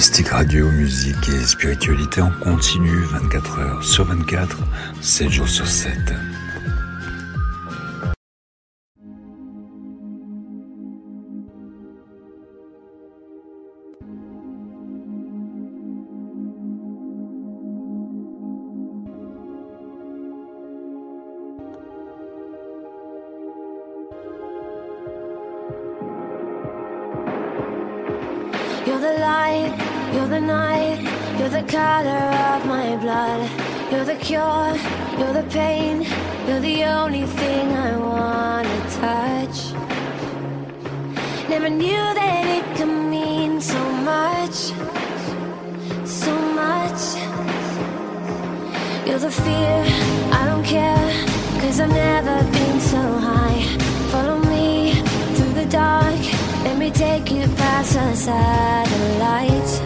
Mystik Radio, musique et spiritualité en continu, 24h sur 24, 7 jours sur 7. You're the pain, you're the only thing I wanna touch. Never knew that it could mean so much, so much. You're the fear, I don't care, 'cause I've never been so high. Follow me through the dark, let me take you past the satellites.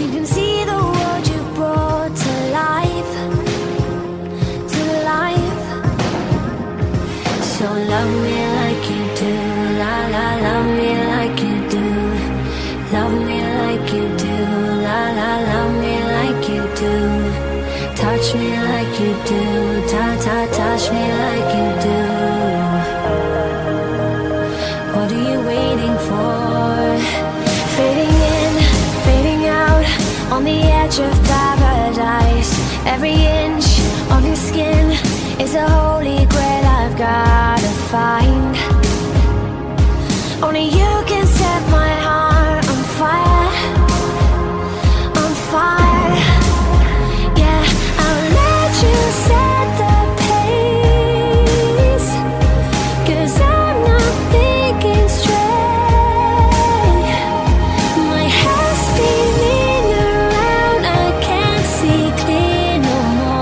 You can see the world you brought to life. So love me like you do, la la, love me like you do, love me like you do, la la, love me like you do, touch me like you do, ta ta, touch me like you do. What are you waiting for? Fading in, fading out, on the edge of paradise. Every inch of your skin is a holy grail I've gotta find. Only you can set my heart on fire, on fire. Yeah, I'll let you set the pace, 'cause I'm not thinking straight. My head's spinning around, I can't see clear no more.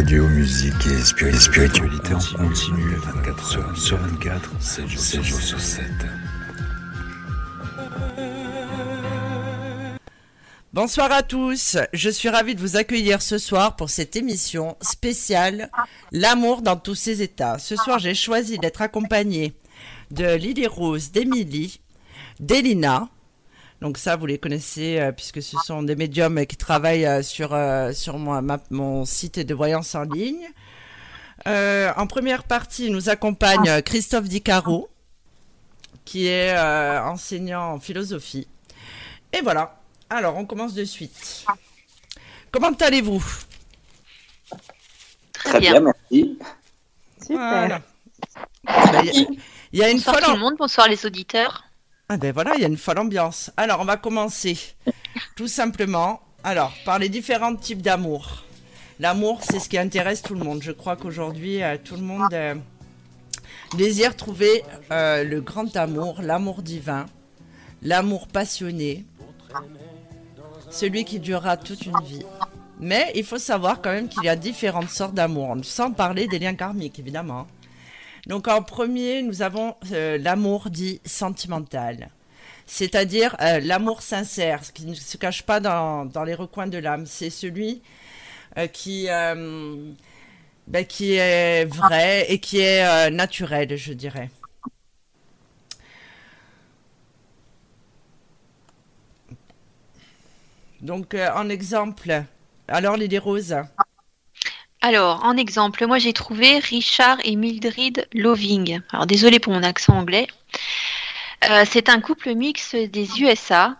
Musique et spiritualité en continu, 24h sur 24, 7 jours sur 7. Bonsoir à tous, je suis ravie de vous accueillir ce soir pour cette émission spéciale L'amour dans tous ses états. Ce soir, j'ai choisi d'être accompagnée de Lily Rose, d'Emilie, d'Elina. Donc ça, vous les connaissez puisque ce sont des médiums qui travaillent sur mon site de voyance en ligne. En première partie, nous accompagne Christophe Di Caro, qui est enseignant en philosophie. Et voilà, Alors, on commence de suite. Comment allez-vous? Très bien, merci. Super. Voilà. Il y a une bonsoir tout le monde, bonsoir les auditeurs. Ah ben voilà, il y a une folle ambiance. Alors, on va commencer tout simplement par les différents types d'amour. L'amour, c'est ce qui intéresse tout le monde. Je crois qu'aujourd'hui, tout le monde désire trouver le grand amour, l'amour divin, l'amour passionné, celui qui durera toute une vie. Mais il faut savoir quand même qu'il y a différentes sortes d'amour, sans parler des liens karmiques, évidemment. Donc en premier, nous avons l'amour dit sentimental. C'est-à-dire l'amour sincère, ce qui ne se cache pas dans les recoins de l'âme. C'est celui qui est vrai et qui est naturel, je dirais. Donc, en exemple, alors Lily Rose. Alors, en exemple, moi j'ai trouvé Richard et Mildred Loving. Alors, désolée pour mon accent anglais. C'est un couple mixte des USA.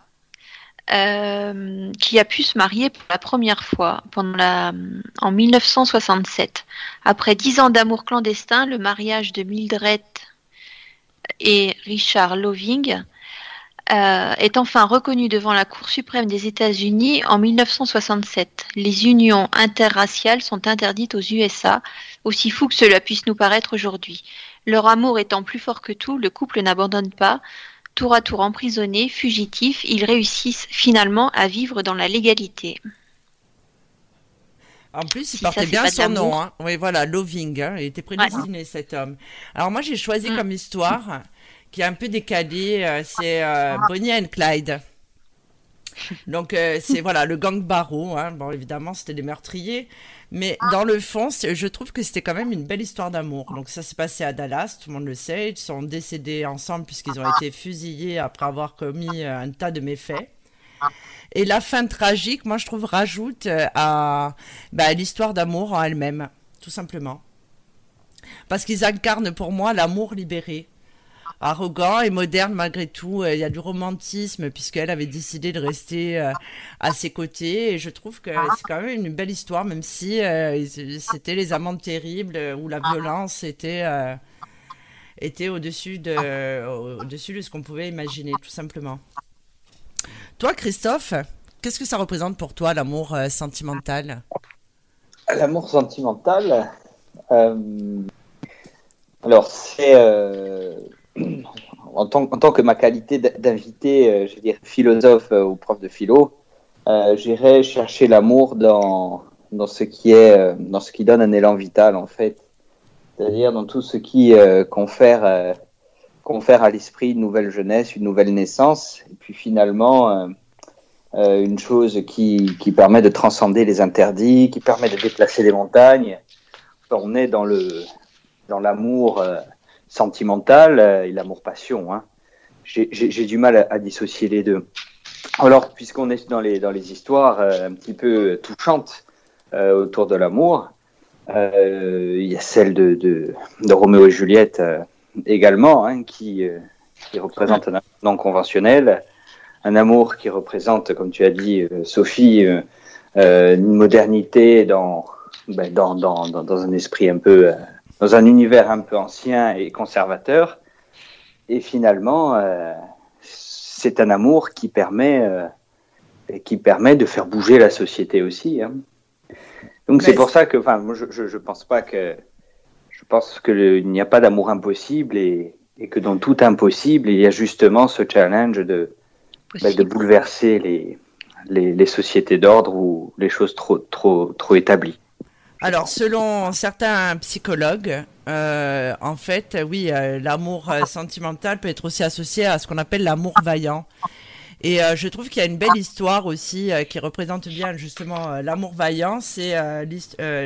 Qui a pu se marier pour la première fois en 1967. Après 10 ans d'amour clandestin, le mariage de Mildred et Richard Loving est enfin reconnu devant la Cour suprême des États-Unis en 1967. Les unions interraciales sont interdites aux USA, aussi fou que cela puisse nous paraître aujourd'hui. Leur amour étant plus fort que tout, le couple n'abandonne pas. Tour à tour emprisonnés, fugitifs, ils réussissent finalement à vivre dans la légalité. En plus, il portait bien son nom. Hein. Oui, voilà, Loving. Hein. Il était prédestiné, cet homme. Alors moi, j'ai choisi comme histoire, qui est un peu décalée, c'est Bonnie and Clyde. Donc, c'est voilà, le gang Barrow. Hein. Bon, évidemment, c'était des meurtriers. Mais dans le fond, je trouve que c'était quand même une belle histoire d'amour. Donc ça s'est passé à Dallas, tout le monde le sait. Ils sont décédés ensemble puisqu'ils ont été fusillés après avoir commis un tas de méfaits. Et la fin tragique, moi je trouve, rajoute à l'histoire d'amour en elle-même, tout simplement. Parce qu'ils incarnent pour moi l'amour libéré. Arrogant et moderne malgré tout, il y a du romantisme puisqu'elle avait décidé de rester à ses côtés et je trouve que c'est quand même une belle histoire même si c'était les amants terribles où la violence était au-dessus de ce qu'on pouvait imaginer tout simplement. Toi Christophe, qu'est-ce que ça représente pour toi l'amour sentimental? L'amour sentimental alors c'est... En tant que ma qualité d'invité, je dirais philosophe ou prof de philo, j'irais chercher l'amour dans ce qui donne un élan vital en fait, c'est-à-dire dans tout ce qui confère à l'esprit une nouvelle jeunesse, une nouvelle naissance, et puis finalement une chose qui permet de transcender les interdits, qui permet de déplacer les montagnes. On est dans l'amour. Sentimental et l'amour-passion. Hein. J'ai du mal à dissocier les deux. Alors, puisqu'on est dans les histoires un petit peu touchantes autour de l'amour, il y a celle de Roméo et Juliette également, hein, qui représente un amour non conventionnel, un amour qui représente, comme tu as dit, Sophie, une modernité dans un esprit un peu... dans un univers un peu ancien et conservateur. Et finalement, c'est un amour qui permet de faire bouger la société aussi. Hein. Donc c'est pour ça que moi, je pense qu'il n'y a pas d'amour impossible et que dans tout impossible, il y a justement ce challenge de bouleverser les sociétés d'ordre ou les choses trop établies. Alors, selon certains psychologues, en fait, oui, l'amour sentimental peut être aussi associé à ce qu'on appelle l'amour vaillant. Et je trouve qu'il y a une belle histoire aussi qui représente bien justement l'amour vaillant, c'est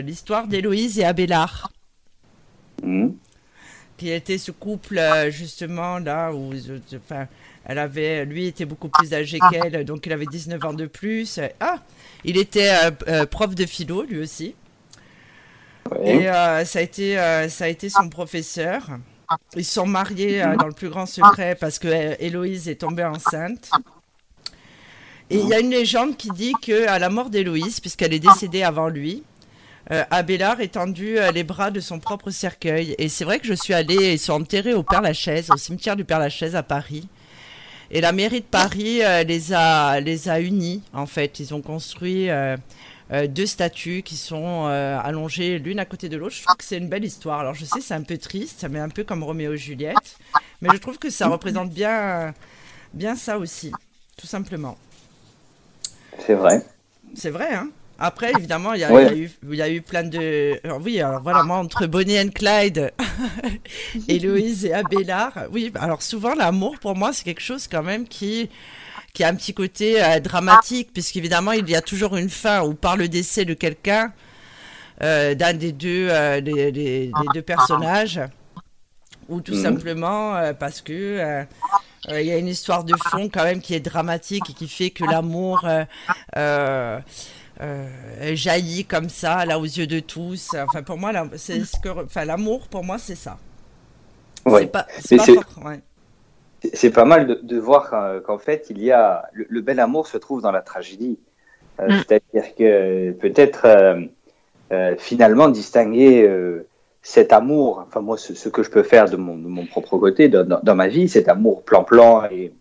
l'histoire d'Héloïse et Abélard, qui était ce couple justement là où... lui était beaucoup plus âgé qu'elle, donc il avait 19 ans de plus. Il était prof de philo lui aussi. Et ça a été son professeur. Ils se sont mariés dans le plus grand secret parce que Héloïse est tombée enceinte. Et il y a une légende qui dit qu'à la mort d'Héloïse, puisqu'elle est décédée avant lui, Abélard est tendu les bras de son propre cercueil. Et c'est vrai que je suis allée, ils sont enterrés au Père-Lachaise, au cimetière du Père-Lachaise à Paris. Et la mairie de Paris les a unis, en fait. Ils ont construit deux statues qui sont allongées l'une à côté de l'autre. Je trouve que c'est une belle histoire. Alors je sais, c'est un peu triste, ça met un peu comme Roméo et Juliette. Mais je trouve que ça représente bien ça aussi, tout simplement. C'est vrai. C'est vrai, hein. Après, évidemment, il y a eu plein de... Oui, alors voilà, moi, entre Bonnie and Clyde, Héloïse et Abélard, oui, alors souvent, l'amour, pour moi, c'est quelque chose quand même qui a un petit côté dramatique, puisqu'évidemment, il y a toujours une fin où, par le décès de quelqu'un, d'un des deux, des deux personnages, ou tout simplement parce que... Il y a une histoire de fond quand même qui est dramatique et qui fait que l'amour jaillit comme ça, là, aux yeux de tous. Enfin, pour moi, l'amour, pour moi, c'est ça. Ouais. C'est pas mal de voir qu'en fait, il y a le bel amour se trouve dans la tragédie. C'est-à-dire que peut-être finalement distinguer... cet amour, enfin moi ce que je peux faire de mon propre côté, dans ma vie, cet amour plan-plan et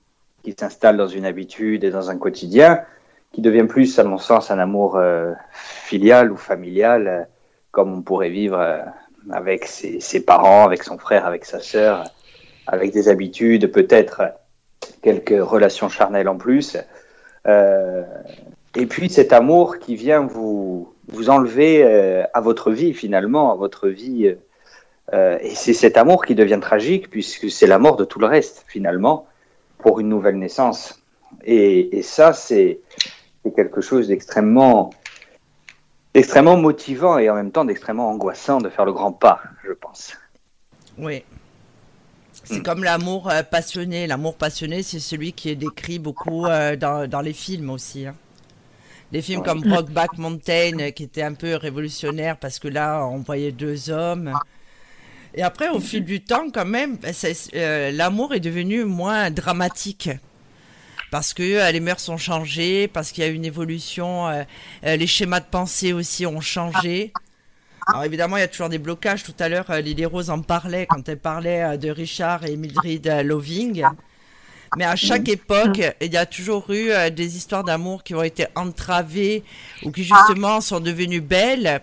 qui s'installe dans une habitude et dans un quotidien, qui devient plus, à mon sens, un amour filial ou familial, comme on pourrait vivre avec ses parents, avec son frère, avec sa sœur, avec des habitudes, peut-être quelques relations charnelles en plus. Et puis cet amour qui vient vous enlevez à votre vie, finalement, à votre vie. Et c'est cet amour qui devient tragique, puisque c'est la mort de tout le reste, finalement, pour une nouvelle naissance. Et ça, c'est quelque chose d'extrêmement motivant et en même temps d'extrêmement angoissant de faire le grand pas, je pense. Oui. C'est comme l'amour passionné. L'amour passionné, c'est celui qui est décrit beaucoup dans les films aussi, hein. Des films comme Brokeback Mountain, qui était un peu révolutionnaire, parce que là, on voyait deux hommes. Et après, au fil du temps, quand même, l'amour est devenu moins dramatique. Parce que les mœurs ont changé, parce qu'il y a eu une évolution. Les schémas de pensée aussi ont changé. Alors évidemment, il y a toujours des blocages. Tout à l'heure, Lily Rose en parlait, quand elle parlait de Richard et Mildred Loving. Mais à chaque époque, il y a toujours eu des histoires d'amour qui ont été entravées ou qui justement sont devenues belles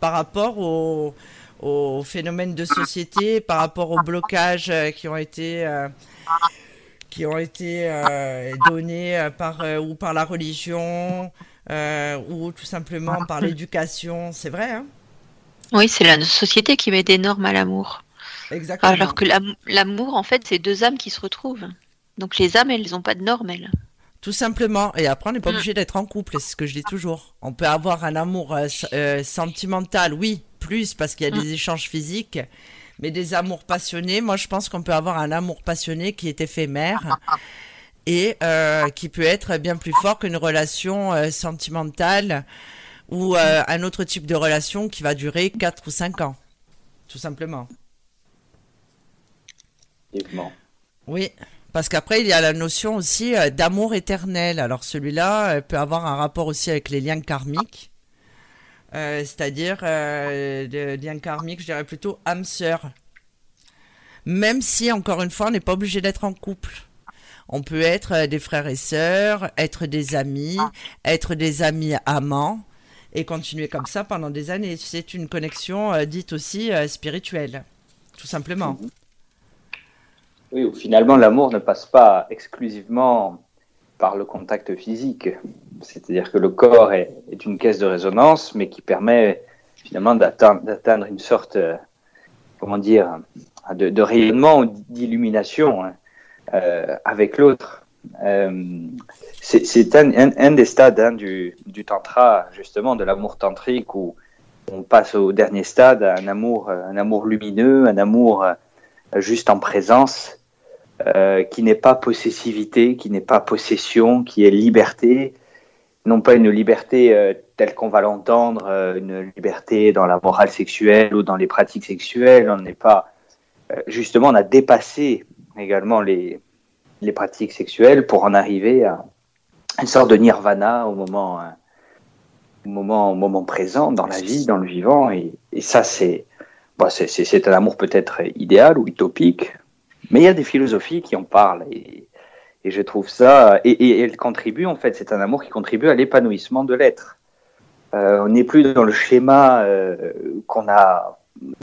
par rapport aux phénomènes de société, par rapport aux blocages qui ont été donnés ou par la religion ou tout simplement par l'éducation. C'est vrai, hein ? Oui, c'est la société qui met des normes à l'amour. Exactement. Alors que l'amour, en fait, c'est deux âmes qui se retrouvent. Donc les âmes, elles n'ont pas de normes, elles. Tout simplement. Et après, on n'est pas obligé d'être en couple, c'est ce que je dis toujours. On peut avoir un amour sentimental, oui, plus, parce qu'il y a des échanges physiques, mais des amours passionnés. Moi, je pense qu'on peut avoir un amour passionné qui est éphémère et qui peut être bien plus fort qu'une relation sentimentale ou un autre type de relation qui va durer 4 ou 5 ans, tout simplement. Oui. Parce qu'après, il y a la notion aussi d'amour éternel. Alors celui-là peut avoir un rapport aussi avec les liens karmiques, c'est-à-dire les liens karmiques, je dirais plutôt âme-sœur. Même si, encore une fois, on n'est pas obligé d'être en couple. On peut être des frères et sœurs, être des amis amants et continuer comme ça pendant des années. C'est une connexion dite aussi spirituelle, tout simplement. Oui, où finalement l'amour ne passe pas exclusivement par le contact physique. C'est-à-dire que le corps est une caisse de résonance, mais qui permet finalement d'atteindre une sorte, de rayonnement ou d'illumination avec l'autre. C'est un des stades du tantra, justement, de l'amour tantrique, où on passe au dernier stade, à un amour lumineux, un amour juste en présence. Qui n'est pas possessivité, qui n'est pas possession, qui est liberté, non pas une liberté telle qu'on va l'entendre, une liberté dans la morale sexuelle ou dans les pratiques sexuelles. On n'est pas, justement, on a dépassé également les pratiques sexuelles pour en arriver à, une sorte de nirvana au moment présent, dans la vie, dans le vivant. Et ça, c'est un amour peut-être idéal ou utopique, mais il y a des philosophies qui en parlent. Et je trouve ça... Et elle contribue, en fait, c'est un amour qui contribue à l'épanouissement de l'être. On n'est plus dans le schéma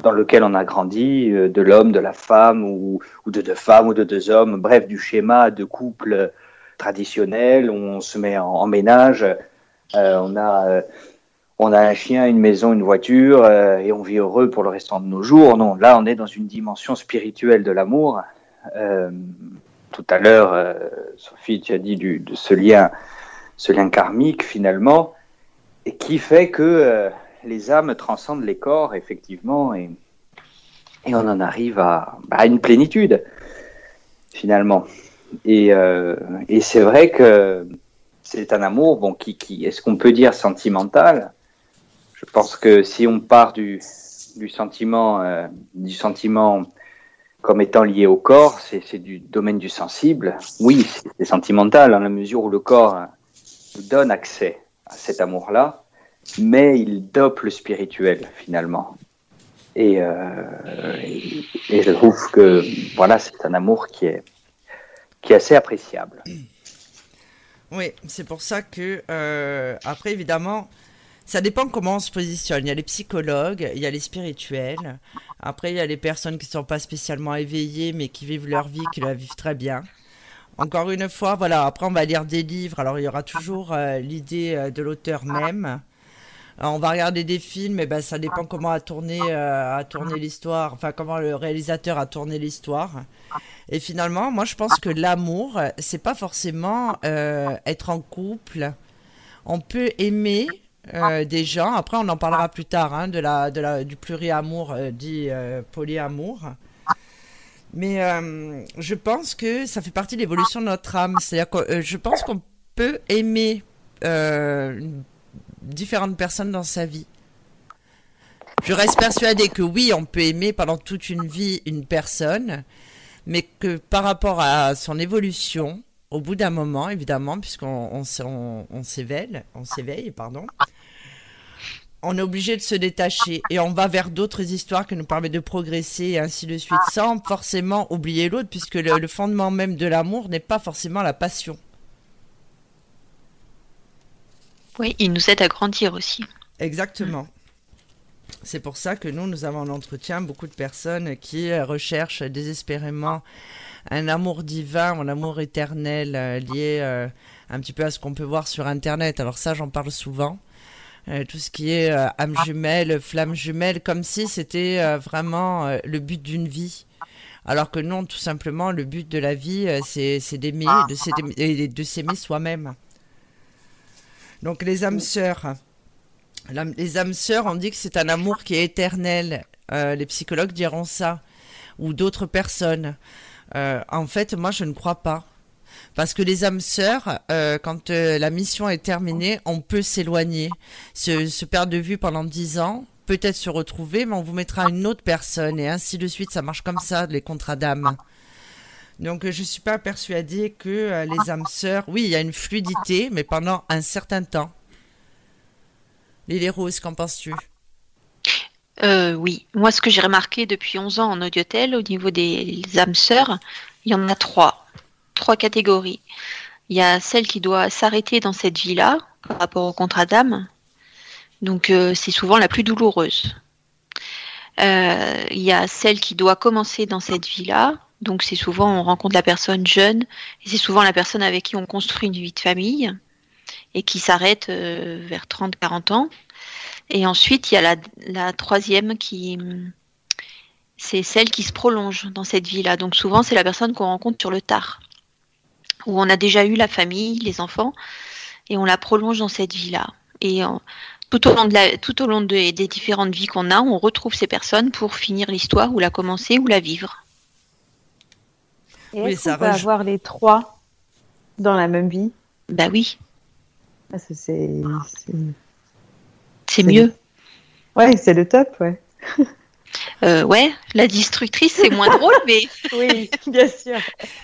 dans lequel on a grandi, de l'homme, de la femme, ou de deux femmes, ou de deux hommes, bref, du schéma de couple traditionnel, où on se met en ménage, on a un chien, une maison, une voiture, et on vit heureux pour le restant de nos jours. Non, là, on est dans une dimension spirituelle de l'amour. Tout à l'heure, Sophie, tu as dit de ce lien karmique, finalement, et qui fait que les âmes transcendent les corps, effectivement, et on en arrive à une plénitude, finalement. Et c'est vrai que c'est un amour, bon, qui est-ce qu'on peut dire sentimental? Je pense que si on part du sentiment comme étant lié au corps, c'est du domaine du sensible. Oui, c'est sentimental, dans la mesure où le corps nous donne accès à cet amour-là, mais il dope le spirituel, finalement. Et je trouve que voilà, c'est un amour qui est assez appréciable. Oui, c'est pour ça que... après, évidemment, ça dépend comment on se positionne. Il y a les psychologues, il y a les spirituels. Après, il y a les personnes qui ne sont pas spécialement éveillées, mais qui vivent leur vie, qui la vivent très bien. Encore une fois, voilà, après, on va lire des livres. Alors, il y aura toujours l'idée de l'auteur même. On va regarder des films, et ben, ça dépend comment a tourné l'histoire, enfin, comment le réalisateur a tourné l'histoire. Et finalement, moi, je pense que l'amour, c'est pas forcément être en couple. On peut aimer des gens. Après, on en parlera plus tard, hein, du pluriamour, dit polyamour. Mais je pense que ça fait partie de l'évolution de notre âme. C'est-à-dire que je pense qu'on peut aimer différentes personnes dans sa vie. Je reste persuadée que oui, on peut aimer pendant toute une vie une personne, mais que par rapport à son évolution, au bout d'un moment, évidemment, puisqu'on s'éveille, on est obligé de se détacher et on va vers d'autres histoires qui nous permettent de progresser et ainsi de suite, sans forcément oublier l'autre, puisque le fondement même de l'amour n'est pas forcément la passion. Oui, il nous aide à grandir aussi. Exactement. C'est pour ça que nous avons en entretien beaucoup de personnes qui recherchent désespérément un amour divin, un amour éternel lié un petit peu à ce qu'on peut voir sur Internet. Alors ça, j'en parle souvent. Tout ce qui est âme jumelle, flamme jumelle, comme si c'était vraiment le but d'une vie. Alors que non, tout simplement, le but de la vie, c'est d'aimer et de s'aimer soi-même. Donc les âmes sœurs... Les âmes sœurs, on dit que c'est un amour qui est éternel. Les psychologues diront ça, ou d'autres personnes. En fait, moi, je ne crois pas. Parce que les âmes sœurs, quand la mission est terminée, on peut s'éloigner, se perdre de vue pendant 10 ans, peut-être se retrouver, mais on vous mettra une autre personne, et ainsi de suite. Ça marche comme ça, les contrats d'âme. Donc, je ne suis pas persuadée que les âmes sœurs... Oui, il y a une fluidité, mais pendant un certain temps. Lily Rose, qu'en penses-tu? Oui, moi ce que j'ai remarqué depuis 11 ans en audiothèle, au niveau des âmes sœurs, il y en a 3 catégories. Il y a celle qui doit s'arrêter dans cette vie-là, par rapport au contrat d'âme, donc c'est souvent la plus douloureuse. Il y a celle qui doit commencer dans cette vie-là, donc c'est souvent on rencontre la personne jeune, et c'est souvent la personne avec qui on construit une vie de famille, et qui s'arrête vers 30-40 ans. Et ensuite, il y a la troisième qui... C'est celle qui se prolonge dans cette vie-là. Donc souvent, c'est la personne qu'on rencontre sur le tard, où on a déjà eu la famille, les enfants, et on la prolonge dans cette vie-là. Et tout au long des différentes vies qu'on a, on retrouve ces personnes pour finir l'histoire, ou la commencer, ou la vivre. Et oui, on peut avoir les 3 dans la même vie? Bah oui. Parce que c'est mieux. Ouais, c'est le top, ouais. ouais, la destructrice, c'est moins drôle, mais... oui, bien sûr.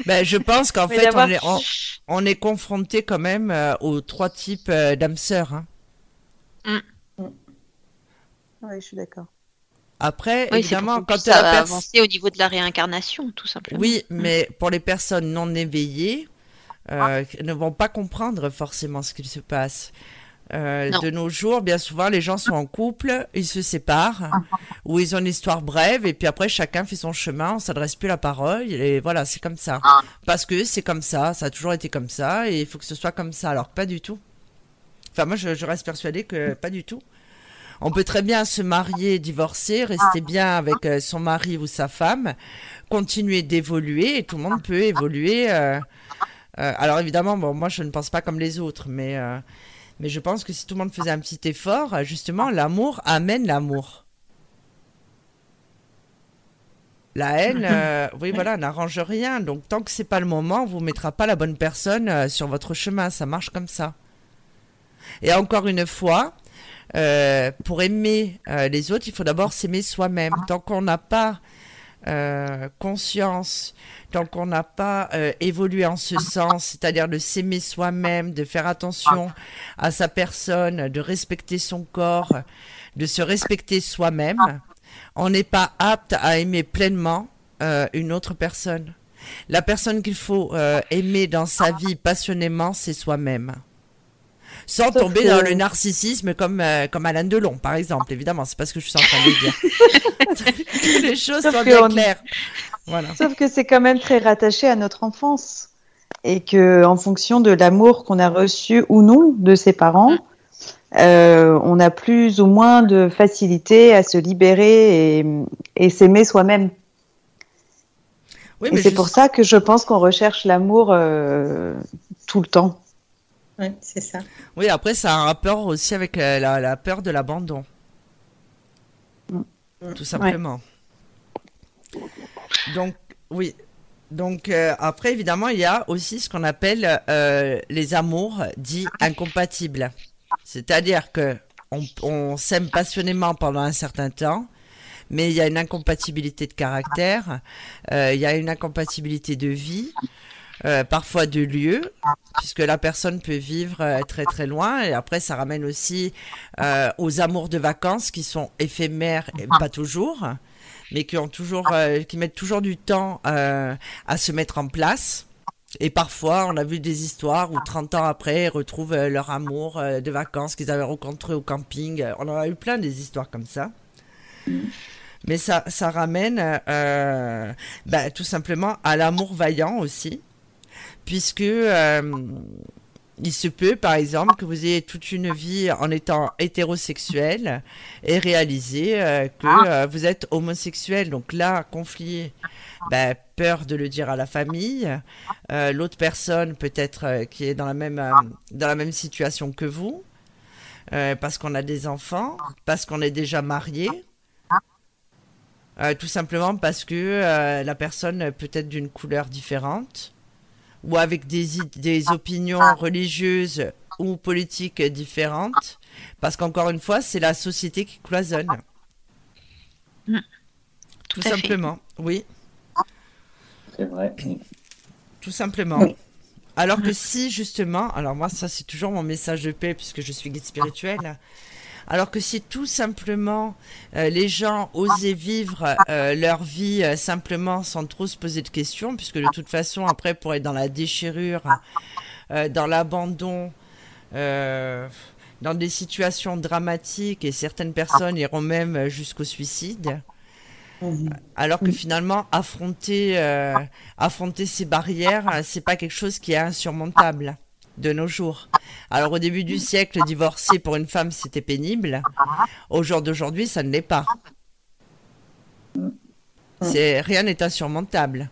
Ben, je pense qu'en fait, on est confronté quand même aux trois types d'âmes sœurs. Hein. Mm. Mm. Oui, je suis d'accord. Après, oui, évidemment, quand tu as avancé au niveau de la réincarnation, tout simplement. Oui, mais pour les personnes non éveillées, ne vont pas comprendre forcément ce qu'il se passe. De nos jours, bien souvent, les gens sont en couple, ils se séparent, ou ils ont une histoire brève, et puis après, chacun fait son chemin, on s'adresse plus la parole, et voilà, c'est comme ça. Parce que c'est comme ça a toujours été comme ça, et il faut que ce soit comme ça, alors pas du tout. Enfin, moi, je reste persuadée que pas du tout. On peut très bien se marier, divorcer, rester bien avec son mari ou sa femme, continuer d'évoluer, et tout le monde peut évoluer. Alors évidemment, bon, moi, je ne pense pas comme les autres, mais je pense que si tout le monde faisait un petit effort, justement, l'amour amène l'amour. La haine, oui, voilà, n'arrange rien. Donc, tant que ce n'est pas le moment, on ne vous mettra pas la bonne personne sur votre chemin. Ça marche comme ça. Et encore une fois... pour aimer les autres, il faut d'abord s'aimer soi-même. Tant qu'on n'a pas conscience, tant qu'on n'a pas évolué en ce sens, c'est-à-dire de s'aimer soi-même, de faire attention à sa personne, de respecter son corps, de se respecter soi-même, on n'est pas apte à aimer pleinement une autre personne. La personne qu'il faut aimer dans sa vie passionnément, c'est soi-même. Sans tomber dans le narcissisme comme Alain Delon, par exemple. Évidemment, c'est pas ce que je suis en train de dire. Les choses sont bien claires. Voilà. Sauf que c'est quand même très rattaché à notre enfance. Et qu'en fonction de l'amour qu'on a reçu ou non de ses parents, on a plus ou moins de facilité à se libérer et s'aimer soi-même. Oui, mais c'est pour ça que je pense qu'on recherche l'amour tout le temps. Oui, c'est ça. Oui, après, ça a un rapport aussi avec la peur de l'abandon. Tout simplement. Ouais. Donc, oui. Donc, après, évidemment, il y a aussi ce qu'on appelle les amours dits incompatibles. C'est-à-dire qu'on s'aime passionnément pendant un certain temps, mais il y a une incompatibilité de caractère, il y a une incompatibilité de vie, parfois de lieu, puisque la personne peut vivre très très loin, et après ça ramène aussi aux amours de vacances qui sont éphémères, et pas toujours, mais qui mettent toujours du temps à se mettre en place. Et parfois on a vu des histoires où 30 ans après ils retrouvent leur amour de vacances qu'ils avaient rencontré au camping. On en a eu plein des histoires comme ça. Mais ça ramène tout simplement à l'amour vaillant aussi. Puisque il se peut, par exemple, que vous ayez toute une vie en étant hétérosexuel et réaliser que vous êtes homosexuel. Donc là, conflit, peur de le dire à la famille. L'autre personne, peut-être, qui est dans la même situation que vous, parce qu'on a des enfants, parce qu'on est déjà marié. Tout simplement parce que la personne peut être d'une couleur différente, ou avec des opinions religieuses ou politiques différentes, parce qu'encore une fois, c'est la société qui cloisonne. Tout simplement, oui. C'est vrai. Tout simplement. Oui. Alors que si, justement, alors moi, ça, c'est toujours mon message de paix, puisque je suis guide spirituelle, alors que si tout simplement les gens osaient vivre leur vie simplement sans trop se poser de questions, puisque de toute façon, après, pour être dans la déchirure, dans l'abandon, dans des situations dramatiques, et certaines personnes iront même jusqu'au suicide, alors que finalement, affronter ces barrières, c'est pas quelque chose qui est insurmontable de nos jours. Alors au début du siècle, divorcer pour une femme, c'était pénible. Au jour d'aujourd'hui, ça ne l'est pas. Rien n'est insurmontable.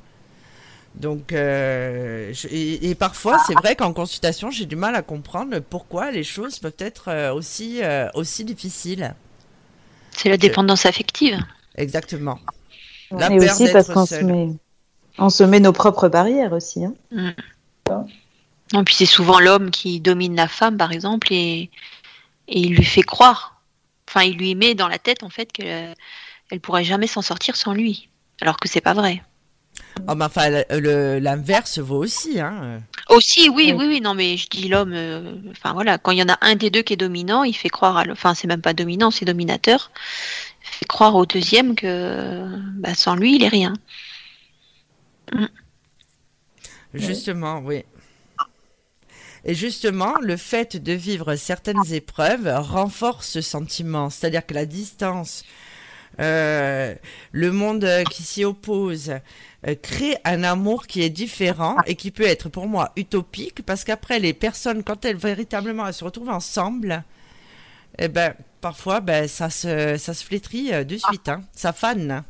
Donc, et parfois, c'est vrai qu'en consultation, j'ai du mal à comprendre pourquoi les choses peuvent être aussi difficiles. C'est la dépendance affective. Exactement. La peur aussi, parce qu'on se met nos propres barrières aussi. Hein. Non, puis c'est souvent l'homme qui domine la femme, par exemple, et il lui fait croire. Enfin, il lui met dans la tête, en fait, que elle pourrait jamais s'en sortir sans lui, alors que c'est pas vrai. Oh, mais enfin, l'inverse vaut aussi, hein. Aussi, oui, oui, oui, non, mais je dis l'homme, enfin voilà, quand il y en a un des deux qui est dominant, il fait croire, enfin c'est même pas dominant, c'est dominateur, il fait croire au deuxième que bah, sans lui, il est rien. Justement, oui. Et justement, le fait de vivre certaines épreuves renforce ce sentiment, c'est-à-dire que la distance... le monde qui s'y oppose crée un amour qui est différent et qui peut être pour moi utopique, parce qu'après les personnes, quand elles véritablement elles se retrouvent ensemble, eh ben, parfois ben, ça se flétrit de suite, hein, ça fane.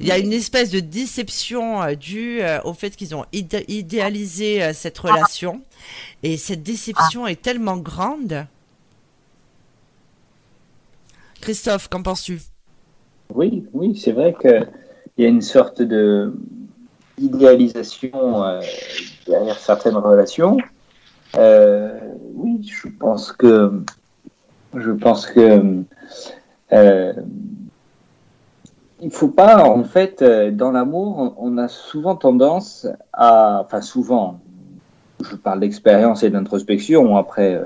Il y a une espèce de déception due au fait qu'ils ont idéalisé cette relation, et cette déception est tellement grande. Christophe, qu'en penses-tu ? Oui, oui, c'est vrai qu'il y a une sorte d'idéalisation derrière certaines relations. Oui, je pense que il faut pas, en fait, dans l'amour, on a souvent tendance à, enfin souvent, je parle d'expérience et d'introspection, après.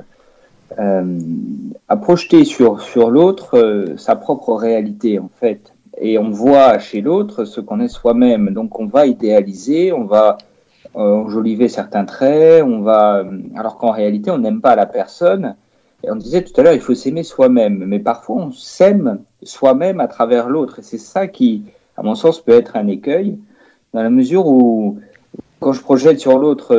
À projeter sur l'autre sa propre réalité, en fait, et on voit chez l'autre ce qu'on est soi-même, donc on va idéaliser, on va enjoliver certains traits, on va, alors qu'en réalité on n'aime pas la personne. Et on disait tout à l'heure, il faut s'aimer soi-même, mais parfois on s'aime soi-même à travers l'autre, et c'est ça qui, à mon sens, peut être un écueil, dans la mesure où, quand je projette sur l'autre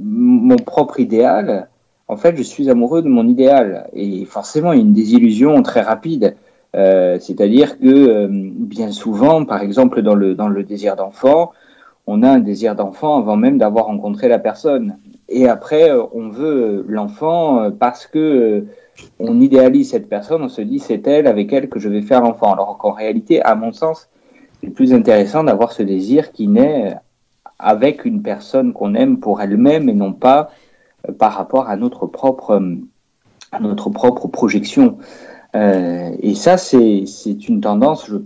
mon propre idéal, en fait, je suis amoureux de mon idéal, et forcément, il y a une désillusion très rapide. C'est-à-dire que, bien souvent, par exemple, dans le désir d'enfant, on a un désir d'enfant avant même d'avoir rencontré la personne. Et après, on veut l'enfant parce que on idéalise cette personne, on se dit, c'est elle, avec elle, que je vais faire l'enfant. Alors qu'en réalité, à mon sens, c'est plus intéressant d'avoir ce désir qui naît avec une personne qu'on aime pour elle-même, et non pas par rapport à notre propre projection. Et ça, c'est une tendance, je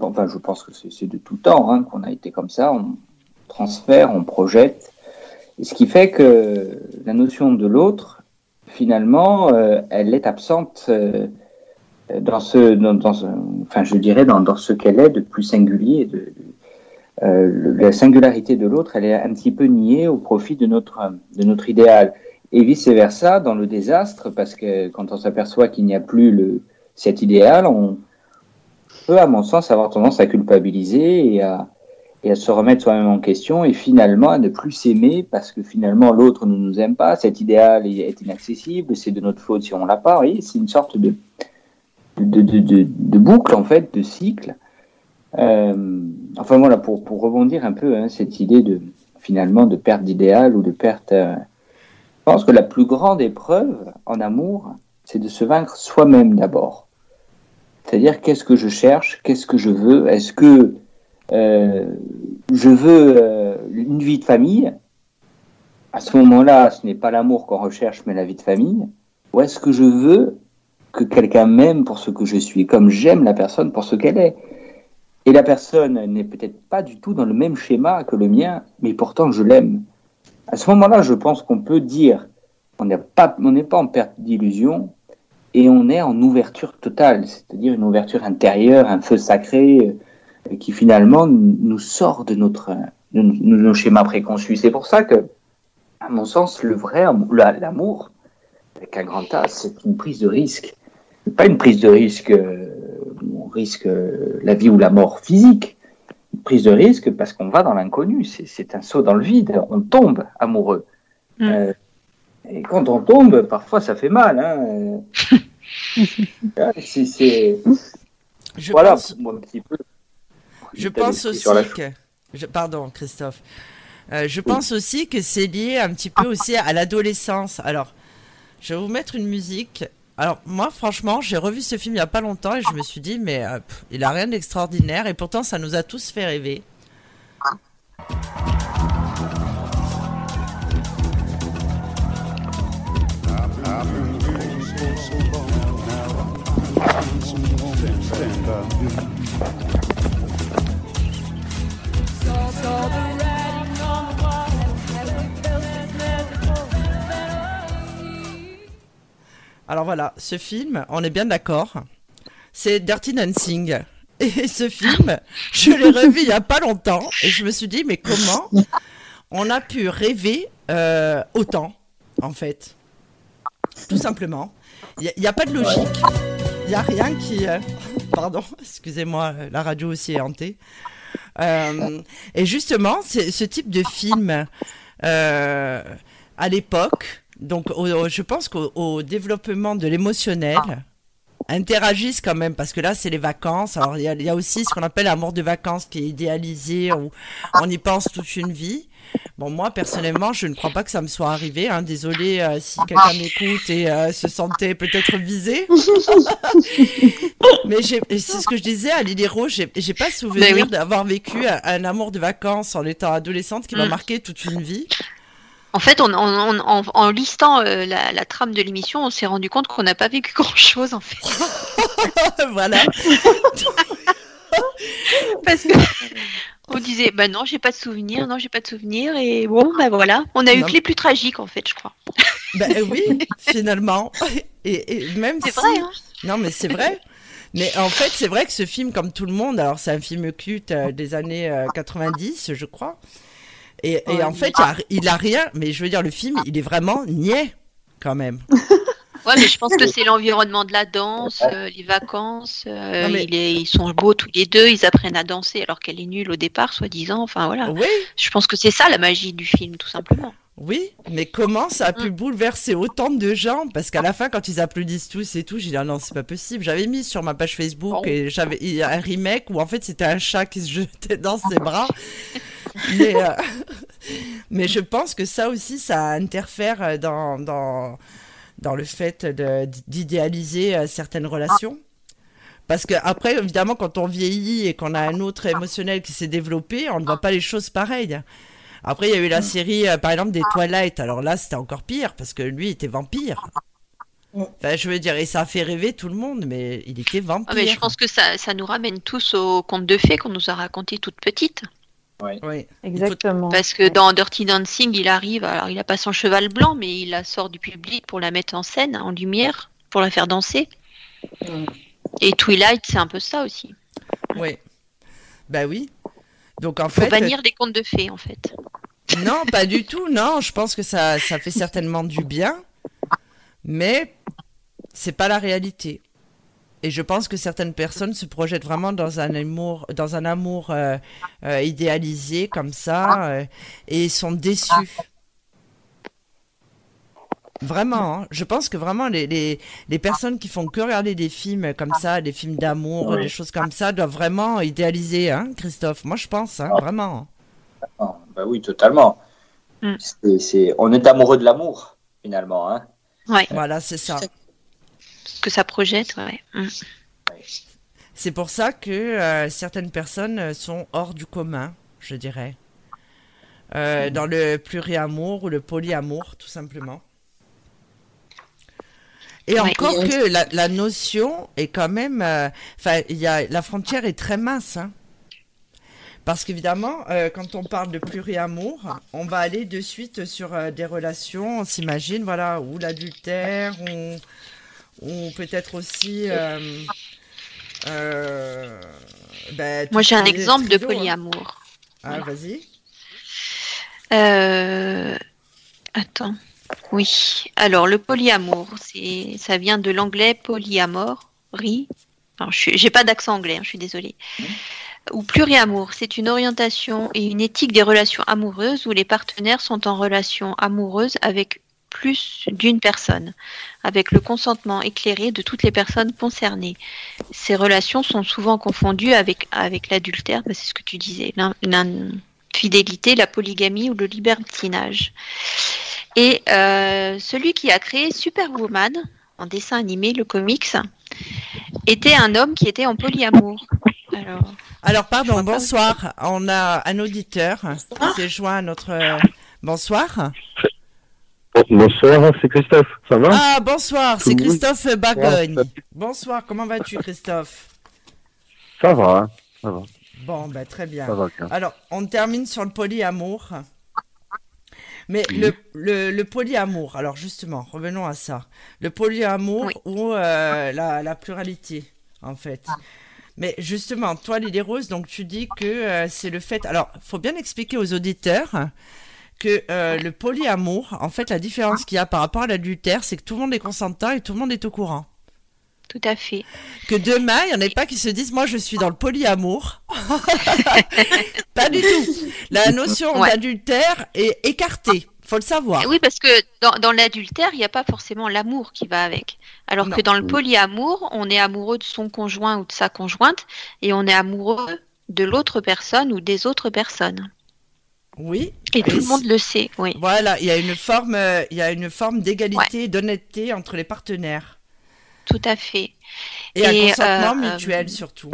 pense que c'est de tout temps, hein, qu'on a été comme ça, on transfère, on projette, et ce qui fait que la notion de l'autre, finalement, elle est absente dans ce qu'elle est de plus singulier, la singularité de l'autre, elle est un petit peu niée au profit de notre idéal. Et vice-versa, dans le désastre, parce que quand on s'aperçoit qu'il n'y a plus cet idéal, on peut, à mon sens, avoir tendance à culpabiliser et à se remettre soi-même en question, et finalement à ne plus s'aimer, parce que finalement l'autre ne nous aime pas, cet idéal est inaccessible, c'est de notre faute si on ne l'a pas. Et c'est une sorte de boucle, en fait, de cycle. Enfin voilà, pour rebondir un peu, hein, cette idée de, finalement, de perte d'idéal ou de perte... Je pense que la plus grande épreuve en amour, c'est de se vaincre soi-même d'abord. C'est-à-dire, qu'est-ce que je cherche ? Qu'est-ce que je veux ? Est-ce que je veux une vie de famille ? À ce moment-là, ce n'est pas l'amour qu'on recherche, mais la vie de famille. Ou est-ce que je veux que quelqu'un m'aime pour ce que je suis, comme j'aime la personne pour ce qu'elle est ? Et la personne n'est peut-être pas du tout dans le même schéma que le mien, mais pourtant je l'aime. À ce moment-là, je pense qu'on peut dire qu'on n'est pas en perte d'illusion, et on est en ouverture totale, c'est-à-dire une ouverture intérieure, un feu sacré qui finalement nous sort de nos schémas préconçus. C'est pour ça que, à mon sens, le vrai l'amour, avec un grand A, c'est une prise de risque. C'est pas une prise de risque où on risque la vie ou la mort physique. Prise de risque parce qu'on va dans l'inconnu, c'est un saut dans le vide, on tombe amoureux. Et quand on tombe, parfois ça fait mal. Hein. Voilà, moi, un petit peu. Je pense aussi que... Pardon, Christophe. Pense aussi que c'est lié un petit peu aussi à l'adolescence. Alors, je vais vous mettre une musique... Alors moi, franchement, j'ai revu ce film il n'y a pas longtemps et je me suis dit, mais il n'a rien d'extraordinaire, et pourtant ça nous a tous fait rêver. pas. Alors voilà, ce film, on est bien d'accord, c'est Dirty Dancing. Et ce film, je l'ai revu il n'y a pas longtemps et je me suis dit, mais comment on a pu rêver autant, en fait, tout simplement. Il n'y a pas de logique, il n'y a rien qui... Pardon, excusez-moi, la radio aussi est hantée. Et justement, ce type de film, à l'époque... Donc, je pense qu'au développement de l'émotionnel, interagissent quand même, parce que là, c'est les vacances. Alors, il y a aussi ce qu'on appelle l'amour de vacances qui est idéalisé, où on y pense toute une vie. Bon, moi, personnellement, je ne crois pas que ça me soit arrivé. Hein. Désolée si quelqu'un m'écoute et se sentait peut-être visé. Mais c'est ce que je disais à Lily Rose, j'ai pas souvenir d'avoir vécu un amour de vacances en étant adolescente qui m'a marqué toute une vie. En fait, en listant la trame de l'émission, on s'est rendu compte qu'on n'a pas vécu grand-chose, en fait. Voilà. Parce qu'on disait, bah non, j'ai pas de souvenirs, et bon, bah voilà. On a eu que les plus tragiques, en fait, je crois. Bah oui, finalement. Et même c'est vrai, hein. Non, mais c'est vrai. Mais en fait, c'est vrai que ce film, comme tout le monde, alors c'est un film culte des années 90, je crois. Et en fait, il a rien, mais je veux dire, le film, il est vraiment niais, quand même. Ouais, mais je pense que c'est l'environnement de la danse, les vacances, mais... ils sont beaux tous les deux, ils apprennent à danser alors qu'elle est nulle au départ, soi-disant, enfin voilà. Oui. Je pense que c'est ça la magie du film, tout simplement. Oui, mais comment ça a pu bouleverser autant de gens? Parce qu'à la fin, quand ils applaudissent tous et tout, j'ai dit ah non, c'est pas possible. J'avais mis sur ma page Facebook et j'avais un remake où en fait c'était un chat qui se jetait dans ses bras. Mais je pense que ça aussi, ça interfère dans le fait d'idéaliser certaines relations. Parce que après, évidemment, quand on vieillit et qu'on a un autre émotionnel qui s'est développé, on ne voit pas les choses pareilles. Après, il y a eu la série, par exemple, des Twilight. Alors là, c'était encore pire, parce que lui, il était vampire. Enfin, je veux dire, et ça a fait rêver tout le monde, mais il était vampire. Ah, mais je pense que ça nous ramène tous au conte de fées qu'on nous a raconté toute petite. Oui, exactement. Parce que dans Dirty Dancing, il arrive, alors il n'a pas son cheval blanc, mais il la sort du public pour la mettre en scène, en lumière, pour la faire danser. Et Twilight, c'est un peu ça aussi. Oui, bah oui. Donc, en fait, faut bannir les contes de fées, en fait. Non, pas du tout. Non, je pense que ça fait certainement du bien, mais c'est pas la réalité. Et je pense que certaines personnes se projettent vraiment dans un amour idéalisé comme ça, et sont déçues. Vraiment, hein. Je pense que vraiment les personnes qui font que regarder des films comme ça, des films d'amour, des choses comme ça, doivent vraiment idéaliser, hein, Christophe. Moi, je pense, hein, vraiment. Bah oui, totalement. On est amoureux de l'amour, finalement, hein. Ouais. Voilà, c'est ça. Ce que ça projette, ouais. C'est pour ça que certaines personnes sont hors du commun, je dirais. Dans le pluriamour ou le polyamour, tout simplement. Et encore que la notion est quand même... la frontière est très mince. Hein. Parce qu'évidemment, quand on parle de pluriamour, on va aller de suite sur des relations, on s'imagine, voilà, ou l'adultère, ou peut-être aussi... moi, j'ai un exemple de polyamour. Hein. Ah, voilà. Vas-y. Attends. Oui. Alors, le polyamour, ça vient de l'anglais polyamory. Alors, j'ai pas d'accent anglais, hein, je suis désolée. Ou pluriamour, c'est une orientation et une éthique des relations amoureuses où les partenaires sont en relation amoureuse avec plus d'une personne, avec le consentement éclairé de toutes les personnes concernées. Ces relations sont souvent confondues avec l'adultère, c'est ce que tu disais, l'infidélité, la polygamie ou le libertinage. Et celui qui a créé Superwoman, en dessin animé, le comics, était un homme qui était en polyamour. Alors pardon, bonsoir. On a un auditeur qui s'est joint à notre... Bonsoir. Bonsoir, c'est Christophe, ça va? Ah, bonsoir, c'est Christophe Bargoni. Bonsoir, comment vas-tu, Christophe? Ça va, hein, ça va. Bon, ben, très bien. Ça va, bien. Alors, on termine sur le polyamour. Mais oui. le polyamour, alors justement, revenons à ça. Le polyamour oui. ou la pluralité, en fait. Mais justement, toi, Lily Rose, donc tu dis que c'est le fait... Alors, il faut bien expliquer aux auditeurs que le polyamour, en fait, la différence qu'il y a par rapport à l'adultère, c'est que tout le monde est consentant et tout le monde est au courant. Tout à fait. Que demain, il n'y en ait pas qui se disent « Moi, je suis dans le polyamour. » Pas du tout. La notion d'adultère est écartée. Il faut le savoir. Oui, parce que dans l'adultère, il n'y a pas forcément l'amour qui va avec. Alors que dans le polyamour, on est amoureux de son conjoint ou de sa conjointe et on est amoureux de l'autre personne ou des autres personnes. Oui. Et tout le monde le sait. Oui. Voilà, il y a une forme d'égalité et d'honnêteté entre les partenaires. Tout à fait. Et un consentement mutuel surtout.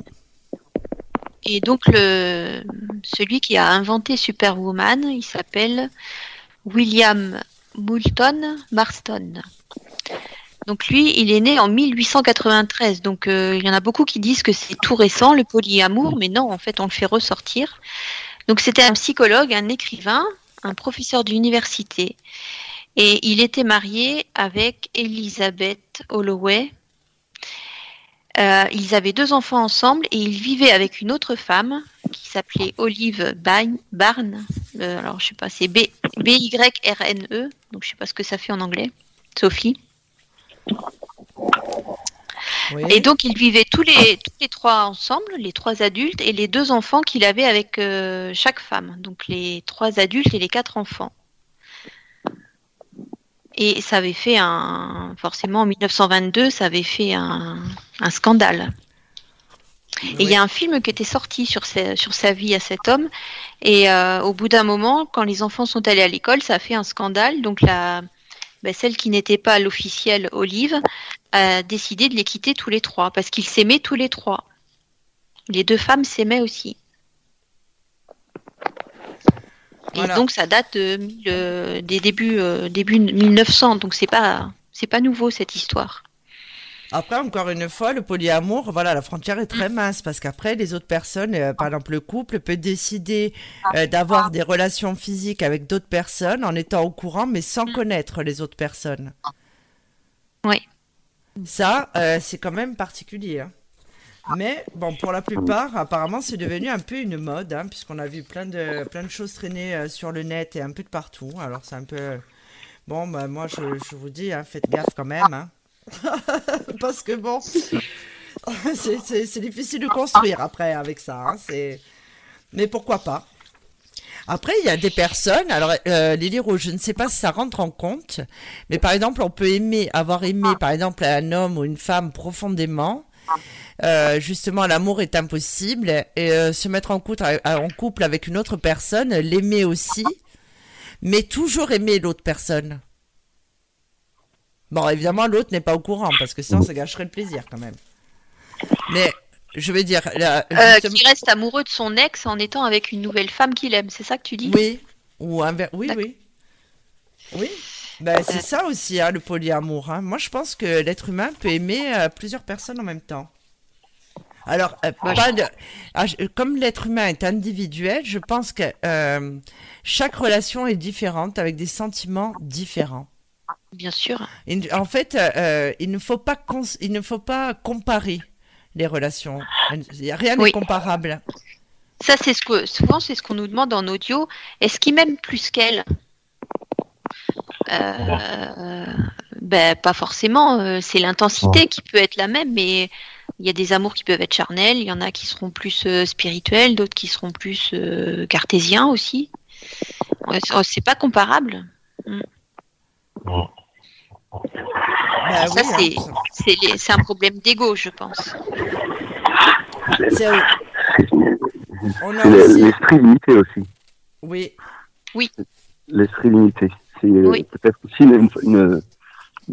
Et donc celui qui a inventé Superwoman, il s'appelle William Moulton Marston. Donc lui, il est né en 1893. Donc il y en a beaucoup qui disent que c'est tout récent, le polyamour, mais non, en fait, on le fait ressortir. Donc c'était un psychologue, un écrivain, un professeur d'université. Et il était marié avec Elisabeth Holloway. Ils avaient 2 enfants ensemble et ils vivaient avec une autre femme qui s'appelait Olive Byrne. Alors, je ne sais pas, c'est B-Y-R-N-E. Donc, je ne sais pas ce que ça fait en anglais. Sophie. Oui. Et donc, ils vivaient tous les 3 ensemble, les 3 adultes et les 2 enfants qu'il avait avec chaque femme. Donc, les 3 adultes et les 4 enfants. Et ça avait fait forcément en 1922, ça avait fait un scandale. Oui. Et il y a un film qui était sorti sur sa vie à cet homme. Et au bout d'un moment, quand les enfants sont allés à l'école, ça a fait un scandale. Donc celle qui n'était pas l'officielle, Olive, a décidé de les quitter tous les 3 parce qu'ils s'aimaient tous les 3. Les 2 femmes s'aimaient aussi. Et donc ça date des débuts 1900, donc c'est pas nouveau cette histoire. Après, encore une fois, le polyamour, voilà, la frontière est très mince parce qu'après les autres personnes, par exemple le couple peut décider d'avoir des relations physiques avec d'autres personnes en étant au courant mais sans connaître les autres personnes. Oui. Ça, c'est quand même particulier. Hein. Mais bon, pour la plupart, apparemment, c'est devenu un peu une mode, hein, puisqu'on a vu plein de choses traîner sur le net et un peu de partout. Alors c'est un peu... Bon, bah, moi, je vous dis, hein, faites gaffe quand même. Hein. Parce que bon, c'est difficile de construire après avec ça. Hein, mais pourquoi pas. Après, il y a des personnes, alors Lily Rose, je ne sais pas si ça rentre en compte, mais par exemple, on peut avoir aimé par exemple un homme ou une femme profondément. Justement, l'amour est impossible et se mettre en couple avec une autre personne, l'aimer aussi, mais toujours aimer l'autre personne. Bon, évidemment, l'autre n'est pas au courant parce que sinon, ça gâcherait le plaisir quand même. Mais je veux dire, qui reste amoureux de son ex en étant avec une nouvelle femme qu'il aime, c'est ça que tu dis ? Oui, ou oui. Ben, c'est ça aussi, hein, le polyamour. Hein. Moi, je pense que l'être humain peut aimer plusieurs personnes en même temps. Alors, comme l'être humain est individuel, je pense que chaque relation est différente, avec des sentiments différents. Bien sûr. En fait, il ne faut pas comparer les relations. Rien n'est comparable. Ça, c'est ce qu'on nous demande en audio. Est-ce qu'il m'aime plus qu'elle ? Pas forcément. C'est l'intensité qui peut être la même, mais il y a des amours qui peuvent être charnels, il y en a qui seront plus spirituels, d'autres qui seront plus cartésiens aussi. C'est pas comparable. C'est un problème d'ego, je pense. L'esprit limité aussi. Oui. L'esprit limité. C'est peut-être aussi une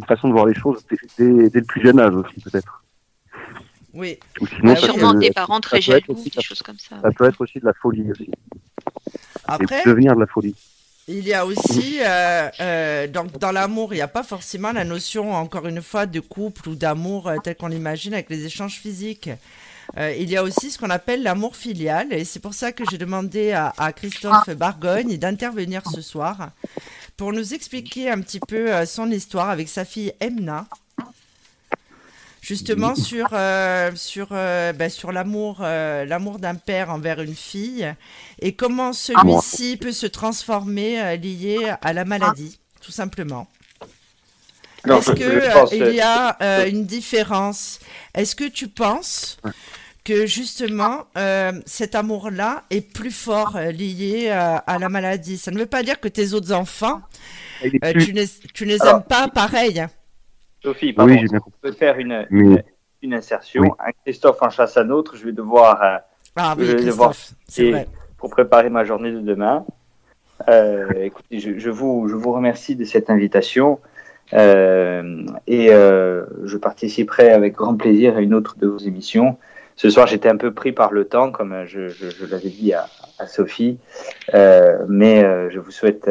façon de voir les choses dès le plus jeune âge aussi, peut-être. Oui. Ou sinon, sûrement des parents très jaloux, des choses comme ça. Ça peut être aussi de la folie aussi. Après, devenir de la folie. Il y a aussi, dans l'amour, il n'y a pas forcément la notion, encore une fois, de couple ou d'amour tel qu'on l'imagine avec les échanges physiques. Il y a aussi ce qu'on appelle l'amour filial, et c'est pour ça que j'ai demandé à Christophe Bargoni d'intervenir ce soir pour nous expliquer un petit peu son histoire avec sa fille Emna, justement sur l'amour d'un père envers une fille et comment celui-ci peut se transformer lié à la maladie, tout simplement. Alors, est-ce qu'il y a une différence? Est-ce que tu penses que justement cet amour-là est plus fort lié à la maladie? Ça ne veut pas dire que tes autres enfants, tu ne les aimes pas pareil. Sophie, pardon, oui, on peut faire une insertion. Oui. Un Christophe en chasse un autre, je vais devoir... c'est vrai. Pour préparer ma journée de demain. Écoutez, je vous remercie de cette invitation. Je participerai avec grand plaisir à une autre de vos émissions. Ce soir, j'étais un peu pris par le temps, comme je l'avais dit à Sophie, mais je vous souhaite,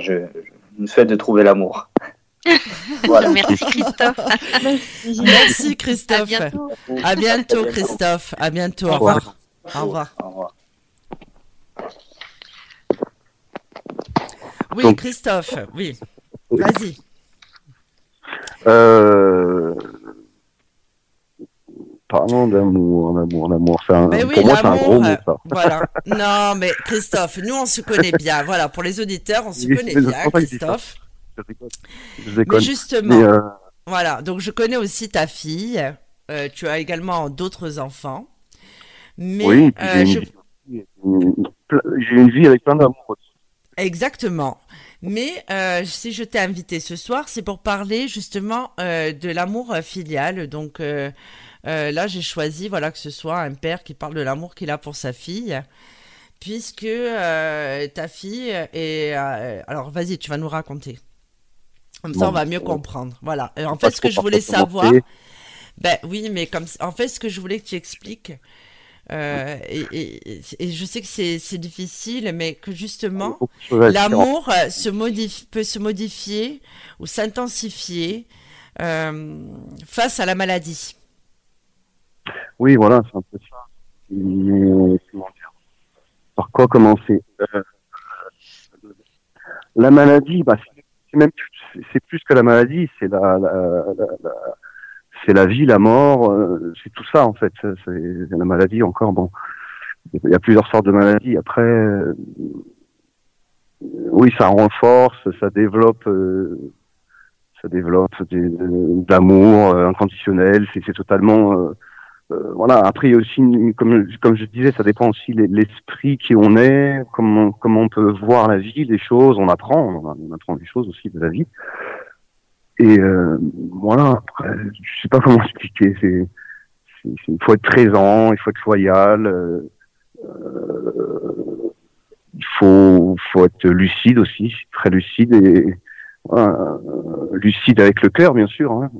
je vous souhaite de trouver l'amour. Voilà. Merci Christophe. Merci Christophe. À bientôt Christophe. À bientôt. Au revoir. Oui Christophe. Oui. Vas-y. Parlons d'amour. Pour moi, c'est un gros mot, ça. Voilà. Non, mais Christophe, nous, on se connaît bien. Voilà, pour les auditeurs, on se connaît bien, Christophe. Je déconne. Mais justement, voilà. Donc, je connais aussi ta fille. Tu as également d'autres enfants. Mais, oui, j'ai une vie avec plein d'amour. Exactement. Mais si je t'ai invité ce soir, c'est pour parler justement de l'amour filial. Donc là, j'ai choisi que ce soit un père qui parle de l'amour qu'il a pour sa fille, puisque ta fille est... Alors vas-y, tu vas nous raconter. Comme ça, on va mieux comprendre. Voilà. Et en fait, ce que je voulais savoir... Ben oui, mais en fait, ce que je voulais que tu expliques... et je sais que c'est difficile, mais que justement l'amour peut se modifier ou s'intensifier face à la maladie. Oui, voilà, c'est un peu ça. Par quoi commencer? La maladie, c'est plus que la maladie, c'est la c'est la vie, la mort, c'est tout ça en fait. C'est la maladie encore. Bon, il y a plusieurs sortes de maladies. Après, oui, ça renforce, ça développe d'amour inconditionnel. C'est totalement, voilà. Après, il y a aussi, comme je disais, ça dépend aussi l'esprit qui on est, comment on peut voir la vie, les choses. On apprend des choses aussi de la vie. Et voilà, je sais pas comment expliquer. Il faut être présent, il faut être loyal, il faut être lucide aussi, très lucide et lucide avec le cœur bien sûr. Hein.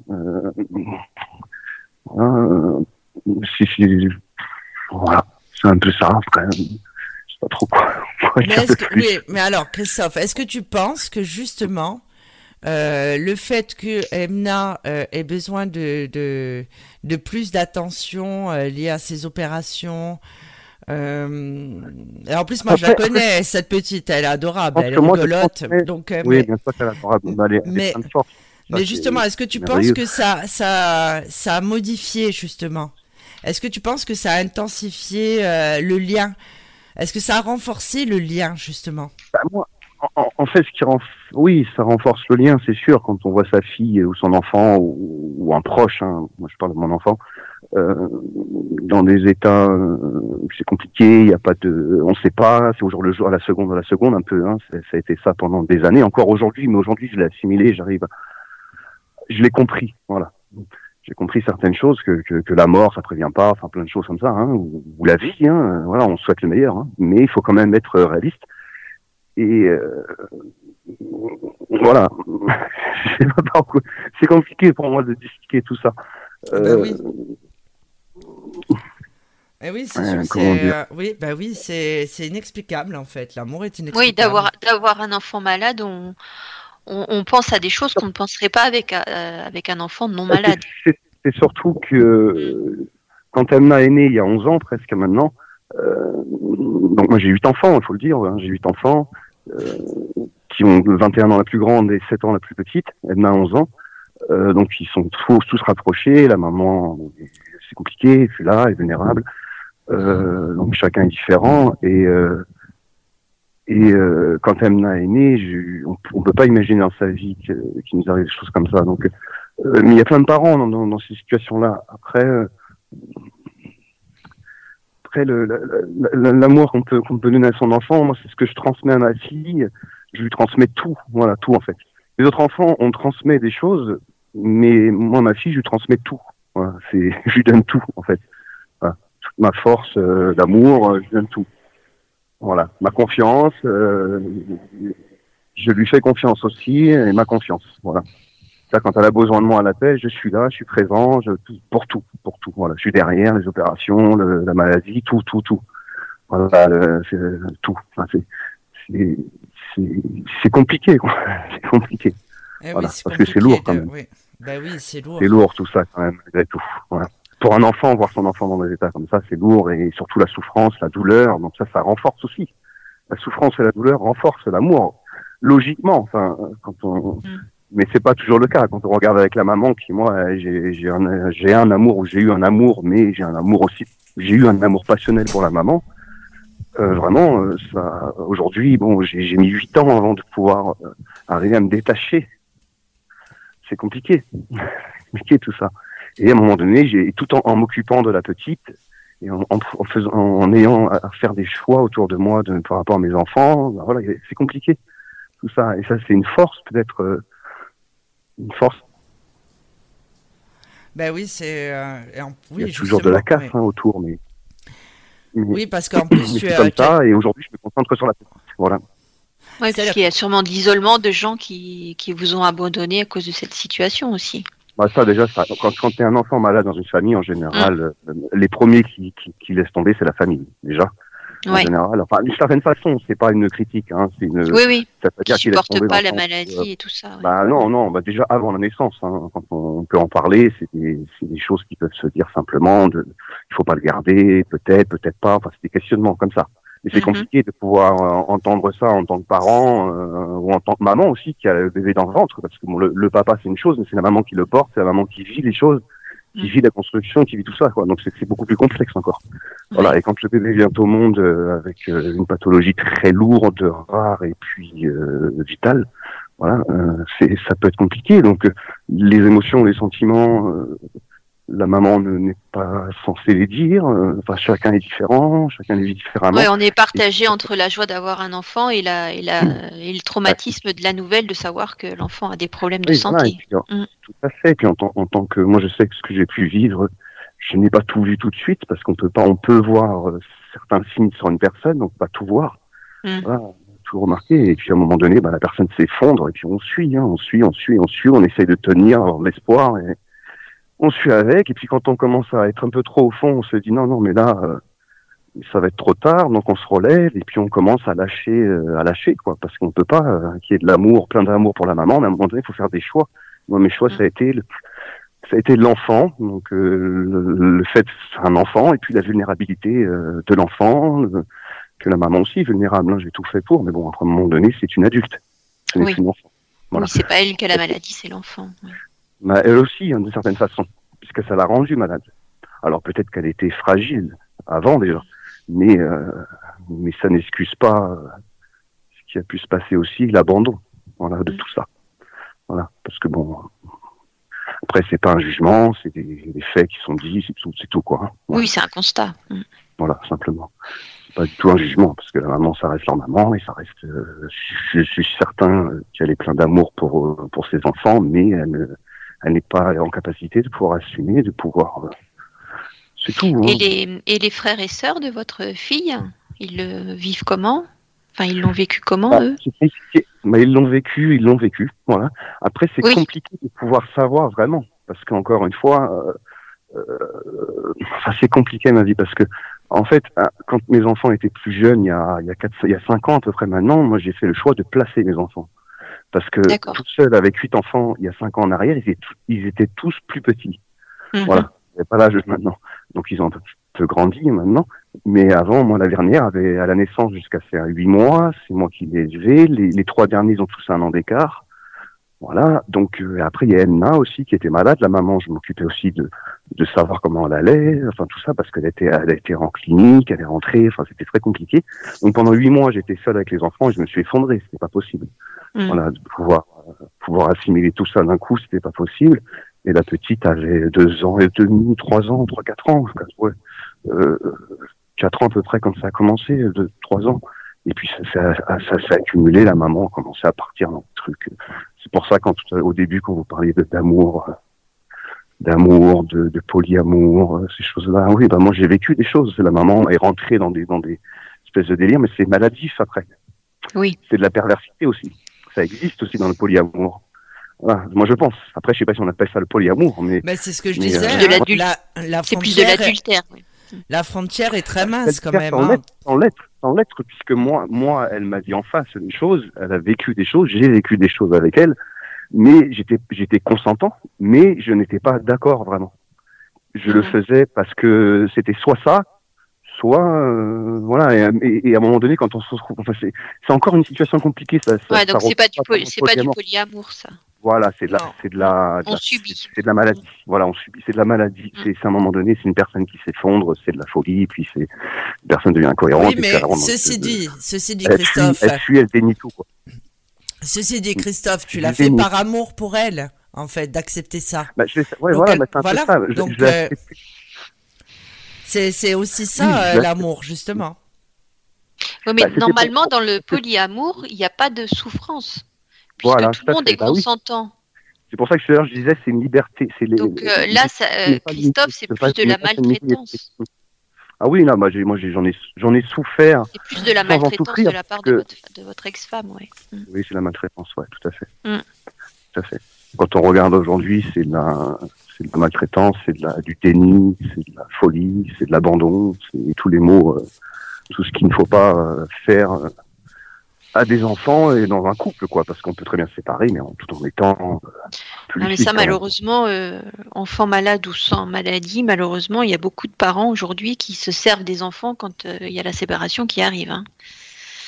Voilà, c'est un peu ça. Après, je sais pas trop quoi. Mais alors Christophe, est-ce que tu penses que justement le fait que Emna ait besoin de plus d'attention liée à ses opérations. Et en plus, moi, je la connais, cette petite, elle est adorable, elle est rigolote. Oui, bien sûr qu'elle est adorable, mais elle est forte. Mais justement, est-ce que tu penses que ça a modifié, justement? Est-ce que tu penses que ça a intensifié le lien? Est-ce que ça a renforcé le lien, justement? En fait, ça renforce le lien, c'est sûr, quand on voit sa fille ou son enfant ou un proche, hein, moi je parle de mon enfant, dans des états, c'est compliqué, on sait pas, c'est au jour le jour, à la seconde un peu, hein, ça a été ça pendant des années, encore aujourd'hui, mais aujourd'hui je l'ai assimilé, je l'ai compris, voilà. J'ai compris certaines choses, que la mort, ça prévient pas, enfin plein de choses comme ça, hein, ou la vie, hein, voilà, on souhaite le meilleur, hein, mais il faut quand même être réaliste. Et voilà, c'est compliqué pour moi de discuter tout ça. C'est inexplicable en fait. L'amour est inexplicable. Oui, d'avoir un enfant malade, on pense à des choses qu'on ne penserait pas avec un enfant non malade. C'est surtout que Quand Emna est née il y a 11 ans presque maintenant, donc moi j'ai 8 enfants, il faut le dire, hein, j'ai 8 enfants qui ont 21 ans la plus grande et 7 ans la plus petite, Emna a 11 ans, donc ils sont tous rapprochés, la maman c'est compliqué, elle est vulnérable, donc chacun est différent et quand Emna est née, on peut pas imaginer dans sa vie qu'il nous arrive des choses comme ça, donc mais il y a plein de parents dans ces situations-là. Après l'amour qu'on peut donner à son enfant, moi c'est ce que je transmets à ma fille. Je lui transmets tout, voilà, tout en fait. Les autres enfants, on transmet des choses, mais moi ma fille, je lui transmets tout. Voilà, je lui donne tout en fait. Voilà. Toute ma force, l'amour, je lui donne tout. Voilà, ma confiance, je lui fais confiance aussi et ma confiance, voilà. Ça, quand elle a besoin de moi à la paix, je suis là, je suis présent, pour tout. Voilà, je suis derrière les opérations, la maladie, tout. Voilà, tout. Enfin, c'est compliqué, quoi. C'est compliqué. Eh voilà, oui, parce que c'est lourd quand même. Oui. Bah oui, c'est lourd. C'est lourd tout ça quand même, malgré tout. Voilà. Pour un enfant, voir son enfant dans des états comme ça, c'est lourd, et surtout la souffrance, la douleur. Donc ça renforce aussi. La souffrance et la douleur renforcent l'amour. Logiquement, enfin, quand on. Mais c'est pas toujours le cas quand on regarde avec la maman qui, moi, j'ai eu un amour passionnel pour la maman. Vraiment, ça. Aujourd'hui, bon, j'ai mis 8 ans avant de pouvoir arriver à me détacher. C'est compliqué, tout ça. Et à un moment donné, j'ai tout en m'occupant de la petite et en ayant à faire des choix autour de moi par rapport à mes enfants. Ben voilà, c'est compliqué tout ça. Et ça, c'est une force peut-être. Une force. Ben oui, c'est. Oui, il y a toujours de la casse autour, mais. Oui, parce qu'en plus. C'est comme ça, et aujourd'hui, je me concentre sur la petite. Voilà. Oui, parce qu'il y a sûrement de l'isolement de gens qui vous ont abandonné à cause de cette situation aussi. Bah, ça, déjà, quand tu es un enfant malade dans une famille, en général, les premiers qui laissent tomber, c'est la famille, déjà. En général, enfin, d'une certaine façon, c'est pas une critique, hein, c'est une. Oui, oui. Ça veut dire qu'il ne supporte pas la maladie et tout ça. Ouais. Bah non, bah déjà avant la naissance, hein, quand on peut en parler, c'est des choses qui peuvent se dire simplement. Il faut pas le garder, peut-être pas. Enfin, c'est des questionnements comme ça. Et c'est compliqué de pouvoir entendre ça en tant que parent ou en tant que maman aussi qui a le bébé dans le ventre, parce que bon, le papa c'est une chose, mais c'est la maman qui le porte, c'est la maman qui vit les choses. Qui vit la construction, qui vit tout ça, quoi. Donc c'est beaucoup plus complexe encore. Voilà. Et quand le bébé vient au monde avec une pathologie très lourde, rare et puis vitale, voilà, ça peut être compliqué. Donc les émotions, les sentiments, la maman n'est pas censée les dire. Enfin, chacun est différent, chacun les vit différemment. Ouais, on est partagé entre la joie d'avoir un enfant et et le traumatisme de la nouvelle de savoir que l'enfant a des problèmes de santé. Voilà, puis, tout à fait. Et puis en tant que moi, je sais que ce que j'ai pu vivre, je n'ai pas tout vu tout de suite parce qu'on peut pas, on peut voir certains signes sur une personne, donc pas tout voir, voilà, tout remarquer. Et puis à un moment donné, la personne s'effondre et puis on suit, hein, on suit, on essaye de tenir, avoir l'espoir. On suit avec, et puis quand on commence à être un peu trop au fond, on se dit non, mais là, ça va être trop tard, donc on se relève, et puis on commence à lâcher, quoi, parce qu'on peut pas qu'il y ait de l'amour, plein d'amour pour la maman, mais à un moment donné, il faut faire des choix. Moi, mes choix, ça a été l'enfant, donc le fait d'être un enfant, et puis la vulnérabilité de l'enfant, que la maman aussi est vulnérable, hein, j'ai tout fait pour, mais bon, à un moment donné, c'est une adulte, ce n'est qu'une enfant. Voilà. Oui, c'est pas elle qui a la maladie, c'est l'enfant, ouais. Bah, elle aussi, hein, d'une certaine façon, puisque ça l'a rendue malade. Alors peut-être qu'elle était fragile avant déjà, mais ça n'excuse pas ce qui a pu se passer aussi, l'abandon, voilà, de tout ça. Voilà, parce que bon, après c'est pas un jugement, c'est des faits qui sont dits, c'est tout quoi. Hein. Voilà. Oui, c'est un constat. Voilà, simplement. C'est pas du tout un jugement, parce que la maman, ça reste leur maman, et ça reste. Je suis certain qu'elle est plein d'amour pour ses enfants, mais elle n'est pas en capacité de pouvoir assumer, de pouvoir. C'est tout. Hein. Et les frères et sœurs de votre fille, ils le vivent comment? Enfin, ils l'ont vécu comment, eux? C'est compliqué. Bah, ils l'ont vécu. Voilà. Après, c'est compliqué de pouvoir savoir vraiment, parce qu'encore une fois, c'est compliqué ma vie, parce que en fait, quand mes enfants étaient plus jeunes, il y a 5 ans à peu près maintenant, moi j'ai fait le choix de placer mes enfants. Parce que tout seul, avec 8 enfants, il y a 5 ans en arrière, ils étaient tous plus petits. Voilà. n'avaient pas l'âge maintenant. Donc ils ont un peu grandi maintenant. Mais avant, moi, la dernière avait à la naissance jusqu'à faire 8 mois. C'est moi qui l'ai élevée. Les trois derniers, ils ont tous un an d'écart. Voilà. Donc après, il y a Emna aussi qui était malade. La maman, je m'occupais aussi de savoir comment elle allait. Enfin, tout ça parce qu'elle a été en clinique, elle est rentrée. Enfin, c'était très compliqué. Donc pendant 8 mois, j'étais seul avec les enfants et je me suis effondré. C'était pas possible. Mmh. Voilà, de pouvoir assimiler tout ça d'un coup, c'était pas possible. Et la petite avait 2 ans et demi, 3 ans, 3-4 ans, ouais. 4 ans à peu près quand ça a commencé, 2-3 ans. Et puis ça s'est accumulé, la maman a commencé à partir dans le truc. C'est pour ça au début, quand vous parliez d'amour, de polyamour, ces choses-là, oui, bah moi j'ai vécu des choses. La maman est rentrée dans des espèces de délires, mais c'est maladif après. Oui. C'est de la perversité aussi. Ça existe aussi dans le polyamour. Voilà, moi je pense. Après, je sais pas si on appelle ça le polyamour, mais. Bah, c'est ce que je disais. C'est plus de l'adultère. Oui. La frontière est très mince quand même. Sans l'être, puisque moi, elle m'a dit en face une chose, elle a vécu des choses, j'ai vécu des choses avec elle, mais j'étais consentant, mais je n'étais pas d'accord vraiment. Je le faisais parce que c'était soit ça, soit voilà. Et à un moment donné, quand on se retrouve, enfin, c'est encore une situation compliquée. Ouais, donc c'est pas du polyamour, ça. Voilà, c'est de la maladie. Voilà, on subit, c'est de la maladie. C'est à un moment donné, c'est une personne qui s'effondre, c'est de la folie, et puis c'est une personne devient incohérente. Oui, mais ceci dit, Christophe, elle dénie tout, quoi. Ceci dit, Christophe, tu l'as fait par amour pour elle, en fait, d'accepter ça. Bah, voilà, c'est un peu ça. Donc, c'est aussi ça, l'amour, justement. Oui, mais normalement, dans le polyamour, il n'y a pas de souffrance. Puisque voilà, tout le monde est consentant. Bah oui. C'est pour ça que je disais, c'est une liberté. Donc là, Christophe, c'est plus de la maltraitance. Ah oui, non, j'en ai souffert. C'est plus de la maltraitance de la part de votre ex-femme, oui. Oui, c'est la maltraitance, oui, tout à fait. Mm. Tout à fait. Quand on regarde aujourd'hui, c'est de la maltraitance, du déni, c'est de la folie, c'est de l'abandon, c'est tous les mots, tout ce qu'il ne faut pas faire. À des enfants et dans un couple, quoi, parce qu'on peut très bien se séparer, mais tout en étant plus. Non, mais ça, malheureusement, enfants malades ou sans maladie, malheureusement, il y a beaucoup de parents aujourd'hui qui se servent des enfants quand il y a la séparation qui arrive. Hein.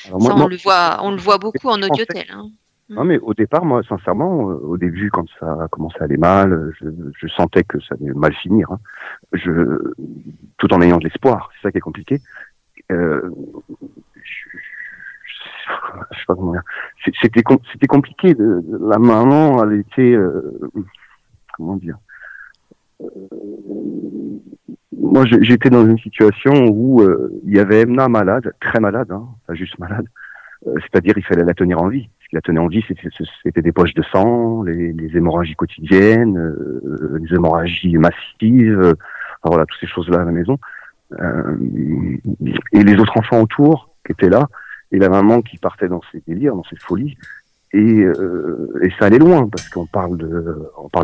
Alors, ça, on le voit beaucoup en audiotel. Hein. Non, mais au départ, moi, sincèrement, au début, quand ça a commencé à aller mal, je sentais que ça allait mal finir. Hein. Tout en ayant de l'espoir, c'est ça qui est compliqué. Je sais pas comment dire. C'était compliqué. La maman, elle était comment dire. Moi, j'étais dans une situation où il y avait Emna malade, très malade, hein, pas juste malade. C'est-à-dire, il fallait la tenir en vie. Ce qui la tenait en vie, c'était des poches de sang, les hémorragies quotidiennes, les hémorragies massives. Enfin, voilà, toutes ces choses-là à la maison. Et les autres enfants autour qui étaient là. Et la maman qui partait dans ses délires, dans ses folies, et ça allait loin parce qu'on parle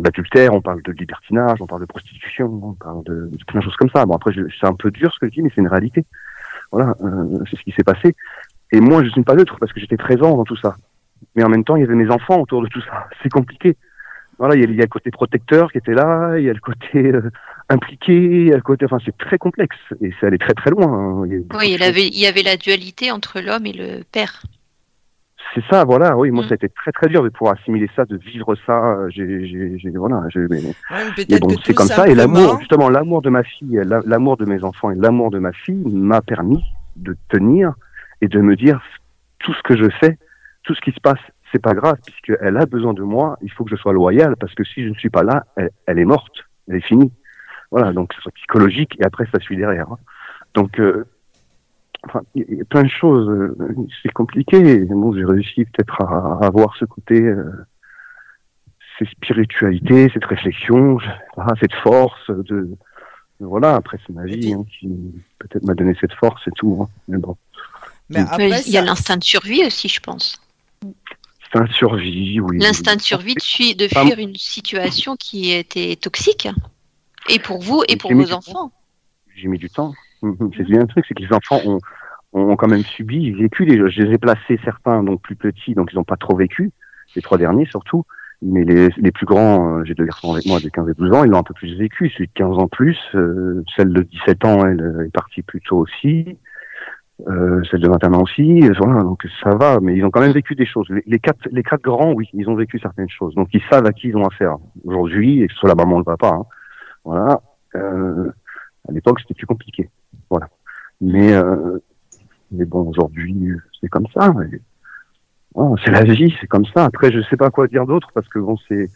d'adultère, on parle de libertinage, on parle de prostitution, on parle de plein de choses comme ça. Bon après c'est un peu dur ce que je dis, mais c'est une réalité. Voilà, c'est ce qui s'est passé. Et moi je suis pas neutre parce que j'étais présent dans tout ça, mais en même temps il y avait mes enfants autour de tout ça. C'est compliqué. Voilà, il y a le côté protecteur qui était là, il y a le côté impliqué, à côté, enfin c'est très complexe et ça allait très très loin. Il y avait la dualité entre l'homme et le père. C'est ça, voilà, oui, moi ça a été très très dur de pouvoir assimiler ça, de vivre ça. C'est comme ça et l'amour, justement, l'amour de ma fille, l'amour de mes enfants et l'amour de ma fille m'a permis de tenir et de me dire tout ce que je fais, tout ce qui se passe, c'est pas grave puisqu'elle a besoin de moi, il faut que je sois loyal parce que si je ne suis pas là, elle est morte, elle est finie. Voilà, donc c'est psychologique et après ça suit derrière. Donc, enfin, il y a plein de choses, c'est compliqué. Bon, j'ai réussi peut-être à avoir ce côté, cette spiritualité, cette réflexion, cette force. Voilà, après c'est ma vie hein, qui peut-être m'a donné cette force et tout. Hein, mais bon. Mais après, il y a l'instinct de survie aussi, je pense. L'instinct de survie, oui. L'instinct de survie de fuir une situation qui était toxique. Et pour vous et pour vos enfants. J'ai mis du temps. C'est bien le truc, c'est que les enfants ont quand même subi, vécu. Je les ai placés certains donc plus petits, donc ils n'ont pas trop vécu, les 3 derniers surtout. Mais les plus grands, j'ai deux garçons avec moi de 15 et 12 ans, ils l'ont un peu plus vécu, celui de 15 ans plus, celle de 17 ans, elle est partie plus tôt aussi, celle de 21 ans aussi, voilà, donc ça va, mais ils ont quand même vécu des choses. Les quatre grands, oui, ils ont vécu certaines choses, donc ils savent à qui ils ont affaire aujourd'hui, et que ce soit la maman ou le papa, hein. Voilà. À l'époque, c'était plus compliqué, voilà. Mais bon, aujourd'hui, c'est comme ça, mais... Oh, c'est la vie, c'est comme ça. Après, je sais pas quoi dire d'autre parce que bon, c'est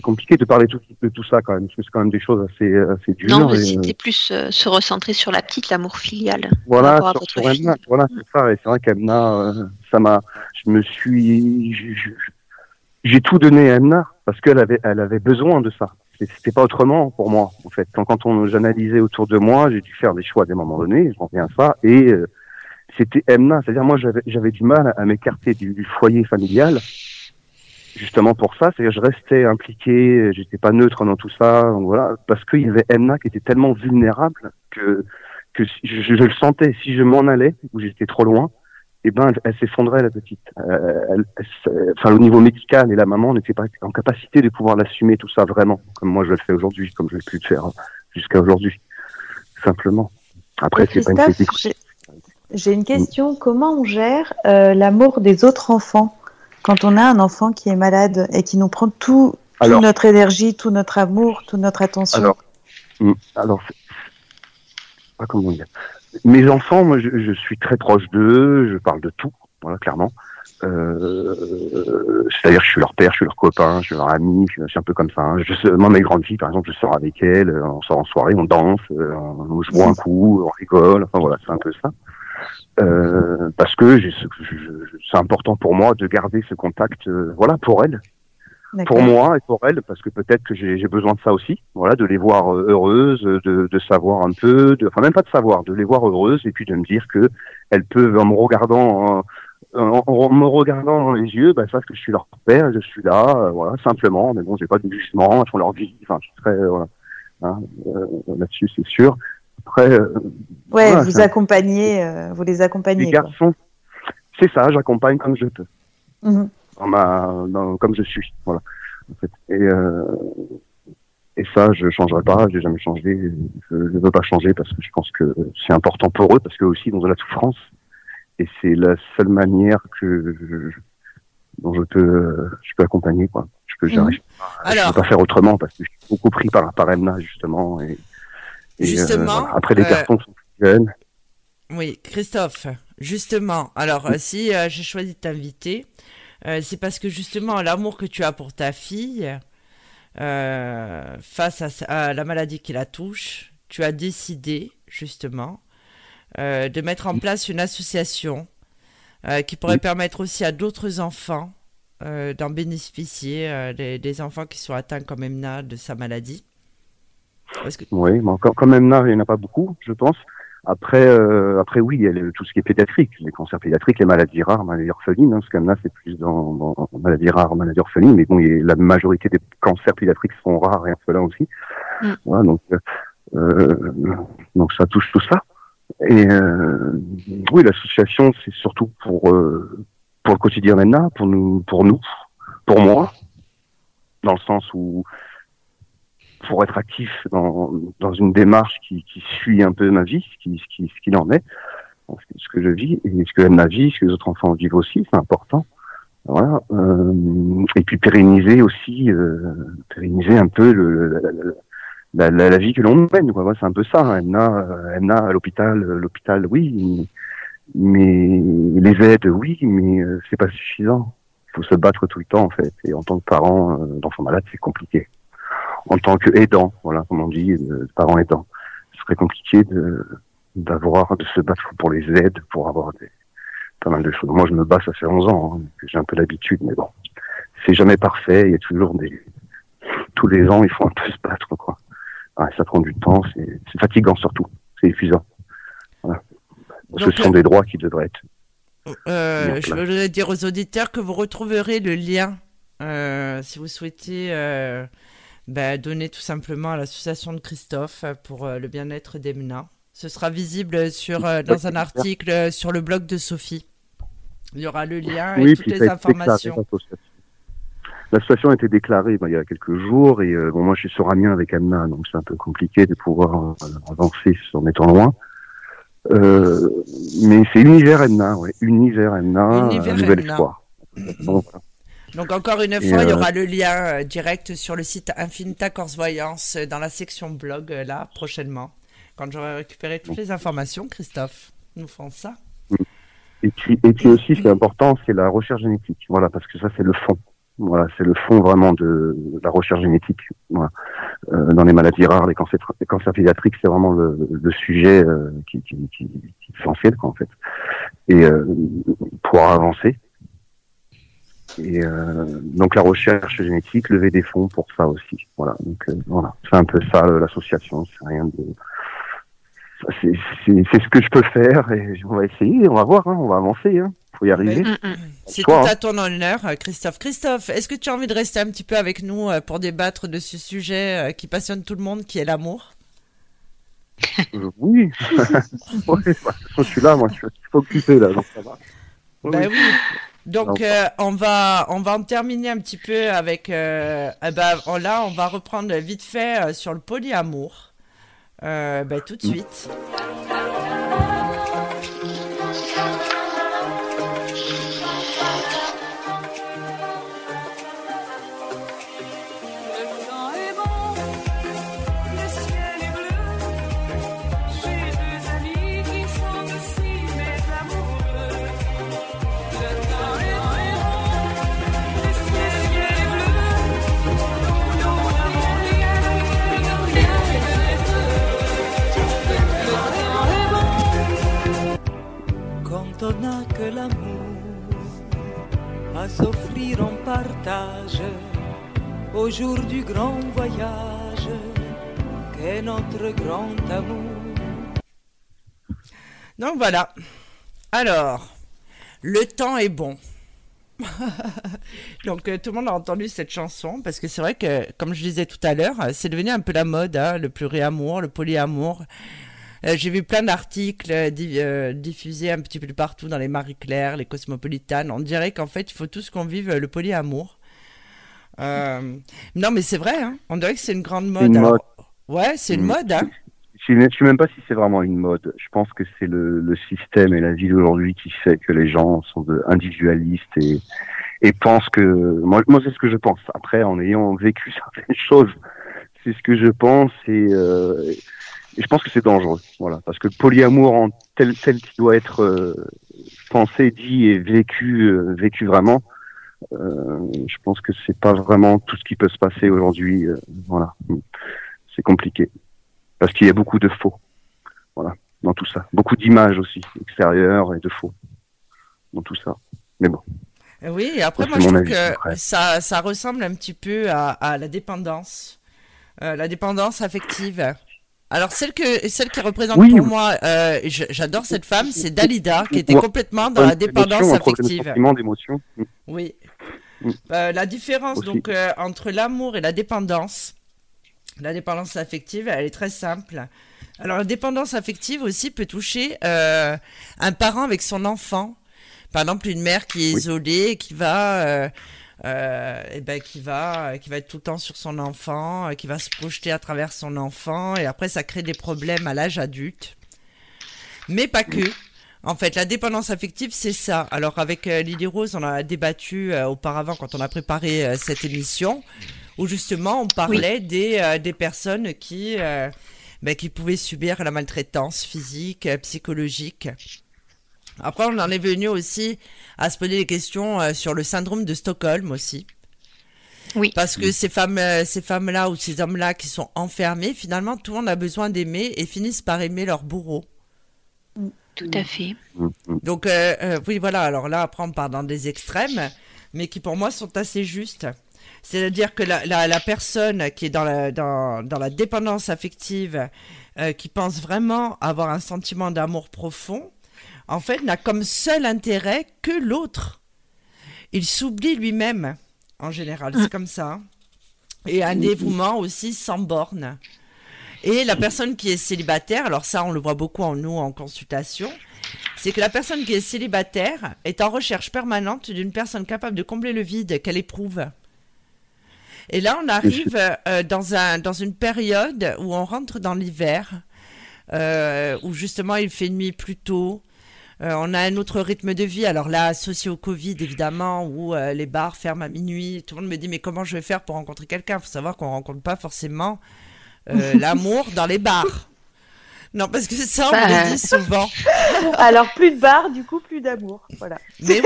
compliqué de parler de tout ça quand même, parce que c'est quand même des choses assez dures. Non, mais c'était plus se recentrer sur la petite, l'amour filial. Voilà, sur Emna, voilà, c'est ça. Et c'est vrai qu'Emna, j'ai tout donné à Emna parce qu'elle avait besoin de ça. C'était pas autrement pour moi, en fait. Quand j'analysais autour de moi, j'ai dû faire des choix à des moments donnés. Je reviens à ça et c'était Emna, c'est-à-dire moi j'avais du mal à m'écarter du foyer familial, justement pour ça, c'est-à-dire je restais impliqué, j'étais pas neutre dans tout ça, donc voilà, parce qu'il y avait Emna qui était tellement vulnérable que je le sentais, si je m'en allais ou j'étais trop loin, et ben elle s'effondrait la petite. Enfin au niveau médical et la maman n'était pas en capacité de pouvoir l'assumer tout ça vraiment, comme moi je le fais aujourd'hui, comme je l'ai pu le faire jusqu'à aujourd'hui, simplement. Après c'est pas une petite... J'ai une question. Comment on gère l'amour des autres enfants quand on a un enfant qui est malade et qui nous prend toute notre énergie, tout notre amour, toute notre attention? Alors c'est pas comment dire. Mes enfants, moi, je suis très proche d'eux. Je parle de tout, voilà, clairement. C'est-à-dire, je suis leur père, je suis leur copain, je suis leur ami. Je suis un peu comme ça. Hein. Moi, mes grandes filles, par exemple, je sors avec elles. On sort en soirée, on danse, on joue un coup, on rigole. Enfin voilà, c'est un peu ça. Parce que c'est important pour moi de garder ce contact, voilà, pour elle, pour moi et pour elle, parce que peut-être que j'ai besoin de ça aussi, voilà, de les voir heureuses, de savoir un peu, enfin même pas de savoir, de les voir heureuses et puis de me dire que elles peuvent, en me regardant, dans les yeux, bah, savent que je suis leur père, je suis là, voilà, simplement. Mais bon, j'ai pas de jugement, elles font leur vie, enfin, je suis très, voilà, hein, là-dessus, c'est sûr. Après, ouais, voilà, vous les accompagnez. Les garçons, c'est ça, j'accompagne comme je peux, comme je suis, voilà. En fait. Et ça, je changerai pas, j'ai jamais changé, je ne veux pas changer parce que je pense que c'est important pour eux, parce qu'eux aussi ils ont de la souffrance, et c'est la seule manière que dont je peux accompagner, quoi. Je peux pas faire autrement parce que je suis beaucoup pris par Emna justement et. Justement, voilà. Après, les cartons sont plus jeunes. Oui, Christophe, justement, alors si j'ai choisi de t'inviter, c'est parce que justement l'amour que tu as pour ta fille, face à la maladie qui la touche, tu as décidé justement de mettre en place une association qui pourrait permettre aussi à d'autres enfants d'en bénéficier, des enfants qui sont atteints comme Emna de sa maladie. Que... Oui, mais quand même là, il n'y en a pas beaucoup, je pense. Après, oui, il y a tout ce qui est pédiatrique, les cancers pédiatriques, les maladies rares, maladies orphelines, hein, parce que là, c'est plus dans maladies rares, maladies orphelines, mais bon, la majorité des cancers pédiatriques sont rares et orphelins aussi. Mm. Voilà, donc ça touche tout ça. Et oui, l'association, c'est surtout pour le quotidien maintenant, pour moi, dans le sens où pour être actif dans une démarche qui suit un peu ma vie, ce qu'il en est, ce que je vis, et ce que Emna vit, ce que les autres enfants vivent aussi, c'est important. Voilà. Et puis pérenniser aussi, pérenniser un peu la vie que l'on mène, quoi. Voilà, c'est un peu ça. Emna à l'hôpital, oui, mais les aides, oui, mais c'est pas suffisant. Il faut se battre tout le temps, en fait. Et en tant que parent d'enfant malade, c'est compliqué. En tant qu'aidant, voilà, comme on dit, parent aidant, ce serait compliqué de se battre pour les aides, pour avoir pas mal de choses. Moi, je me bats, ça fait 11 ans, hein, j'ai un peu l'habitude, mais bon, c'est jamais parfait, il y a toujours tous les ans, il faut un peu se battre, quoi. Ouais, ça prend du temps, c'est fatigant surtout, c'est épuisant. Voilà. Donc, ce sont des droits qui devraient être. Je voudrais dire aux auditeurs que vous retrouverez le lien, si vous souhaitez... donner tout simplement à l'association de Christophe pour le bien-être d'Emna. Ce sera visible dans un article sur le blog de Sophie. Il y aura le lien et toutes les informations. La situation a été déclarée il y a quelques jours et moi je suis sur Amiens avec Emna, donc c'est un peu compliqué de pouvoir avancer en étant loin. Mais c'est Univers Emna, ouais. Univers Emna, un nouvel espoir. Donc, voilà. Donc encore une fois, il y aura le lien direct sur le site Infinita Corse Voyance dans la section blog là prochainement. Quand j'aurai récupéré toutes les informations, Christophe, nous ferons ça. Et puis aussi, ce qui est important, c'est la recherche génétique. Voilà, parce que ça, c'est le fond. Voilà, c'est le fond vraiment de la recherche génétique. Voilà. Dans les maladies rares, les cancers pédiatriques, c'est vraiment le sujet qui est essentiel, quoi, en fait. Et pouvoir avancer. Et donc la recherche génétique, lever des fonds pour ça aussi. Voilà, donc voilà, c'est un peu ça l'association. C'est rien de. C'est ce que je peux faire et on va essayer, on va voir, on va avancer, faut y arriver. C'est toi, tout à ton honneur, Christophe. Christophe, est-ce que tu as envie de rester un petit peu avec nous pour débattre de ce sujet qui passionne tout le monde, qui est l'amour? Oui, je suis là, moi, je suis occupé là, donc ça va. Oui. Ben oui. Donc on va en terminer un petit peu avec, on va reprendre vite fait sur le polyamour. Tout de suite. Quand on n'a que l'amour à s'offrir en partage au jour du grand voyage, qu'est notre grand amour. Donc voilà. Alors, le temps est bon. Donc tout le monde a entendu cette chanson parce que c'est vrai que, comme je disais tout à l'heure, c'est devenu un peu la mode, le pluriamour, le polyamour. J'ai vu plein d'articles diffusés un petit peu partout dans les Marie Claire, les Cosmopolitanes. On dirait qu'en fait, il faut tous qu'on vive le polyamour. Non, mais c'est vrai. On dirait que c'est une grande mode. Une mode. Ouais, c'est une mode. Je ne sais même pas si c'est vraiment une mode. Je pense que c'est le système et la vie d'aujourd'hui qui fait que les gens sont individualistes et pensent que... Moi, c'est ce que je pense. Après, en ayant vécu certaines choses, c'est ce que je pense et je pense que c'est dangereux, voilà, parce que le polyamour en tel qu'il doit être pensé, dit et vécu vraiment, je pense que c'est pas vraiment tout ce qui peut se passer aujourd'hui, voilà, c'est compliqué, parce qu'il y a beaucoup de faux, voilà, dans tout ça, beaucoup d'images aussi extérieures et de faux dans tout ça, mais bon. Oui, et après moi je trouve que ça ressemble un petit peu à la dépendance affective. Alors, celle qui représente pour moi, j'adore cette femme, c'est Dalida, qui était complètement dans la dépendance affective. D'émotion. Oui. La différence aussi. Donc entre l'amour et la dépendance affective, elle est très simple. Alors, la dépendance affective aussi peut toucher un parent avec son enfant. Par exemple, une mère qui est isolée et qui va... qui va être tout le temps sur son enfant, qui va se projeter à travers son enfant, et après ça crée des problèmes à l'âge adulte. Mais pas que. En fait, la dépendance affective, c'est ça. Alors avec Lily Rose, on a débattu auparavant quand on a préparé cette émission, où justement on parlait des personnes qui pouvaient subir la maltraitance physique, psychologique. Après, on en est venu aussi à se poser des questions sur le syndrome de Stockholm aussi. Oui. Parce que ces femmes-là ou ces hommes-là qui sont enfermés, finalement, tout le monde a besoin d'aimer et finissent par aimer leur bourreau. Tout à fait. Donc, alors là, après, on part dans des extrêmes, mais qui, pour moi, sont assez justes. C'est-à-dire que la personne qui est dans la dépendance affective, qui pense vraiment avoir un sentiment d'amour profond, en fait, n'a comme seul intérêt que l'autre. Il s'oublie lui-même, en général, c'est comme ça. Et un dévouement aussi sans borne. Et la personne qui est célibataire, alors ça, on le voit beaucoup en consultation, c'est que la personne qui est célibataire est en recherche permanente d'une personne capable de combler le vide qu'elle éprouve. Et là, on arrive dans une période où on rentre dans l'hiver, où justement il fait nuit plus tôt. On a un autre rythme de vie, alors là associé au Covid évidemment, où les bars ferment à minuit. Tout le monde me dit mais comment je vais faire pour rencontrer quelqu'un? Il faut savoir qu'on ne rencontre pas forcément l'amour dans les bars. Non, parce que ça, on me le dit souvent. Alors, plus de bar, du coup, plus d'amour. Voilà. Mais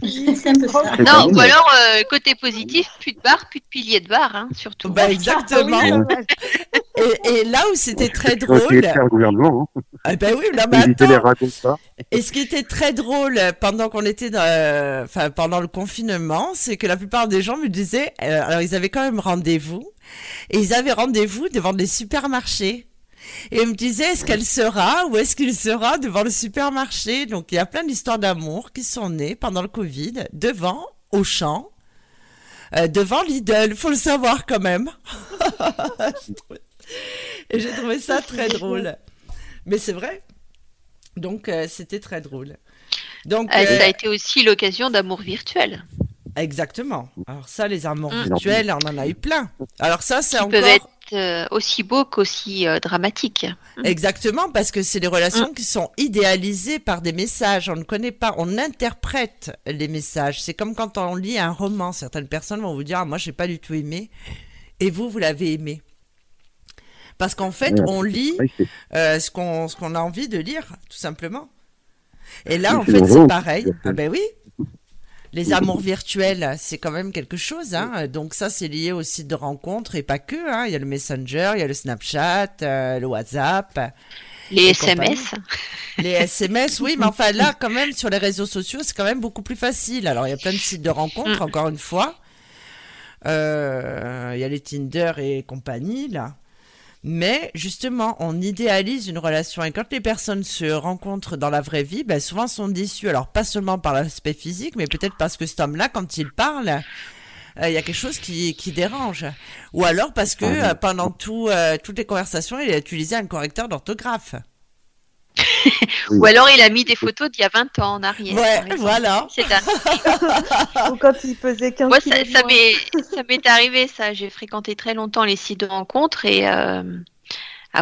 oui, c'est un peu ça. Non, ou alors, côté positif, plus de bar, plus de piliers de bar, hein, surtout. Bah, exactement. Et là où c'était très drôle. C'est le gouvernement. Ah, ben oui, là, mais attends. Et ce qui était très drôle pendant qu'on était pendant le confinement, c'est que la plupart des gens me disaient, alors, ils avaient quand même rendez-vous. Et ils avaient rendez-vous devant des supermarchés. Et elle me disait, est-ce qu'elle sera ou est-ce qu'il sera devant le supermarché? Donc, il y a plein d'histoires d'amour qui sont nées pendant le Covid, devant Auchan, devant Lidl. Faut le savoir quand même. Et j'ai trouvé ça très drôle. Mais c'est vrai. Donc, c'était très drôle. Donc, ça a été aussi l'occasion d'amour virtuel. Exactement. Alors ça, les amours virtuels, on en a eu plein. Alors ça, c'est encore... aussi beau qu'aussi dramatique. Exactement, parce que c'est des relations qui sont idéalisées par des messages. On ne connaît pas, on interprète les messages. C'est comme quand on lit un roman. Certaines personnes vont vous dire « Ah, moi, je n'ai pas du tout aimé. » Et vous, vous l'avez aimé. Parce qu'en fait, on lit ce qu'on a envie de lire, tout simplement. Et là, en fait, c'est pareil. Ah ben oui. Les amours virtuels, c'est quand même quelque chose, hein. Donc ça, c'est lié au site de rencontres et pas que, hein. Il y a le Messenger, il y a le Snapchat, le WhatsApp. Les SMS. Les SMS, oui, mais enfin là, quand même, sur les réseaux sociaux, c'est quand même beaucoup plus facile. Alors, il y a plein de sites de rencontres, encore une fois. Il y a les Tinder et compagnie, là. Mais justement, on idéalise une relation et quand les personnes se rencontrent dans la vraie vie, ben souvent sont déçues. Alors pas seulement par l'aspect physique, mais peut-être parce que cet homme-là, quand il parle, il y a quelque chose qui dérange. Ou alors parce que pendant toutes les conversations, il a utilisé un correcteur d'orthographe. Ou alors il a mis des photos d'il y a 20 ans en arrière. Ouais, voilà. C'est un... Ou quand il pesait 15 kilos. Moi, ça m'est arrivé, ça. J'ai fréquenté très longtemps les sites de rencontres et ah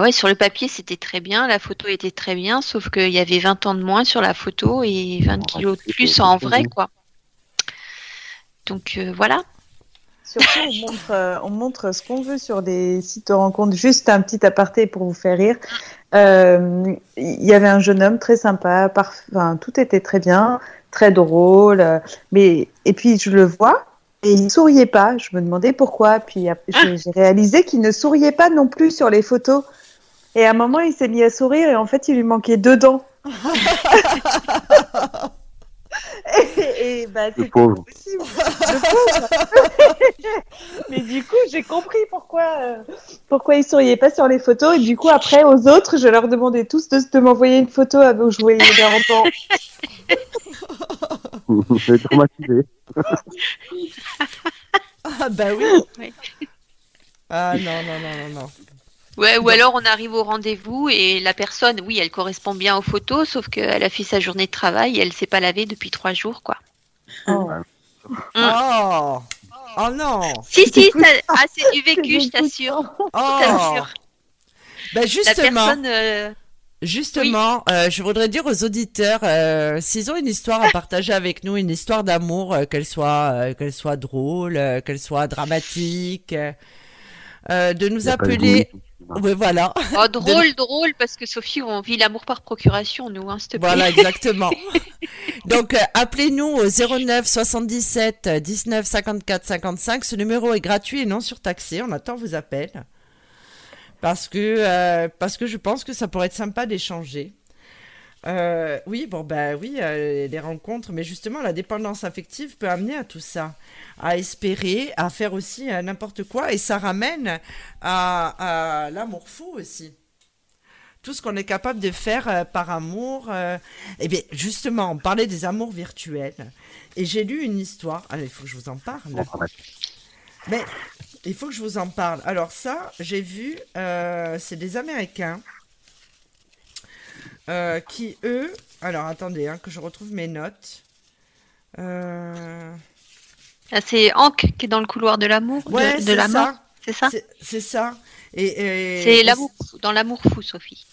ouais, sur le papier c'était très bien, la photo était très bien, sauf qu'il y avait 20 ans de moins sur la photo et 20 kilos de plus en vrai, quoi. Donc voilà. Surtout, on montre ce qu'on veut sur des sites de rencontres. Juste un petit aparté pour vous faire rire. Il y avait un jeune homme très sympa, tout était très bien, très drôle. Mais et puis je le vois et il souriait pas. Je me demandais pourquoi. Puis j'ai réalisé qu'il ne souriait pas non plus sur les photos. Et à un moment, il s'est mis à sourire et en fait, il lui manquait 2 dents. Et bah, c'est pas possible. Mais du coup, j'ai compris pourquoi ils souriaient pas sur les photos. Et du coup, après, aux autres, je leur demandais tous de m'envoyer une photo où je voyais les enfants. Je vais traumatiser. Ah bah oui. Ah non. Ouais, ou alors on arrive au rendez-vous et la personne, oui, elle correspond bien aux photos, sauf qu'elle a fait sa journée de travail et elle ne s'est pas lavée depuis 3 jours, quoi. Oh non. Si, ça... ah, c'est du vécu, je t'assure. Ben justement, je voudrais dire aux auditeurs, s'ils ont une histoire à partager avec nous, une histoire d'amour, qu'elle soit drôle, qu'elle soit dramatique, de nous appeler... Oui, voilà. Oh, drôle, parce que Sophie, on vit l'amour par procuration, nous, hein, s'il te plaît. Voilà, exactement. Donc, appelez-nous au 09 77 19 54 55. Ce numéro est gratuit et non surtaxé. On attend vos appels. Parce que je pense que ça pourrait être sympa d'échanger. Des rencontres. Mais justement, la dépendance affective peut amener à tout ça, à espérer, à faire aussi n'importe quoi. Et ça ramène à l'amour fou aussi. Tout ce qu'on est capable de faire par amour. Eh bien, justement, on parlait des amours virtuels. Et j'ai lu une histoire. Allez, il faut que je vous en parle. Mais il faut que je vous en parle. Alors ça, j'ai vu, c'est des Américains. Qui eux, alors attendez que je retrouve mes notes. Ah, c'est Hank qui est dans le couloir de l'amour, ouais, de la mort, c'est ça. C'est ça. Et c'est l'amour, dans l'amour fou, Sophie.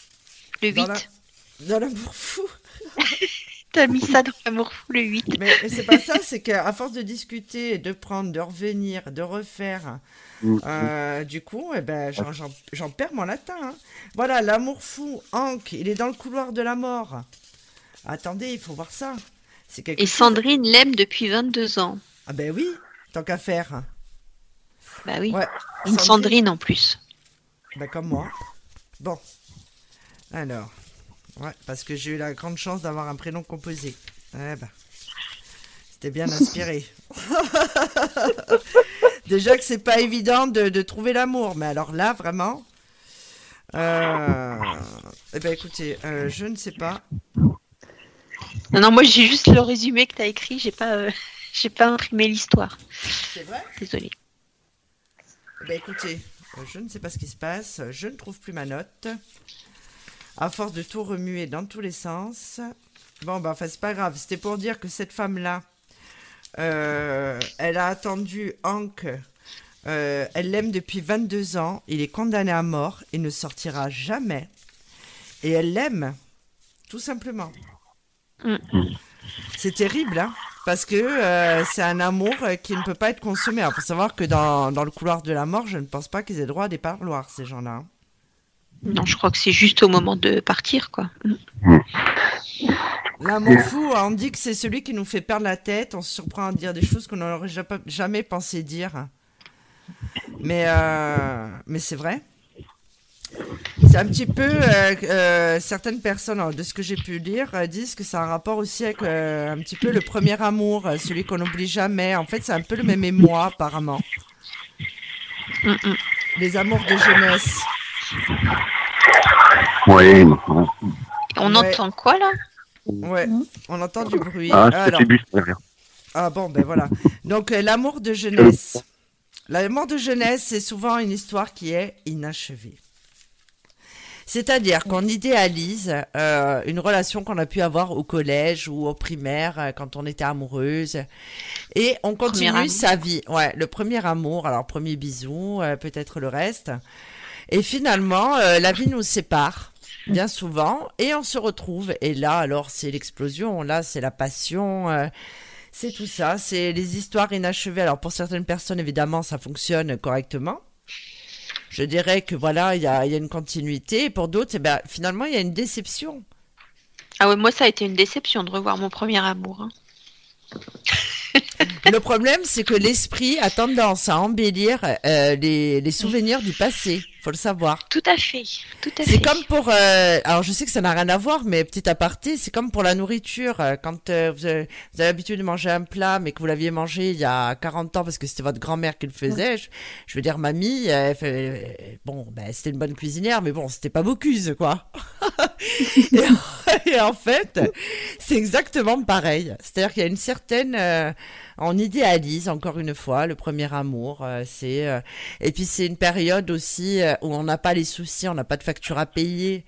Le 8. Dans l'amour fou. T'as mis ça dans l'amour fou, le 8. Mais c'est pas ça, c'est qu'à force de discuter, de prendre, de revenir, de refaire, du coup, eh ben, j'en perds mon latin. Hein. Voilà, l'amour fou, Hank, il est dans le couloir de la mort. Attendez, il faut voir ça. C'est et Sandrine l'aime depuis 22 ans. Ah ben oui, tant qu'à faire. Bah oui, ouais. Une Sandrine en plus. Bah comme moi. Bon, alors, ouais, parce que j'ai eu la grande chance d'avoir un prénom composé. Eh ben, c'était bien inspiré. Déjà que c'est pas évident de trouver l'amour, mais alors là, vraiment... Eh ben écoutez, je ne sais pas. Non, moi j'ai juste le résumé que t'as écrit, j'ai pas imprimé l'histoire. C'est vrai ? Désolée. Bah écoutez, je ne sais pas ce qui se passe, je ne trouve plus ma note. À force de tout remuer dans tous les sens. Bon, bah enfin, c'est pas grave, c'était pour dire que cette femme-là, elle a attendu Hank, elle l'aime depuis 22 ans, il est condamné à mort, il ne sortira jamais. Et elle l'aime, tout simplement. C'est terrible, hein, parce que c'est un amour qui ne peut pas être consumé. Alors, faut savoir que dans le couloir de la mort, je ne pense pas qu'ils aient droit à des parloirs, ces gens-là. Non, je crois que c'est juste au moment de partir, quoi. L'amour fou, on dit que c'est celui qui nous fait perdre la tête, on se surprend à dire des choses qu'on n'aurait jamais pensé dire. Mais c'est vrai. C'est un petit peu, certaines personnes, de ce que j'ai pu lire, disent que ça a un rapport aussi avec un petit peu le premier amour, celui qu'on n'oublie jamais. En fait, c'est un peu le même émoi, apparemment. Les amours de jeunesse. Oui. On entend quoi, là ? Ouais, on entend du bruit. Ah, c'est bus, c'est rien. Ah bon, ben voilà. Donc, l'amour de jeunesse. L'amour de jeunesse, c'est souvent une histoire qui est inachevée. C'est-à-dire qu'on idéalise une relation qu'on a pu avoir au collège ou au primaire quand on était amoureuse et on continue sa vie. Ouais, le premier amour, alors premier bisou, peut-être le reste. Et finalement, la vie nous sépare bien souvent et on se retrouve. Et là, alors, c'est l'explosion, là, c'est la passion, c'est tout ça, c'est les histoires inachevées. Alors, pour certaines personnes, évidemment, ça fonctionne correctement. Je dirais que voilà, il y a une continuité. Et pour d'autres, eh ben, finalement, il y a une déception. Ah ouais, moi, ça a été une déception de revoir mon premier amour. Hein. Le problème, c'est que l'esprit a tendance à embellir les souvenirs du passé. Il faut le savoir. Tout à fait. Tout à fait. C'est comme pour... alors, je sais que ça n'a rien à voir, mais petit aparté, c'est comme pour la nourriture. Quand vous avez l'habitude de manger un plat, mais que vous l'aviez mangé il y a 40 ans parce que c'était votre grand-mère qui le faisait, je veux dire, mamie, bon, ben, c'était une bonne cuisinière, mais bon, c'était pas Bocuse, quoi. et en fait, c'est exactement pareil. C'est-à-dire qu'il y a une certaine... on idéalise, encore une fois, le premier amour. Et puis, c'est une période aussi où on n'a pas les soucis, on n'a pas de facture à payer,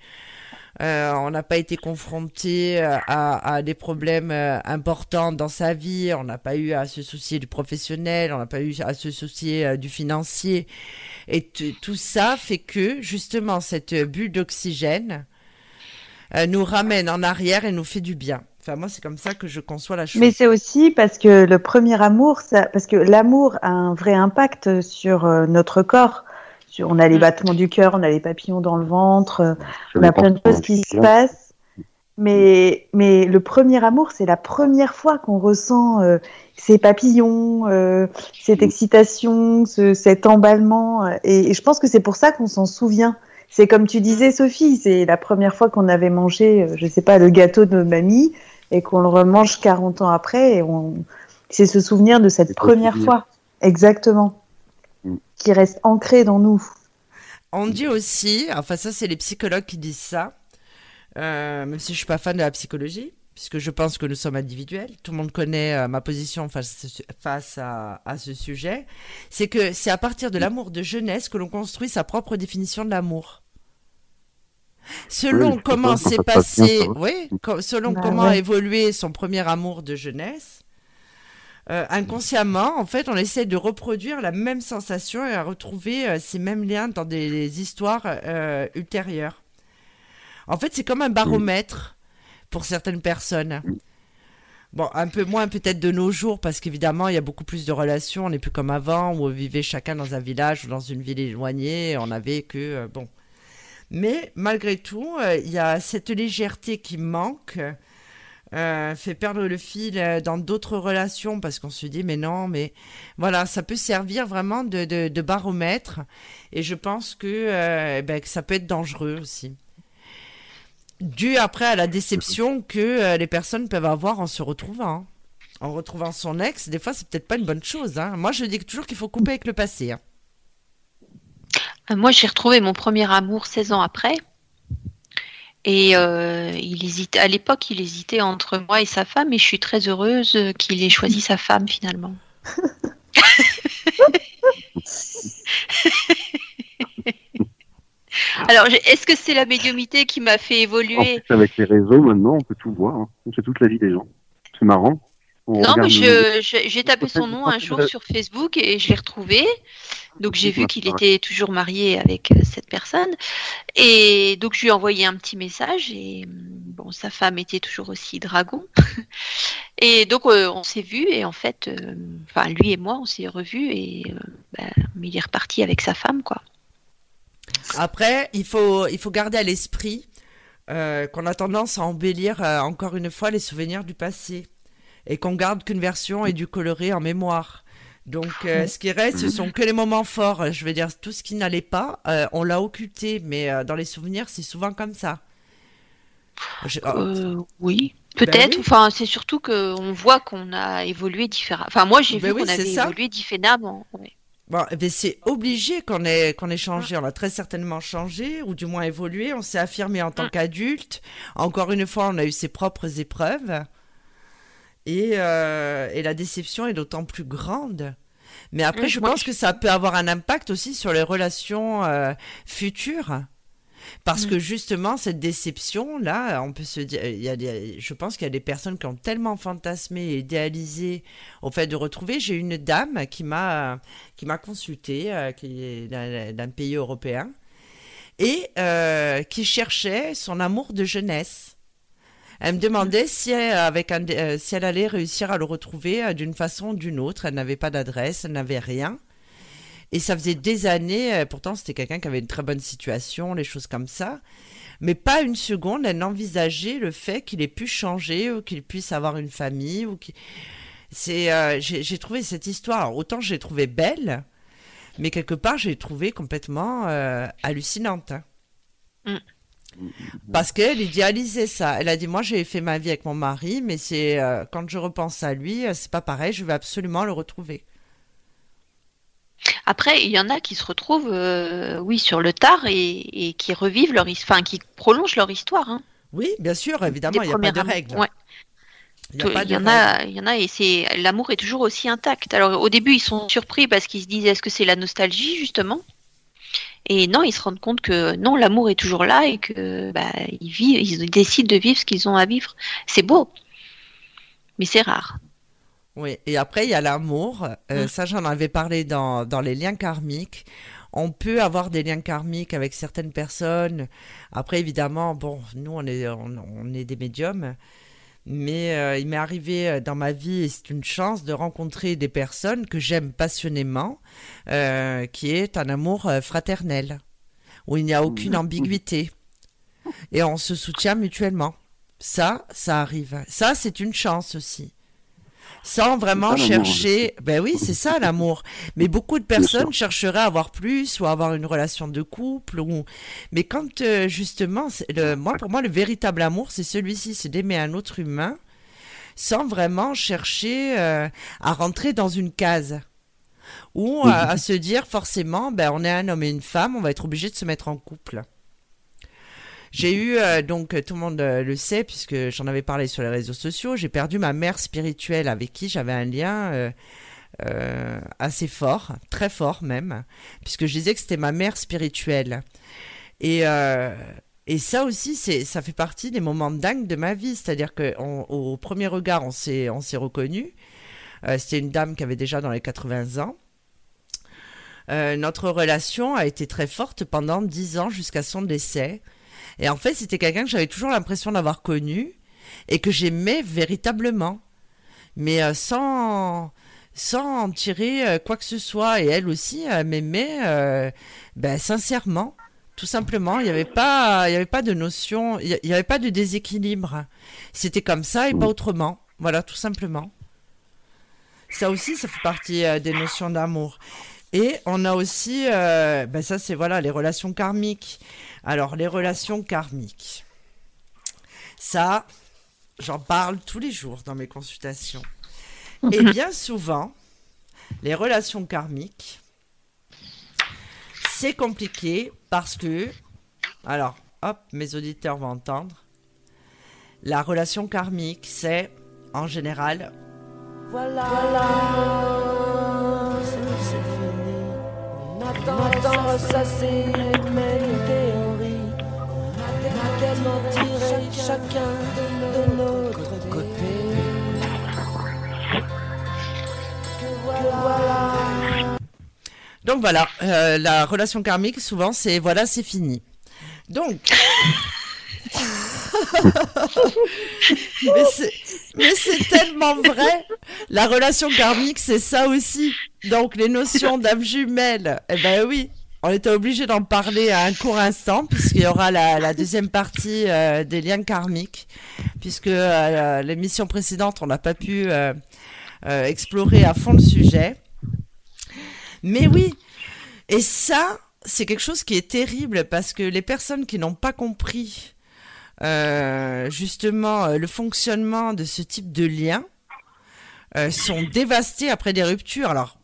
on n'a pas été confronté à des problèmes importants dans sa vie, on n'a pas eu à se soucier du professionnel, on n'a pas eu à se soucier du financier. Et tout ça fait que, justement, cette bulle d'oxygène nous ramène en arrière et nous fait du bien. Enfin, moi, c'est comme ça que je conçois la chose. Mais c'est aussi parce que le premier amour, parce que l'amour a un vrai impact sur notre corps. On a les battements du cœur, on a les papillons dans le ventre, on a plein de choses qui se passent. Mais le premier amour, c'est la première fois qu'on ressent ces papillons, cette excitation, cet emballement. Et je pense que c'est pour ça qu'on s'en souvient. C'est comme tu disais, Sophie, c'est la première fois qu'on avait mangé, je sais pas, le gâteau de mamie et qu'on le remange 40 ans après. Et c'est ce souvenir de cette première fois, exactement, qui reste ancré dans nous. On dit aussi, enfin ça c'est les psychologues qui disent ça, même si je suis pas fan de la psychologie, puisque je pense que nous sommes individuels, tout le monde connaît ma position face à ce sujet, c'est que c'est à partir de l'amour de jeunesse que l'on construit sa propre définition de l'amour. Selon comment s'est passé, selon comment a évolué son premier amour de jeunesse, Inconsciemment, en fait, on essaie de reproduire la même sensation et à retrouver ces mêmes liens dans des histoires ultérieures. En fait, c'est comme un baromètre pour certaines personnes. Bon, un peu moins peut-être de nos jours, parce qu'évidemment, il y a beaucoup plus de relations. On n'est plus comme avant, où on vivait chacun dans un village ou dans une ville éloignée. On n'avait que... bon. Mais malgré tout, il y a cette légèreté qui manque... fait perdre le fil dans d'autres relations parce qu'on se dit mais non, mais voilà, ça peut servir vraiment de baromètre et je pense que ça peut être dangereux aussi, dû après à la déception que les personnes peuvent avoir en se retrouvant, en retrouvant son ex. Des fois c'est peut-être pas une bonne chose, hein. Moi je dis toujours qu'il faut couper avec le passé, hein. Moi j'ai retrouvé mon premier amour 16 ans après. Et à l'époque, il hésitait entre moi et sa femme, et je suis très heureuse qu'il ait choisi sa femme, finalement. Alors, est-ce que c'est la médiumnité qui m'a fait évoluer ? En fait, avec les réseaux, maintenant, on peut tout voir. Hein. On sait toute la vie des gens. C'est marrant. J'ai tapé son nom un jour sur Facebook et je l'ai retrouvé. Donc j'ai vu qu'il était toujours marié avec cette personne. Et donc je lui ai envoyé un petit message et bon, sa femme était toujours aussi dragon. Et donc on s'est vus et en fait, lui et moi on s'est revus et il est reparti avec sa femme, quoi. Après, il faut garder à l'esprit qu'on a tendance à embellir encore une fois les souvenirs du passé. Et qu'on garde qu'une version et du coloré en mémoire. Donc, ce qui reste, ce sont que les moments forts. Je veux dire, tout ce qui n'allait pas, on l'a occulté. Mais dans les souvenirs, c'est souvent comme ça. Oui, peut-être. Oui. Enfin, c'est surtout qu'on voit qu'on a évolué différemment. Enfin, moi, j'ai vu qu'on avait évolué différemment. Ouais. Bon, mais c'est obligé qu'on ait changé. On a très certainement changé, ou du moins évolué. On s'est affirmé en tant qu'adulte. Encore une fois, on a eu ses propres épreuves. Et la déception est d'autant plus grande. Mais après, je pense que ça peut avoir un impact aussi sur les relations futures. Parce que justement, cette déception-là, on peut se dire, je pense qu'il y a des personnes qui ont tellement fantasmé et idéalisé au fait de retrouver. J'ai une dame qui m'a consultée, qui est d'un pays européen, et qui cherchait son amour de jeunesse. Elle me demandait si elle allait réussir à le retrouver d'une façon ou d'une autre. Elle n'avait pas d'adresse, elle n'avait rien. Et ça faisait des années, pourtant c'était quelqu'un qui avait une très bonne situation, les choses comme ça. Mais pas une seconde, elle n'envisageait le fait qu'il ait pu changer ou qu'il puisse avoir une famille. J'ai trouvé cette histoire, alors, autant je l'ai trouvée belle, mais quelque part je l'ai trouvée complètement hallucinante. Hein. Parce qu'elle idéalisait ça. Elle a dit, moi j'ai fait ma vie avec mon mari, mais c'est quand je repense à lui, c'est pas pareil, je vais absolument le retrouver. Après, il y en a qui se retrouvent sur le tard et qui revivent qui prolongent leur histoire. Hein. Oui, bien sûr, évidemment, il n'y a pas de règles. Ouais. Il y en a et l'amour est toujours aussi intact. Alors au début, ils sont surpris parce qu'ils se disent, est-ce que c'est la nostalgie justement ? Et non, ils se rendent compte que non, l'amour est toujours là et que ils décident de vivre ce qu'ils ont à vivre. C'est beau, mais c'est rare. Oui, et après, il y a l'amour. Ça, j'en avais parlé dans les liens karmiques. On peut avoir des liens karmiques avec certaines personnes. Après, évidemment, bon, nous, on est des médiums. Mais il m'est arrivé dans ma vie, et c'est une chance, de rencontrer des personnes que j'aime passionnément, qui est un amour fraternel, où il n'y a aucune ambiguïté. Et on se soutient mutuellement. Ça arrive. Ça, c'est une chance aussi. Sans vraiment chercher... Ben oui, c'est ça l'amour. Mais beaucoup de personnes chercheraient à avoir plus ou à avoir une relation de couple. Ou... Mais quand justement, pour moi, le véritable amour, c'est celui-ci, c'est d'aimer un autre humain sans vraiment chercher à rentrer dans une case. Ou à se dire forcément, on est un homme et une femme, on va être obligé de se mettre en couple. J'ai eu, donc tout le monde le sait, puisque j'en avais parlé sur les réseaux sociaux, j'ai perdu ma mère spirituelle avec qui j'avais un lien assez fort, très fort même, puisque je disais que c'était ma mère spirituelle. Et ça aussi, ça fait partie des moments dingues de ma vie, c'est-à-dire qu'au premier regard, on s'est reconnus. C'était une dame qui avait déjà dans les 80 ans. Notre relation a été très forte pendant 10 ans jusqu'à son décès. Et en fait, c'était quelqu'un que j'avais toujours l'impression d'avoir connu et que j'aimais véritablement. Mais sans en tirer quoi que ce soit. Et elle aussi m'aimait sincèrement, tout simplement. Il n'y avait pas de notion, il n'y avait pas de déséquilibre. C'était comme ça et pas autrement. Voilà, tout simplement. Ça aussi, ça fait partie des notions d'amour. Et on a aussi, ça c'est voilà, les relations karmiques. Alors, les relations karmiques, ça, j'en parle tous les jours dans mes consultations. Et bien souvent, les relations karmiques, c'est compliqué parce que, alors, hop, mes auditeurs vont entendre, la relation karmique, c'est en général... Voilà, c'est fini, on attend ressasser les mêmes théories, on a tellement tiré chacun de notre côté, que voilà. Donc voilà, la relation karmique, souvent, c'est voilà, c'est fini. Donc... mais c'est tellement vrai. La relation karmique, c'est ça aussi. Donc les notions d'âme jumelle, eh ben oui, on était obligé d'en parler à un court instant puisqu'il y aura la deuxième partie des liens karmiques, puisque l'émission précédente on n'a pas pu explorer à fond le sujet. Mais oui, et ça c'est quelque chose qui est terrible parce que les personnes qui n'ont pas compris le fonctionnement de ce type de liens sont dévastés après des ruptures. Alors,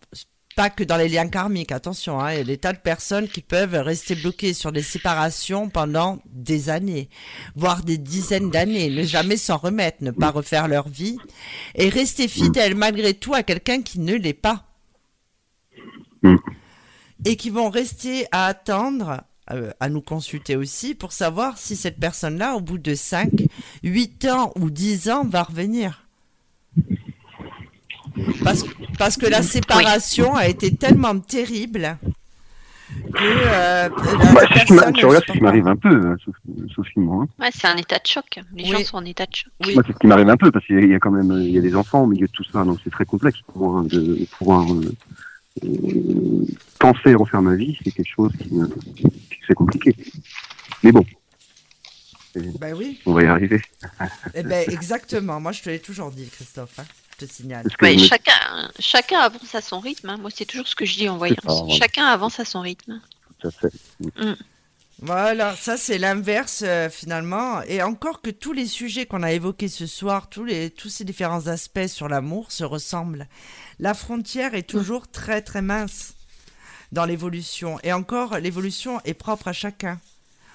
pas que dans les liens karmiques, attention, hein, il y a des tas de personnes qui peuvent rester bloquées sur des séparations pendant des années, voire des dizaines d'années, ne jamais s'en remettre, ne pas refaire leur vie, et rester fidèles malgré tout à quelqu'un qui ne l'est pas. Et qui vont rester à attendre... à nous consulter aussi pour savoir si cette personne-là, au bout de 5, 8 ans ou 10 ans, va revenir. Parce que la séparation a été tellement terrible que... tu regardes ce qui m'arrive un peu, Sophie, moi. Ouais, c'est un état de choc. Les gens sont en état de choc. Oui. Moi, c'est ce qui m'arrive un peu, parce qu'il y a quand même des enfants au milieu de tout ça, donc c'est très complexe pour un... penser refaire ma vie, c'est quelque chose qui c'est compliqué. Mais bon, oui. On va y arriver. Exactement, moi je te l'ai toujours dit, Christophe, hein. Je te signale. Chacun avance à son rythme, hein. Moi c'est toujours ce que je dis en voyance. Chacun avance à son rythme. Tout à fait. Voilà, ça c'est l'inverse finalement. Et encore que tous les sujets qu'on a évoqués ce soir, tous ces différents aspects sur l'amour se ressemblent. La frontière est toujours très très mince dans l'évolution. Et encore, l'évolution est propre à chacun.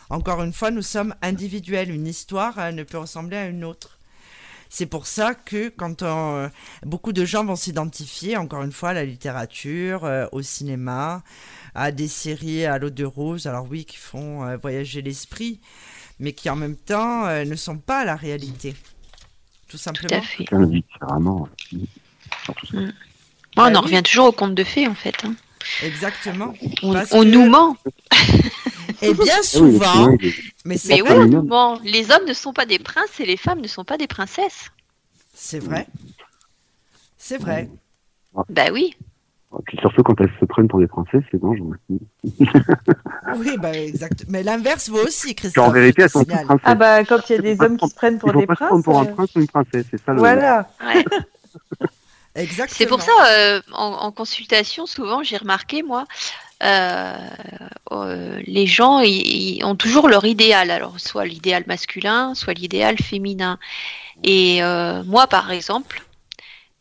Encore une fois, nous sommes individuels. Une histoire ne peut ressembler à une autre. C'est pour ça que quand beaucoup de gens vont s'identifier, encore une fois, à la littérature, au cinéma, à des séries à l'eau de rose, alors oui, qui font voyager l'esprit, mais qui en même temps ne sont pas la réalité. Tout simplement. Chacun le vit différemment. On en revient toujours au conte de fées, en fait. Hein. Exactement. On nous ment. Et bien souvent... Mais les hommes ne sont pas des princes et les femmes ne sont pas des princesses. C'est vrai. C'est vrai. Bah oui. Et puis surtout quand elles se prennent pour des princesses, c'est dangereux. Oui, exact. Mais l'inverse vaut aussi, Christophe. En vérité, elles sont toutes princesses. Ah bah quand il y a des hommes qui se prennent pour des princes... Ils ne vont pas se prendre pour un prince ou une princesse, c'est ça le... Voilà. Exactement. C'est pour ça, en consultation, souvent, j'ai remarqué, moi, les gens ils ont toujours leur idéal. Alors, soit l'idéal masculin, soit l'idéal féminin. Et moi, par exemple,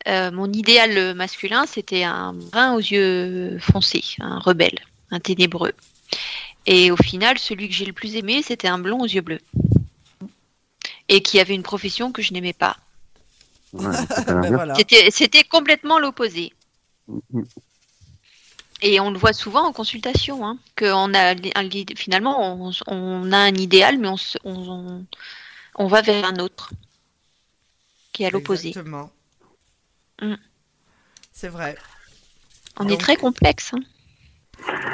mon idéal masculin, c'était un brun aux yeux foncés, un rebelle, un ténébreux. Et au final, celui que j'ai le plus aimé, c'était un blond aux yeux bleus. Et qui avait une profession que je n'aimais pas. Ouais, voilà. C'était complètement l'opposé. Et on le voit souvent en consultation, hein, finalement on a un idéal, mais on va vers un autre qui est à l'opposé. Exactement. C'est vrai. On est très complexe. Hein.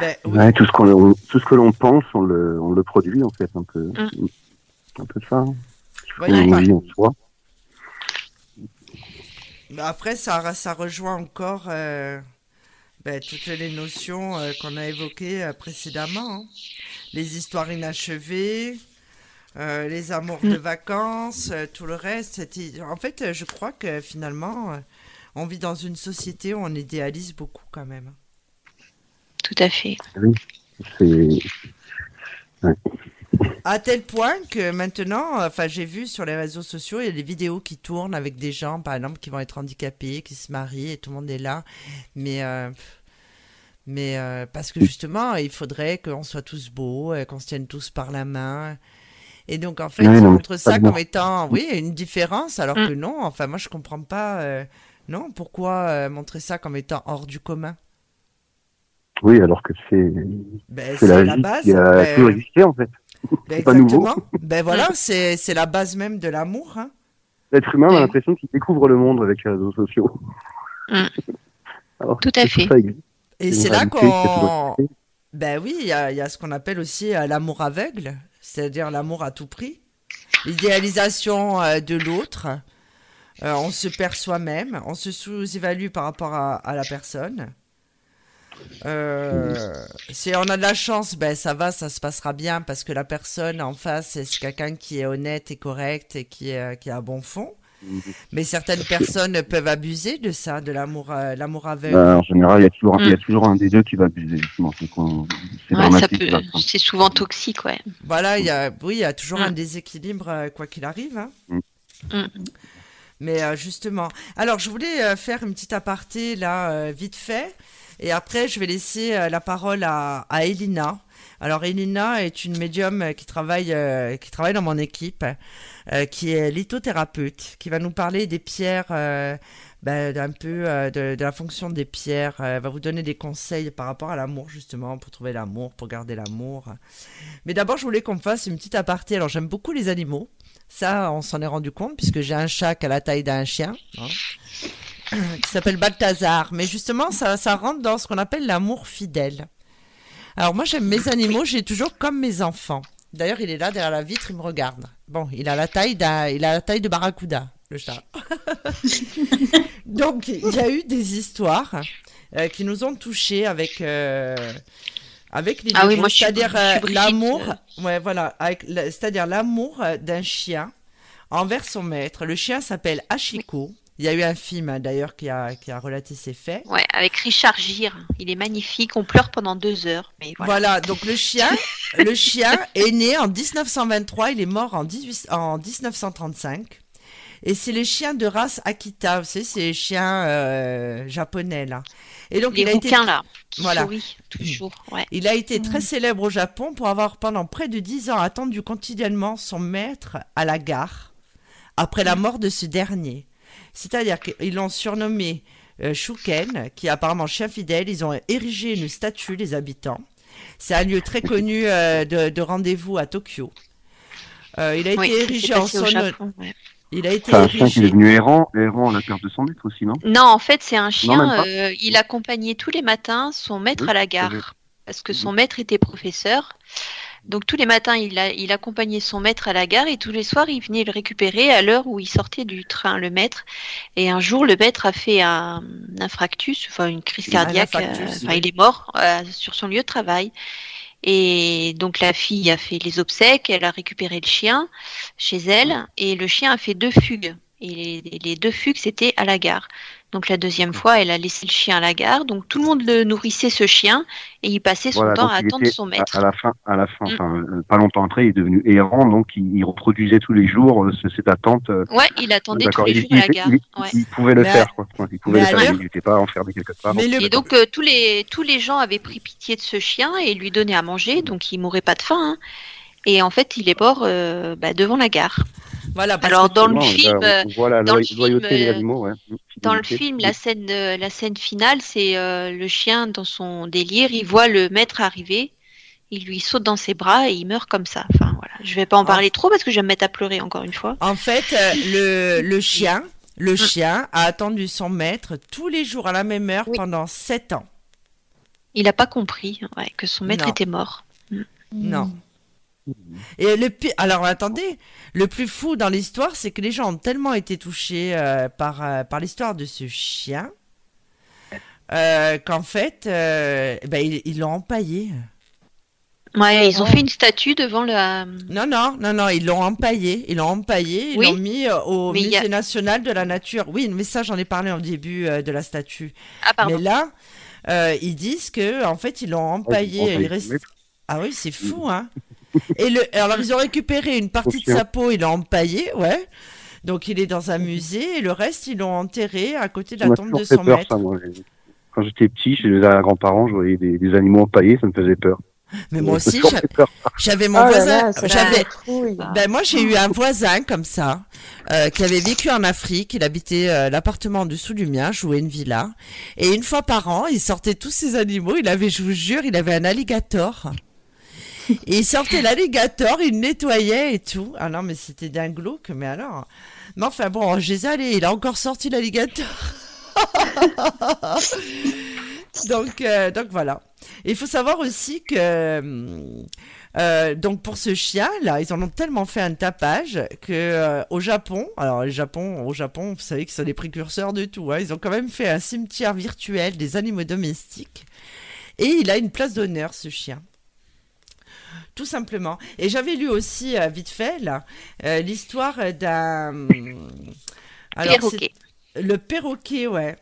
Ben, oui. Ouais, tout ce que l'on pense, on le produit en fait un peu. Mm. Un peu de ça. Hein. On vit en soi. Ben après, ça rejoint encore toutes les notions qu'on a évoquées précédemment. Hein. Les histoires inachevées, les amours de vacances, tout le reste. En fait, je crois que finalement, on vit dans une société où on idéalise beaucoup quand même. Tout à fait. Oui, c'est... Ouais. À tel point que maintenant, j'ai vu sur les réseaux sociaux, il y a des vidéos qui tournent avec des gens, par exemple, qui vont être handicapés, qui se marient, et tout le monde est là. Mais parce que justement, il faudrait qu'on soit tous beaux, qu'on se tienne tous par la main. Et donc, en fait, on montre ça comme étant, oui, une différence, alors que non. Enfin, moi, je comprends pas. Non, pourquoi montrer ça comme étant hors du commun? Oui, alors que c'est la base qui a toujours existé, en fait. Ben exactement. Ben voilà, c'est la base même de l'amour. Hein. L'être humain a l'impression qu'il découvre le monde avec les réseaux sociaux. Mm. Alors, tout à fait. Et c'est là qu'on... Ben oui, il y a ce qu'on appelle aussi l'amour aveugle, c'est-à-dire l'amour à tout prix. L'idéalisation de l'autre. On se perd soi-même, on se sous-évalue par rapport à la personne. Si on a de la chance, ça se passera bien parce que la personne en face, c'est quelqu'un qui est honnête et correct et qui a bon fond. Mais certaines personnes peuvent abuser de ça, de l'amour aveugle. En général, il y a toujours un des deux qui va abuser. C'est souvent toxique, ouais. Voilà, il y a toujours un déséquilibre quoi qu'il arrive. Hein. Mais justement, alors je voulais faire une petite aparté là, vite fait. Et après, je vais laisser la parole à Elina. Alors, Elina est une médium qui travaille dans mon équipe, qui est lithothérapeute, qui va nous parler des pierres, de la fonction des pierres. Elle va vous donner des conseils par rapport à l'amour, justement, pour trouver l'amour, pour garder l'amour. Mais d'abord, je voulais qu'on fasse une petite aparté. Alors, j'aime beaucoup les animaux. Ça, on s'en est rendu compte, puisque j'ai un chat qui a la taille d'un chien. Hein. Qui s'appelle Balthazar, mais justement ça rentre dans ce qu'on appelle l'amour fidèle. Alors moi j'aime mes animaux, j'ai toujours comme mes enfants. D'ailleurs il est là derrière la vitre, il me regarde. Bon, il a la taille de Barracuda, le chat. Donc il y a eu des histoires qui nous ont touchés avec les animaux, c'est-à-dire l'amour, c'est-à-dire l'amour d'un chien envers son maître. Le chien s'appelle Hachiko. Oui. Il y a eu un film, d'ailleurs, qui a relaté ces faits. Ouais, avec Richard Gere. Il est magnifique. On pleure pendant 2 heures. Mais voilà, donc le chien est né en 1923. Il est mort en 1935. Et c'est les chiens de race Akita. Vous savez, c'est les chiens japonais, là. Et donc, les bouquins, là. Voilà. Oui, toujours. Ouais. Il a été très célèbre au Japon pour avoir, pendant près de 10 ans, attendu continuellement son maître à la gare après la mort de ce dernier. C'est-à-dire qu'ils l'ont surnommé Shuken, qui est apparemment chien fidèle. Ils ont érigé une statue, les habitants. C'est un lieu très connu de rendez-vous à Tokyo. Il a été érigé en son honneur. Ouais. C'est un chien qui est devenu errant à la perte de son maître aussi, non? Non, en fait, c'est un chien. Non, il accompagnait tous les matins son maître à la gare, parce que son maître était professeur. Donc tous les matins, il accompagnait son maître à la gare et tous les soirs, il venait le récupérer à l'heure où il sortait du train, le maître. Et un jour, le maître a fait un infarctus, une crise cardiaque. Il est mort sur son lieu de travail. Et donc la fille a fait les obsèques, elle a récupéré le chien chez elle et le chien a fait 2 fugues. Et les 2 fugues, c'était à la gare. Donc la deuxième fois, elle a laissé le chien à la gare. Donc tout le monde le nourrissait, ce chien, et il passait son temps à attendre son maître. À la fin, pas longtemps après, il est devenu errant. Donc il reproduisait tous les jours cette attente. Ouais, il attendait tous les jours à la gare. Il pouvait le faire, quoi. Il pouvait le faire. Il n'était pas enfermé quelque part. Et donc tous les gens avaient pris pitié de ce chien et lui donnaient à manger. Donc il mourait pas de faim. Hein. Et en fait, il est mort devant la gare. Voilà, alors dans le film, la scène finale, c'est le chien dans son délire, il voit le maître arriver, il lui saute dans ses bras et il meurt comme ça. Enfin voilà, je vais pas en parler trop parce que je vais me mettre à pleurer encore une fois. En fait, le chien Le chien a attendu son maître tous les jours à la même heure pendant 7 ans. Il n'a pas compris que son maître était mort. Non. Et alors attendez, le plus fou dans l'histoire, c'est que les gens ont tellement été touchés par l'histoire de ce chien qu'en fait, ils l'ont empaillé. Ouais, ils ont fait une statue devant la... Non, ils l'ont empaillé. Ils l'ont mis au Musée national de la nature. Oui, mais ça, j'en ai parlé au début de la statue. Ah, pardon. Mais là, ils disent qu'en fait, ils l'ont empaillé. Ah oui, c'est fou, hein. Alors, ils ont récupéré une partie de sa peau, ils l'ont empaillé, ouais. Donc, il est dans un musée, et le reste, ils l'ont enterré à côté de la tombe de son maître. Ça m'a toujours fait peur, ça, moi. Quand j'étais petit, chez les grands-parents, je voyais des animaux empaillés, ça me faisait peur. Mais moi aussi, j'avais mon voisin. Moi, j'ai eu un voisin comme ça, qui avait vécu en Afrique. Il habitait l'appartement en dessous du mien, jouait une villa. Et une fois par an, il sortait tous ses animaux. Il avait, je vous jure, il avait un alligator. Et il sortait l'alligator, il nettoyait et tout. Ah non, mais c'était dingue glauque, mais alors. Mais enfin bon, j'ai allé. Il a encore sorti l'alligator. Donc voilà. Il faut savoir aussi que donc pour ce chien là, ils en ont tellement fait un tapage que au Japon, vous savez qu'ils sont les précurseurs de tout, hein, ils ont quand même fait un cimetière virtuel des animaux domestiques et il a une place d'honneur ce chien. Tout simplement. Et j'avais lu aussi vite fait là, l'histoire d'un perroquet. Le perroquet, ouais.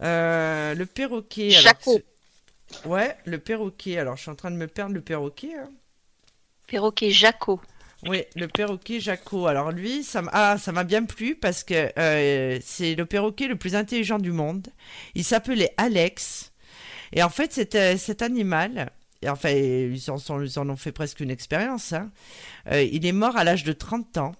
Le perroquet. Chaco. Ouais, le perroquet. Alors, je suis en train de me perdre le perroquet. Hein. Perroquet Jaco. Oui, le perroquet Jaco. Alors, lui, ça m'a bien plu parce que c'est le perroquet le plus intelligent du monde. Il s'appelait Alex. Et en fait, c'était cet animal. Et enfin, ils en ont fait presque une expérience. Hein. Il est mort à l'âge de 30 ans.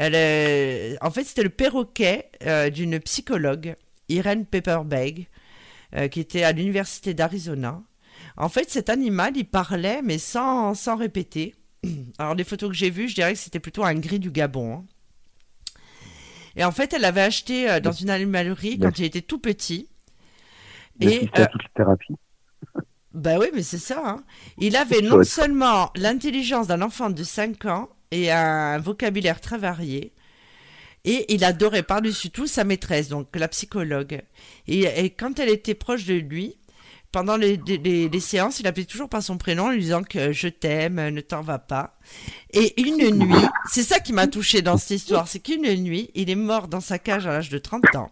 En fait, c'était le perroquet d'une psychologue, Irene Pepperberg, qui était à l'université d'Arizona. En fait, cet animal, il parlait, mais sans répéter. Alors, les photos que j'ai vues, je dirais que c'était plutôt un gris du Gabon. Hein. Et en fait, elle l'avait acheté dans une animalerie quand il était tout petit. Et toute la thérapie. Ben oui, mais c'est ça. Hein. Il avait non seulement l'intelligence d'un enfant de 5 ans, et un vocabulaire très varié. Et il adorait par-dessus tout sa maîtresse, donc la psychologue. Et quand elle était proche de lui, pendant les séances, il appelait toujours par son prénom en lui disant que « je t'aime, ne t'en va pas ». Et une nuit, c'est ça qui m'a touchée dans cette histoire, c'est qu'une nuit, il est mort dans sa cage à l'âge de 30 ans.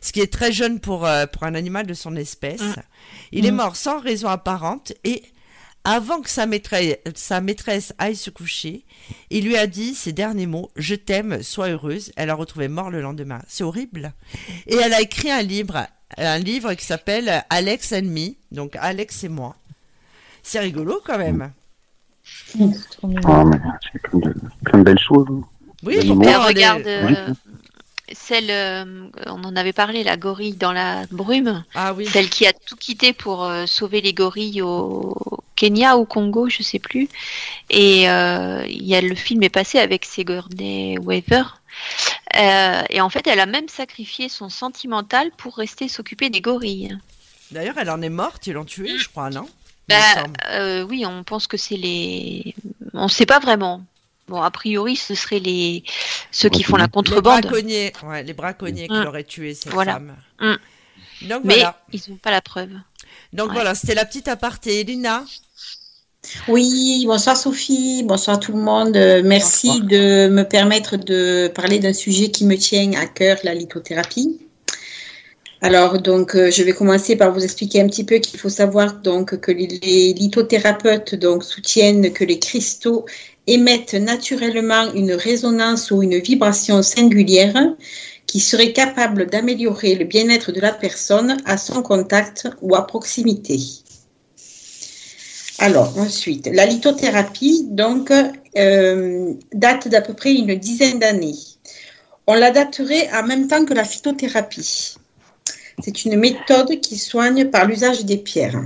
Ce qui est très jeune pour un animal de son espèce. Il est mort sans raison apparente et... Avant que sa maîtresse aille se coucher, il lui a dit ses derniers mots « Je t'aime, sois heureuse ». Elle l'a retrouvé mort le lendemain. C'est horrible. Et elle a écrit un livre qui s'appelle « Alex and Me », donc « Alex et moi ». C'est rigolo quand même. C'est plein de belles choses. Oui, regarde... Celle, on en avait parlé, la gorille dans la brume, ah, oui. Celle qui a tout quitté pour sauver les gorilles au Kenya ou Congo, je sais plus. Et le film est passé avec Sigourney Weaver. Et en fait, elle a même sacrifié son sentimental pour rester s'occuper des gorilles. D'ailleurs, elle en est morte, ils l'ont tuée, je crois, non ? Oui, on pense que c'est les... On ne sait pas vraiment. Bon, a priori, ce seraient ceux qui font la contrebande. Les braconniers qui l'auraient tué, cette femme. Donc, mais ils n'ont pas la preuve. Donc voilà, c'était la petite aparté. Elina ? Oui, bonsoir Sophie, bonsoir tout le monde. Merci de me permettre de parler d'un sujet qui me tient à cœur, la lithothérapie. Alors, donc, je vais commencer par vous expliquer un petit peu qu'il faut savoir donc, que les lithothérapeutes donc, soutiennent que les cristaux émettent naturellement une résonance ou une vibration singulière qui serait capable d'améliorer le bien-être de la personne à son contact ou à proximité. Alors, ensuite, la lithothérapie donc, date d'à peu près une 10aine d'années. On la daterait en même temps que la phytothérapie. C'est une méthode qui soigne par l'usage des pierres.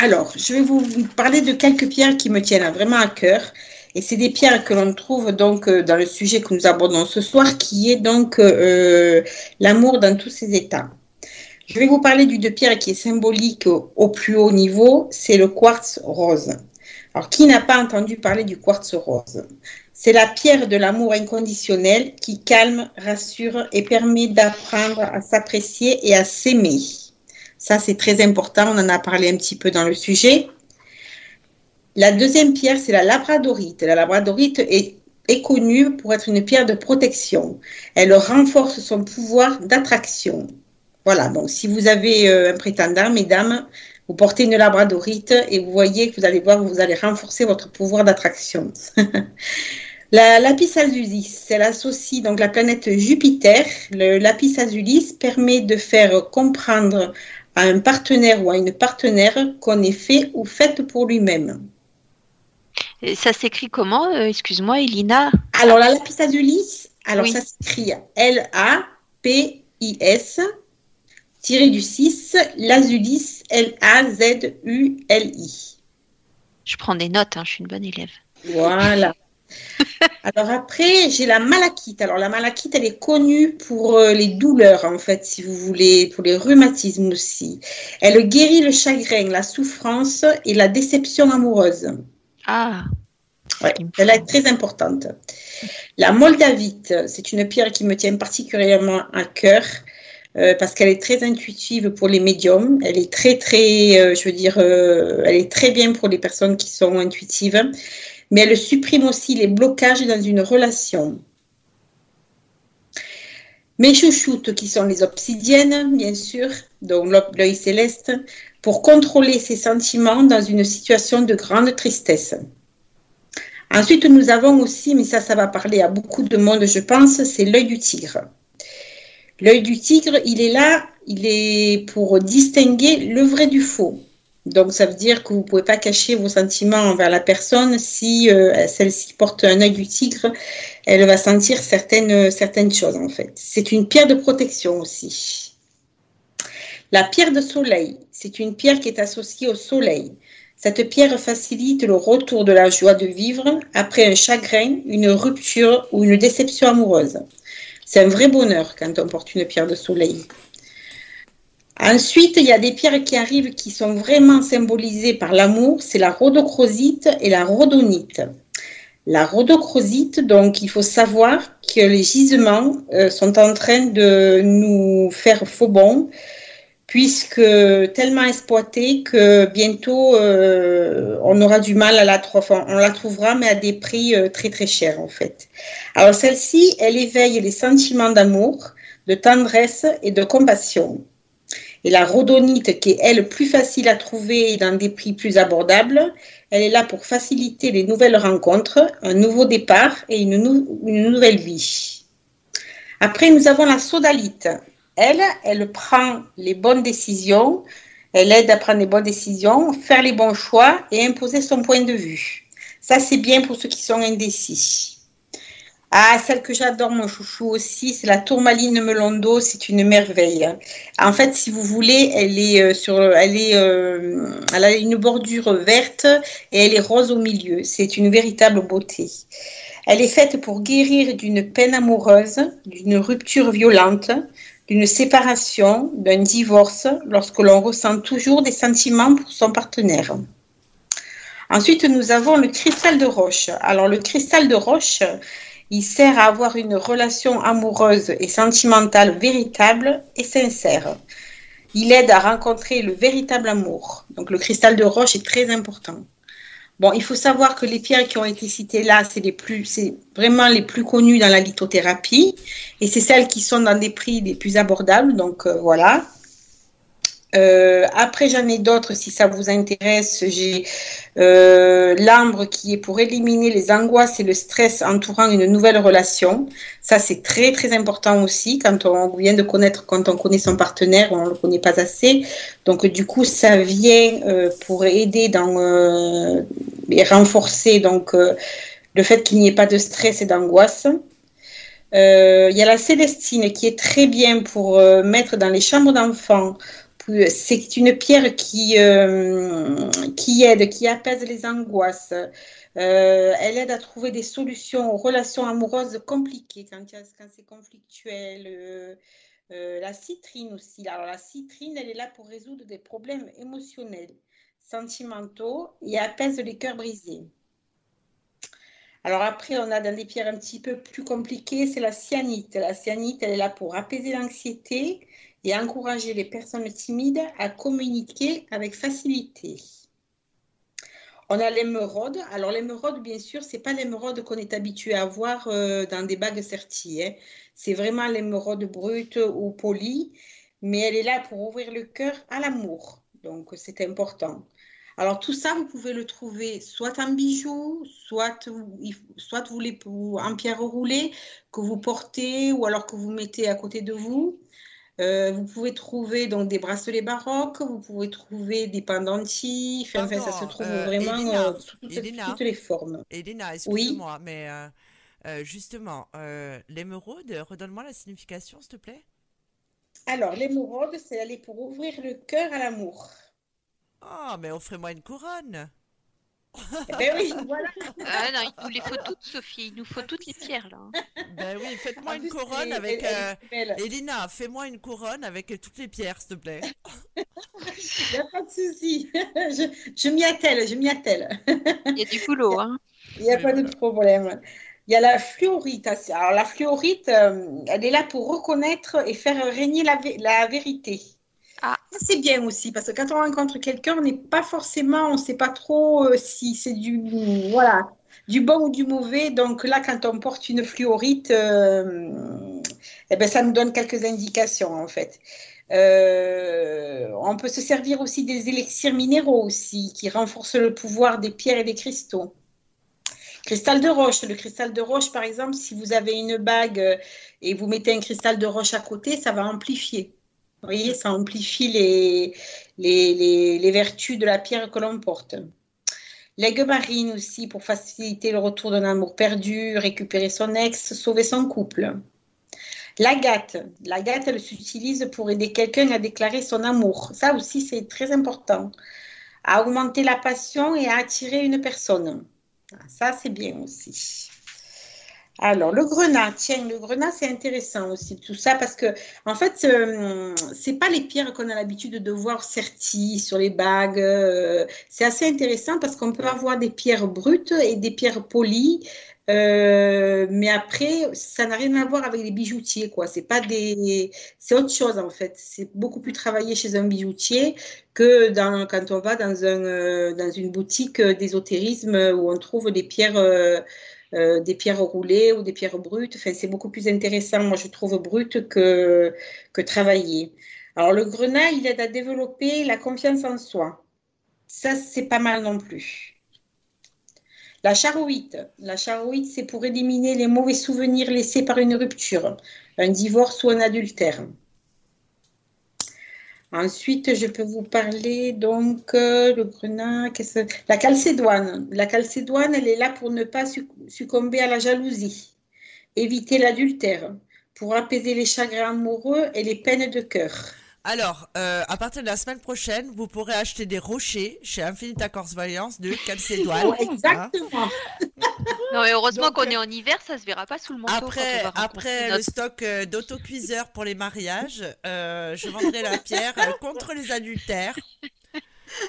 Alors, je vais vous parler de quelques pierres qui me tiennent vraiment à cœur Et c'est des pierres que l'on trouve donc dans le sujet que nous abordons ce soir, qui est donc l'amour dans tous ses états. Je vais vous parler d'une pierre qui est symbolique au plus haut niveau, c'est le quartz rose. Alors, qui n'a pas entendu parler du quartz rose? C'est la pierre de l'amour inconditionnel qui calme, rassure et permet d'apprendre à s'apprécier et à s'aimer. Ça, c'est très important, on en a parlé un petit peu dans le sujet. La deuxième pierre, c'est la labradorite. La labradorite est connue pour être une pierre de protection. Elle renforce son pouvoir d'attraction. Voilà, donc si vous avez un prétendant, mesdames, vous portez une labradorite et vous voyez que vous allez voir, vous allez renforcer votre pouvoir d'attraction. La lapis lazuli, elle associe donc la planète Jupiter. Le lapis lazuli permet de faire comprendre à un partenaire ou à une partenaire qu'on est fait ou faite pour lui-même. Ça s'écrit comment? Excuse-moi, Elina. Alors, la lapis lazuli, alors oui. Ça s'écrit L-A-P-I-S-6, lazulis, L-A-Z-U-L-I. Je prends des notes, hein, je suis une bonne élève. Voilà. Alors après, j'ai la malachite. Alors la malachite, elle est connue pour les douleurs, en fait, si vous voulez, pour les rhumatismes aussi. Elle guérit le chagrin, la souffrance et la déception amoureuse. Ah. Ouais, elle est très importante. La moldavite, c'est une pierre qui me tient particulièrement à cœur parce qu'elle est très intuitive pour les médiums. Elle est elle est très bien pour les personnes qui sont intuitives. Mais elle supprime aussi les blocages dans une relation. Mes chouchoutes, qui sont les obsidiennes, bien sûr, donc l'œil céleste, pour contrôler ses sentiments dans une situation de grande tristesse. Ensuite, nous avons aussi, mais ça va parler à beaucoup de monde, je pense, c'est l'œil du tigre. L'œil du tigre, il est là, il est pour distinguer le vrai du faux. Donc, ça veut dire que vous ne pouvez pas cacher vos sentiments envers la personne. Si celle-ci porte un œil du tigre, elle va sentir certaines choses, en fait. C'est une pierre de protection aussi. La pierre de soleil, c'est une pierre qui est associée au soleil. Cette pierre facilite le retour de la joie de vivre après un chagrin, une rupture ou une déception amoureuse. C'est un vrai bonheur quand on porte une pierre de soleil. Ensuite, il y a des pierres qui arrivent qui sont vraiment symbolisées par l'amour, c'est la rhodochrosite et la rhodonite. La rhodochrosite, donc il faut savoir que les gisements sont en train de nous faire faux bond, puisque tellement exploitée que bientôt on aura du mal à la trouver, enfin, on la trouvera mais à des prix très très chers en fait. Alors celle-ci, elle éveille les sentiments d'amour, de tendresse et de compassion. Et la rhodonite, qui est, elle, plus facile à trouver et dans des prix plus abordables, elle est là pour faciliter les nouvelles rencontres, un nouveau départ et une nouvelle vie. Après, nous avons la sodalite. Elle prend les bonnes décisions, elle aide à prendre les bonnes décisions, faire les bons choix et imposer son point de vue. Ça, c'est bien pour ceux qui sont indécis. Ah, celle que j'adore, mon chouchou aussi, c'est la tourmaline melon d'eau, c'est une merveille. En fait, si vous voulez, elle a une bordure verte et elle est rose au milieu. C'est une véritable beauté. Elle est faite pour guérir d'une peine amoureuse, d'une rupture violente, d'une séparation, d'un divorce, lorsque l'on ressent toujours des sentiments pour son partenaire. Ensuite, nous avons le cristal de roche. Alors, le cristal de roche, il sert à avoir une relation amoureuse et sentimentale véritable et sincère. Il aide à rencontrer le véritable amour. Donc, le cristal de roche est très important. Bon, il faut savoir que les pierres qui ont été citées là, c'est vraiment les plus connues dans la lithothérapie. Et c'est celles qui sont dans des prix les plus abordables. Donc, voilà. Après, j'en ai d'autres si ça vous intéresse. J'ai l'ambre qui est pour éliminer les angoisses et le stress entourant une nouvelle relation. Ça, c'est très, très important aussi quand on vient de connaître, quand on connaît son partenaire, on ne le connaît pas assez. Donc, du coup, ça vient pour aider et renforcer donc, le fait qu'il n'y ait pas de stress et d'angoisse. Il y a la célestine qui est très bien pour mettre dans les chambres d'enfants C'est une pierre qui aide, qui apaise les angoisses. Elle aide à trouver des solutions aux relations amoureuses compliquées quand c'est conflictuel. La citrine aussi. Alors la citrine, elle est là pour résoudre des problèmes émotionnels, sentimentaux et apaise les cœurs brisés. Alors après, on a dans des pierres un petit peu plus compliquées, c'est la cyanite. La cyanite, elle est là pour apaiser l'anxiété et encourager les personnes timides à communiquer avec facilité. On a l'émeraude. Alors l'émeraude, bien sûr, ce n'est pas l'émeraude qu'on est habitué à voir dans des bagues serties. Hein. C'est vraiment l'émeraude brute ou polie, mais elle est là pour ouvrir le cœur à l'amour. Donc c'est important. Alors tout ça, vous pouvez le trouver soit en bijoux, soit vous les, en pierre roulée que vous portez ou alors que vous mettez à côté de vous. Vous pouvez trouver donc des bracelets baroques, vous pouvez trouver des pendentifs, enfin, ça se trouve vraiment sous toutes les formes. Elina, excuse-moi, oui, mais justement, l'émeraude, redonne-moi la signification, s'il te plaît. Alors, l'émeraude, c'est aller pour ouvrir le cœur à l'amour. Oh, mais offrez-moi une couronne. Ben oui, voilà. Ah non, il nous les faut toutes, Sophie. Il nous faut toutes les pierres, là. Ben oui, faites-moi une couronne avec... Elina, fais-moi une couronne avec toutes les pierres, s'il te plaît. Il n'y a pas de souci. Je m'y attelle, je m'y attelle. Il y a du boulot, hein. Il n'y a pas de problème. Il y a la fluorite. Alors, la fluorite, elle est là pour reconnaître et faire régner la vérité. Ah, c'est bien aussi, parce que quand on rencontre quelqu'un, on n'est pas forcément, on ne sait pas trop si c'est du bon ou du mauvais. Donc là, quand on porte une fluorite, eh ben, ça nous donne quelques indications, en fait. On peut se servir aussi des élixirs minéraux aussi, qui renforcent le pouvoir des pierres et des cristaux. Cristal de roche. Le cristal de roche, par exemple, si vous avez une bague et vous mettez un cristal de roche à côté, ça va amplifier. Vous voyez, ça amplifie les vertus de la pierre que l'on porte. L'aigle marine aussi, pour faciliter le retour d'un amour perdu, récupérer son ex, sauver son couple. L'agate. L'agate, elle s'utilise pour aider quelqu'un à déclarer son amour. Ça aussi, c'est très important. À augmenter la passion et à attirer une personne. Ça, c'est bien aussi. Alors, le grenat, tiens, le grenat, c'est intéressant aussi, tout ça, parce que, en fait, c'est pas les pierres qu'on a l'habitude de voir serties sur les bagues. C'est assez intéressant parce qu'on peut avoir des pierres brutes et des pierres polies, mais après, ça n'a rien à voir avec les bijoutiers, quoi. C'est pas des... C'est autre chose, en fait. C'est beaucoup plus travaillé chez un bijoutier que quand on va dans une boutique d'ésotérisme où on trouve des pierres roulées ou des pierres brutes. Enfin, c'est beaucoup plus intéressant, moi, je trouve, brut que travailler. Alors, le grenat, il aide à développer la confiance en soi. Ça, c'est pas mal non plus. La charoïte. La charoïte, c'est pour éliminer les mauvais souvenirs laissés par une rupture, un divorce ou un adultère. Ensuite, je peux vous parler, donc, le grenat, la calcédoine. La calcédoine, elle est là pour ne pas succomber à la jalousie, éviter l'adultère, pour apaiser les chagrins amoureux et les peines de cœur. Alors, à partir de la semaine prochaine, vous pourrez acheter des rochers chez Infinita Corse Voyance de calcédoine. Ouais, exactement. Hein. Non, mais heureusement qu'on est en hiver, ça ne se verra pas sous le manteau. Après le stock d'autocuiseurs pour les mariages, je vendrai la pierre contre les adultères.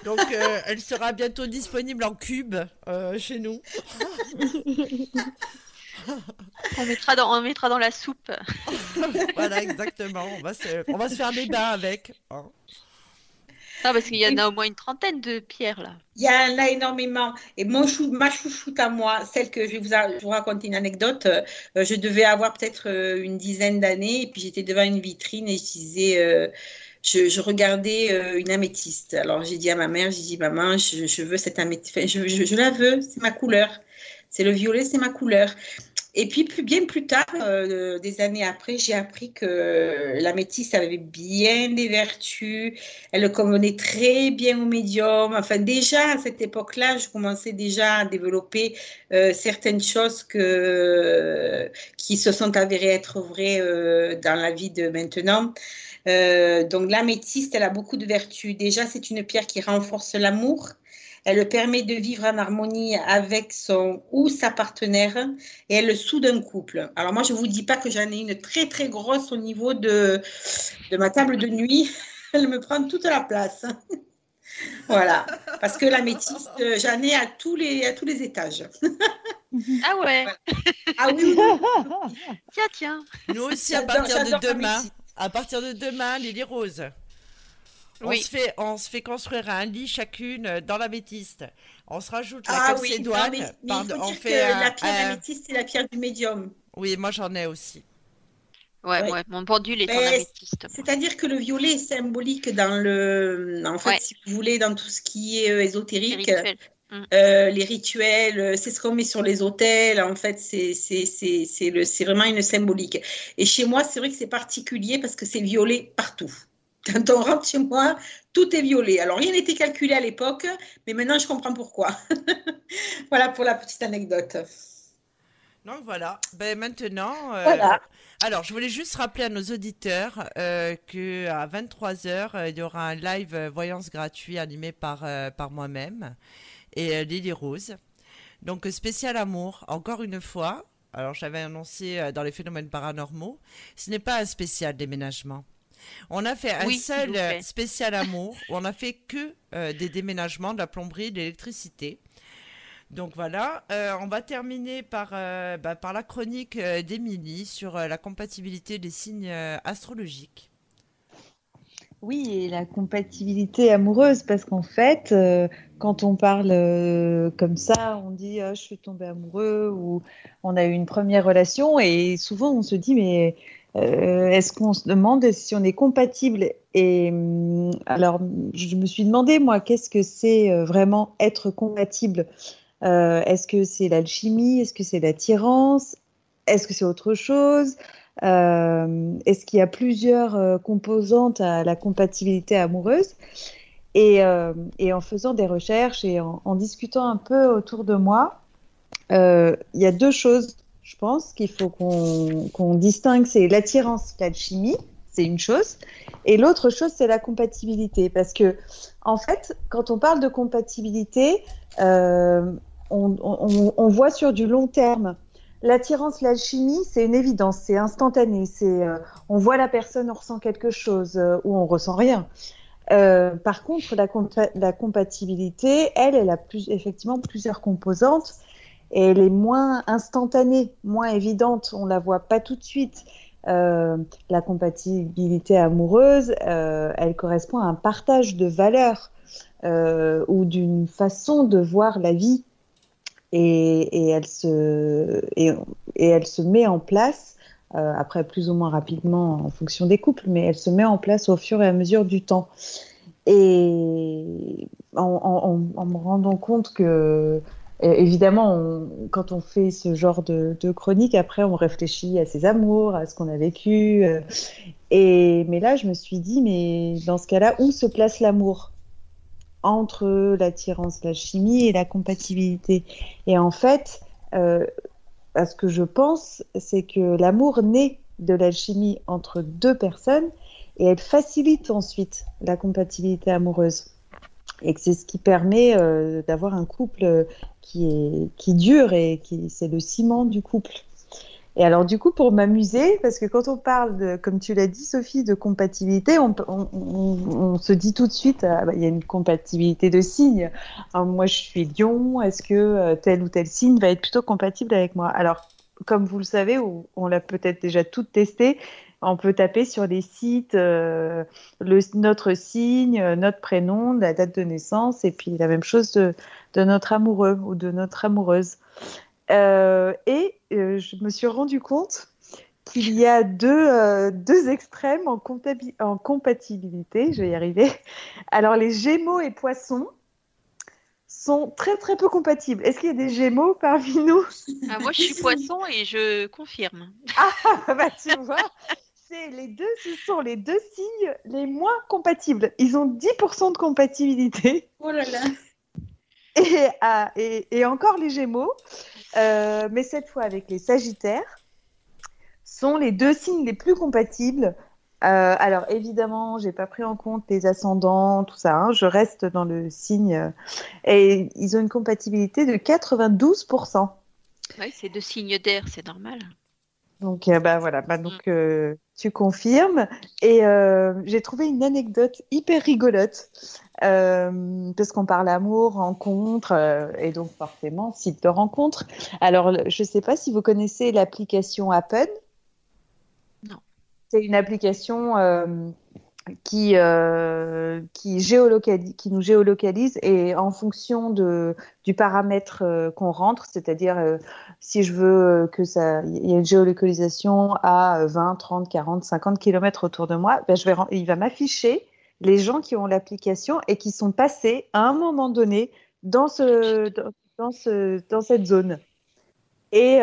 Donc, elle sera bientôt disponible en cube chez nous. On mettra dans la soupe. Voilà, exactement. On va se faire des bains avec. Hein. Non, parce qu'il y en a au moins une trentaine de pierres, là. Il y en a énormément. Et ma chouchoute à moi, celle que je vais vous raconter une anecdote, je devais avoir peut-être une dizaine d'années, et puis j'étais devant une vitrine et je disais... Je regardais une améthyste. Alors, j'ai dit à ma mère, maman, je veux cette améthyste. Enfin, je la veux, c'est ma couleur. c'est le violet, c'est ma couleur. Et puis, bien plus tard, des années après, j'ai appris que la métisse avait bien des vertus, elle convenait très bien au médium. Enfin, déjà, à cette époque-là, je commençais déjà à développer certaines choses qui se sont avérées être vraies dans la vie de maintenant. Donc, la métisse, elle a beaucoup de vertus. Déjà, c'est une pierre qui renforce l'amour. Elle permet de vivre en harmonie avec son ou sa partenaire et elle soude un couple. Alors moi, je ne vous dis pas que j'en ai une très, très grosse au niveau de ma table de nuit. Elle me prend toute la place. Voilà. Parce que la métisse, j'en ai à tous les étages. Ah ouais. Ah oui. Tiens. Nous aussi, à partir de demain, Lily Rose. Oui. On se fait construire un lit chacune dans la métiste. On se rajoute la corcédoine. La pierre de la métiste, c'est la pierre du médium. Oui, moi j'en ai aussi. Ouais, mon pendule est en améthyste. C'est-à-dire que le violet est symbolique dans le... En fait, si vous voulez, dans tout ce qui est ésotérique, les rituels, c'est ce qu'on met sur les autels. En fait, c'est vraiment une symbolique. Et chez moi, c'est vrai que c'est particulier parce que c'est violet partout. Quand on rentre chez moi, tout est violet. Alors, rien n'était calculé à l'époque, mais maintenant, je comprends pourquoi. Voilà pour la petite anecdote. Donc, voilà. Ben, maintenant, voilà. Alors, je voulais juste rappeler à nos auditeurs qu'à 23h, il y aura un live voyance gratuit animé par moi-même et Lily Rose. Donc, spécial amour, encore une fois. Alors, j'avais annoncé dans les phénomènes paranormaux, ce n'est pas un spécial déménagement. On a fait un seul spécial amour où on n'a fait que des déménagements, de la plomberie, de l'électricité. Donc voilà, on va terminer par la chronique d'Émilie sur la compatibilité des signes astrologiques. Oui, et la compatibilité amoureuse, parce qu'en fait, quand on parle comme ça, on dit « je suis tombée amoureux » ou « on a eu une première relation » et souvent on se dit « mais… » est-ce qu'on se demande si on est compatible? Et alors, je me suis demandé, moi, qu'est-ce que c'est vraiment être compatible? Est-ce que c'est l'alchimie? Est-ce que c'est l'attirance? Est-ce que c'est autre chose? Est-ce qu'il y a plusieurs composantes à la compatibilité amoureuse? Et en faisant des recherches et en discutant un peu autour de moi, il y a deux choses. Je pense qu'il faut qu'on distingue, c'est l'attirance, l'alchimie, c'est une chose, et l'autre chose, c'est la compatibilité. Parce que, en fait, quand on parle de compatibilité, on voit sur du long terme. L'attirance, l'alchimie, c'est une évidence, c'est instantané. On voit la personne, on ressent quelque chose, ou on ressent rien. Par contre, la compatibilité, elle a effectivement plusieurs composantes. Et elle est moins instantanée, moins évidente, on ne la voit pas tout de suite. La compatibilité amoureuse, elle correspond à un partage de valeurs ou d'une façon de voir la vie. Et elle se met en place, après plus ou moins rapidement en fonction des couples, mais elle se met en place au fur et à mesure du temps. Et en me rendant compte que... Évidemment, quand on fait ce genre de chronique, après, on réfléchit à ses amours, à ce qu'on a vécu. Mais là, je me suis dit, mais dans ce cas-là, où se place l'amour entre l'attirance, la chimie et la compatibilité? Et en fait, à ce que je pense, c'est que l'amour naît de l'alchimie entre deux personnes et elle facilite ensuite la compatibilité amoureuse. Et que c'est ce qui permet d'avoir un couple qui dure et c'est le ciment du couple. Et alors du coup, pour m'amuser, parce que quand on parle, comme tu l'as dit Sophie, de compatibilité, on se dit tout de suite, il y a une compatibilité de signes. Alors, moi je suis Lion, est-ce que tel ou tel signe va être plutôt compatible avec moi? Alors comme vous le savez, on l'a peut-être déjà tout testé, on peut taper sur les sites notre signe, notre prénom, la date de naissance et puis la même chose de notre amoureux ou de notre amoureuse. Je me suis rendu compte qu'il y a deux extrêmes en compatibilité, je vais y arriver. Alors les Gémeaux et Poissons sont très très peu compatibles. Est-ce qu'il y a des Gémeaux parmi nous? Moi je suis Poisson et je confirme. Ah bah tu vois, c'est les deux, ce sont les deux signes les moins compatibles. Ils ont 10% de compatibilité. Oh là là. Et encore les Gémeaux, mais cette fois avec les Sagittaires, sont les deux signes les plus compatibles. Alors évidemment, j'ai pas pris en compte les ascendants, tout ça, hein, je reste dans le signe. Et ils ont une compatibilité de 92%. Oui, c'est deux signes d'air, c'est normal. Donc voilà, donc tu confirmes. Et j'ai trouvé une anecdote hyper rigolote, parce qu'on parle amour, rencontre, et donc forcément site de rencontre. Alors je sais pas si vous connaissez l'application Happn. Non. C'est une application qui nous géolocalise, et en fonction du paramètre qu'on rentre, c'est-à-dire si je veux il y a une géolocalisation à 20, 30, 40, 50 km autour de moi, il va m'afficher les gens qui ont l'application et qui sont passés à un moment donné dans cette zone. Et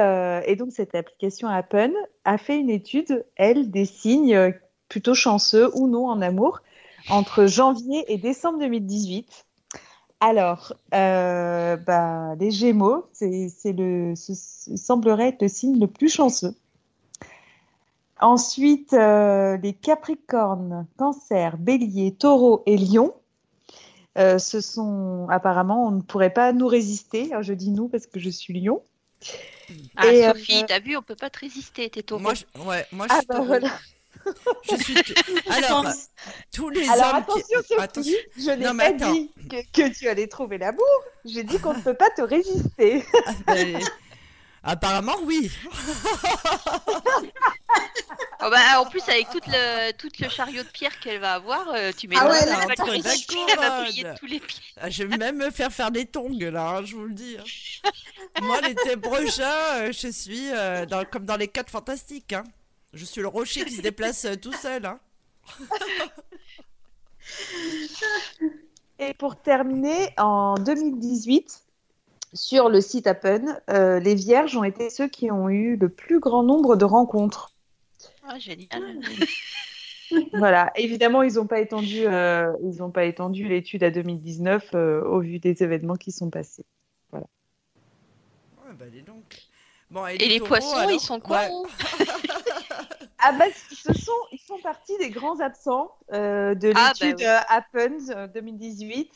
donc, cette application Happn a fait une étude, elle, des signes plutôt chanceux ou non en amour entre janvier et décembre 2018. Alors, les Gémeaux, ce semblerait être le signe le plus chanceux. Ensuite, les Capricornes, Cancer, Bélier, Taureau et Lion. Ce sont apparemment, on ne pourrait pas nous résister. Alors, je dis nous parce que je suis Lion. Et Sophie, t'as vu, on peut pas te résister, t'es Taureau. Moi je suis Taureau. Voilà. Je suis alors tous les alors, hommes. Attention, Sophie, je n'ai pas dit que tu allais trouver l'amour. J'ai dit qu'on ne peut pas te résister. Apparemment, oui. Oh en plus, avec tout le chariot de pierre qu'elle va avoir, tu mets elle va te résister, elle va plier de tous les pieds. Je vais même me faire des tongs, là, hein, je vous le dis. Moi, l'été prochain, je suis comme dans les 4 fantastiques. Hein. Je suis le rocher qui se déplace tout seul. Hein. Et pour terminer, en 2018... sur le site Happn, les Vierges ont été ceux qui ont eu le plus grand nombre de rencontres. Ah, génial. Voilà. Évidemment, ils n'ont pas étendu, l'étude à 2019 au vu des événements qui sont passés. Voilà. Ouais, allez donc. Bon, et les Poissons, alors, ils sont quoi? Ils font partie des grands absents de l'étude Happn 2018.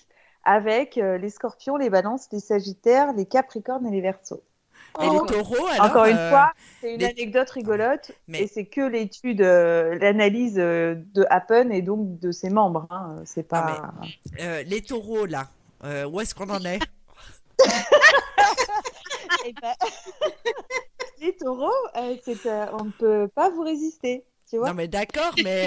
Avec les Scorpions, les Balances, les Sagittaires, les Capricornes et les Verseaux. Et les Taureaux, alors encore une fois, c'est une anecdote rigolote, mais... et c'est que l'étude, l'analyse de Happn et donc de ses membres. Hein. C'est pas... les Taureaux, là, où est-ce qu'on en est? Les Taureaux, on ne peut pas vous résister. Non mais d'accord, mais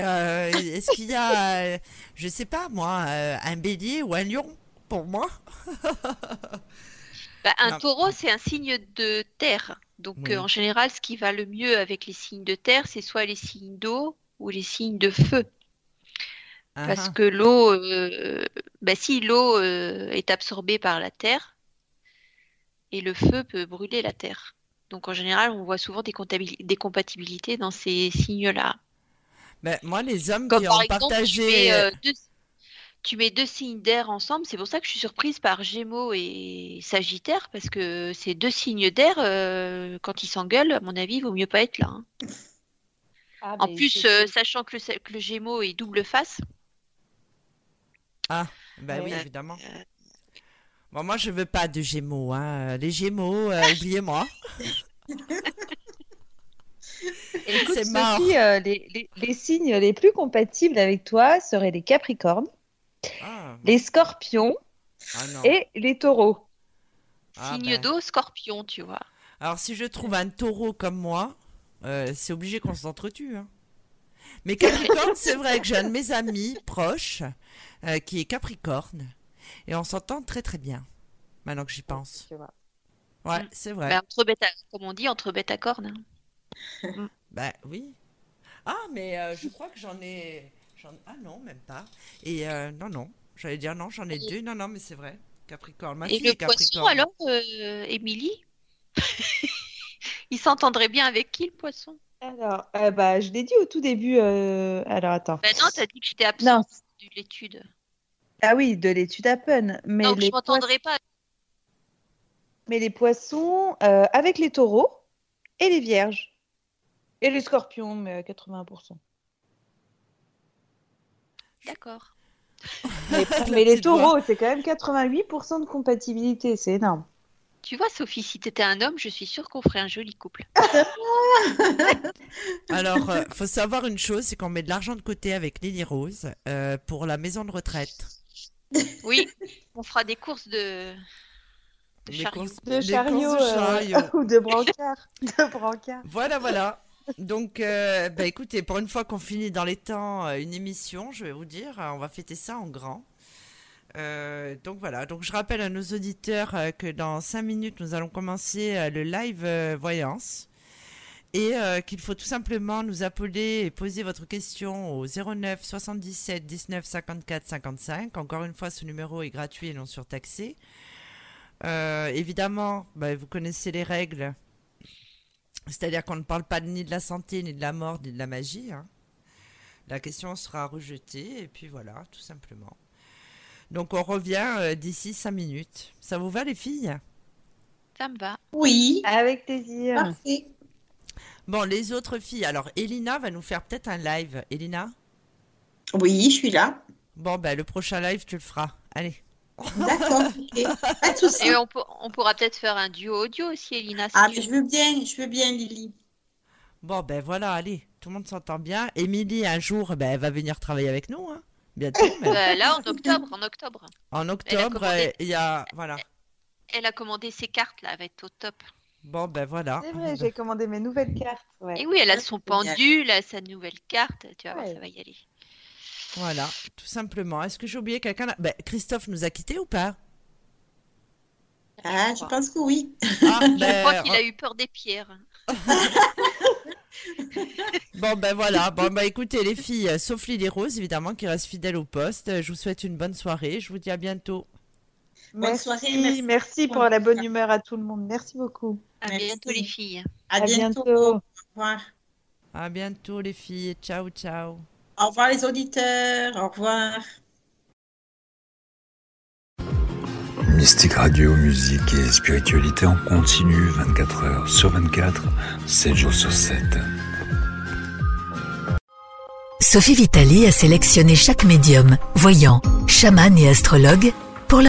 est-ce qu'il y a, je sais pas moi, un Bélier ou un Lion pour moi? Taureau, c'est un signe de terre, donc oui. En général, ce qui va le mieux avec les signes de terre, c'est soit les signes d'eau ou les signes de feu, parce que l'eau, si l'eau est absorbée par la terre, et le feu peut brûler la terre. Donc, en général, on voit souvent des compatibilités dans ces signes-là. Mais moi, les hommes comme qui ont exemple, partagé... tu mets deux signes d'air ensemble. C'est pour ça que je suis surprise par Gémeaux et Sagittaire, parce que ces deux signes d'air, quand ils s'engueulent, à mon avis, il vaut mieux pas être là. Hein. Ah, en plus, sachant que le Gémeaux est double face. Ah, oui, évidemment. Bon, moi, je ne veux pas de Gémeaux. Hein. Les Gémeaux, oubliez-moi. Écoute, c'est mort. Sophie, les signes les plus compatibles avec toi seraient les Capricornes, les Scorpions et les Taureaux. Signe d'eau, Scorpion, tu vois. Alors, si je trouve un Taureau comme moi, c'est obligé qu'on s'entretue. Hein. Mais Capricorne, c'est vrai que j'ai un de mes amis proches qui est Capricorne. Et on s'entend très très bien, maintenant que j'y pense. Ouais, c'est vrai. Bah, comme on dit, entre bêtes à cornes. Hein. Bah oui. Ah, mais je crois que j'en ai... Ah non, même pas. Et non, j'allais dire non, j'en ai deux. Non, mais c'est vrai. Capricorne. Ma fille et le poisson, alors, Émilie il s'entendrait bien avec qui, le poisson? Alors, bah, je l'ai dit au tout début. Alors, attends. Bah non, t'as dit que j'étais absente de l'étude. Ah oui, de l'étude Happn. Mais donc, je m'entendrai pas. Mais les poissons, avec les taureaux et les vierges. Et les scorpions, mais 80%. D'accord. Mais les taureaux, c'est quand même 88% de compatibilité, c'est énorme. Tu vois, Sophie, si t'étais un homme, je suis sûre qu'on ferait un joli couple. Alors, faut savoir une chose, c'est qu'on met de l'argent de côté avec Lily Rose pour la maison de retraite. Oui, on fera des courses de chariots. De chariots ou de brancards. Voilà, voilà. Donc, bah, écoutez, pour une fois qu'on finit dans les temps une émission, je vais vous dire, on va fêter ça en grand. Donc voilà, donc je rappelle à nos auditeurs que dans 5 minutes, nous allons commencer le live voyance et qu'il faut tout simplement nous appeler et poser votre question au 09 77 19 54 55. Encore une fois, ce numéro est gratuit et non surtaxé. Évidemment, bah, vous connaissez les règles. C'est-à-dire qu'on ne parle pas ni de la santé, ni de la mort, ni de la magie. Hein. La question sera rejetée, et puis voilà, tout simplement. Donc on revient d'ici 5 minutes. Ça vous va, les filles? Ça me va. Oui, avec plaisir. Merci. Bon, les autres filles. Alors, Elina va nous faire peut-être un live. Elina? Oui, je suis là. Bon, ben, le prochain live, tu le feras. Allez. D'accord, okay. Pas de soucis. Et on pourra peut-être faire un duo audio aussi, Elina. Ah, mais je veux bien, Lily. Bon, ben voilà, allez, tout le monde s'entend bien. Émilie, un jour, ben, elle va venir travailler avec nous, hein, bientôt. Là, en octobre. En octobre, il y a... Voilà. Elle a commandé ses cartes, là, elle va être au top. Bon, ben voilà. C'est vrai, j'ai commandé mes nouvelles cartes. Ouais. Et oui, elle a son pendu, là, sa nouvelle carte, tu vois, ouais. Ça va y aller. Voilà, tout simplement. Est-ce que j'ai oublié quelqu'un là? Ben, Christophe nous a quittés ou pas? Ah, je pense que oui. Ah, ben, je crois qu'il a eu peur des pierres. Bon, ben voilà. Bon, ben écoutez, les filles, sauf Lily Rose, évidemment, qui reste fidèle au poste. Je vous souhaite une bonne soirée. Je vous dis à bientôt. Merci, bonne soirée. Merci pour la bonne humeur à tout le monde. Merci beaucoup. À bientôt, les filles. À bientôt. Au revoir. À bientôt, les filles. Ciao, ciao. Au revoir les auditeurs, au revoir. Mystik Radio, musique et spiritualité en continu, 24h sur 24, 7 jours sur 7. Sophie Vitali a sélectionné chaque médium, voyant, chaman et astrologue,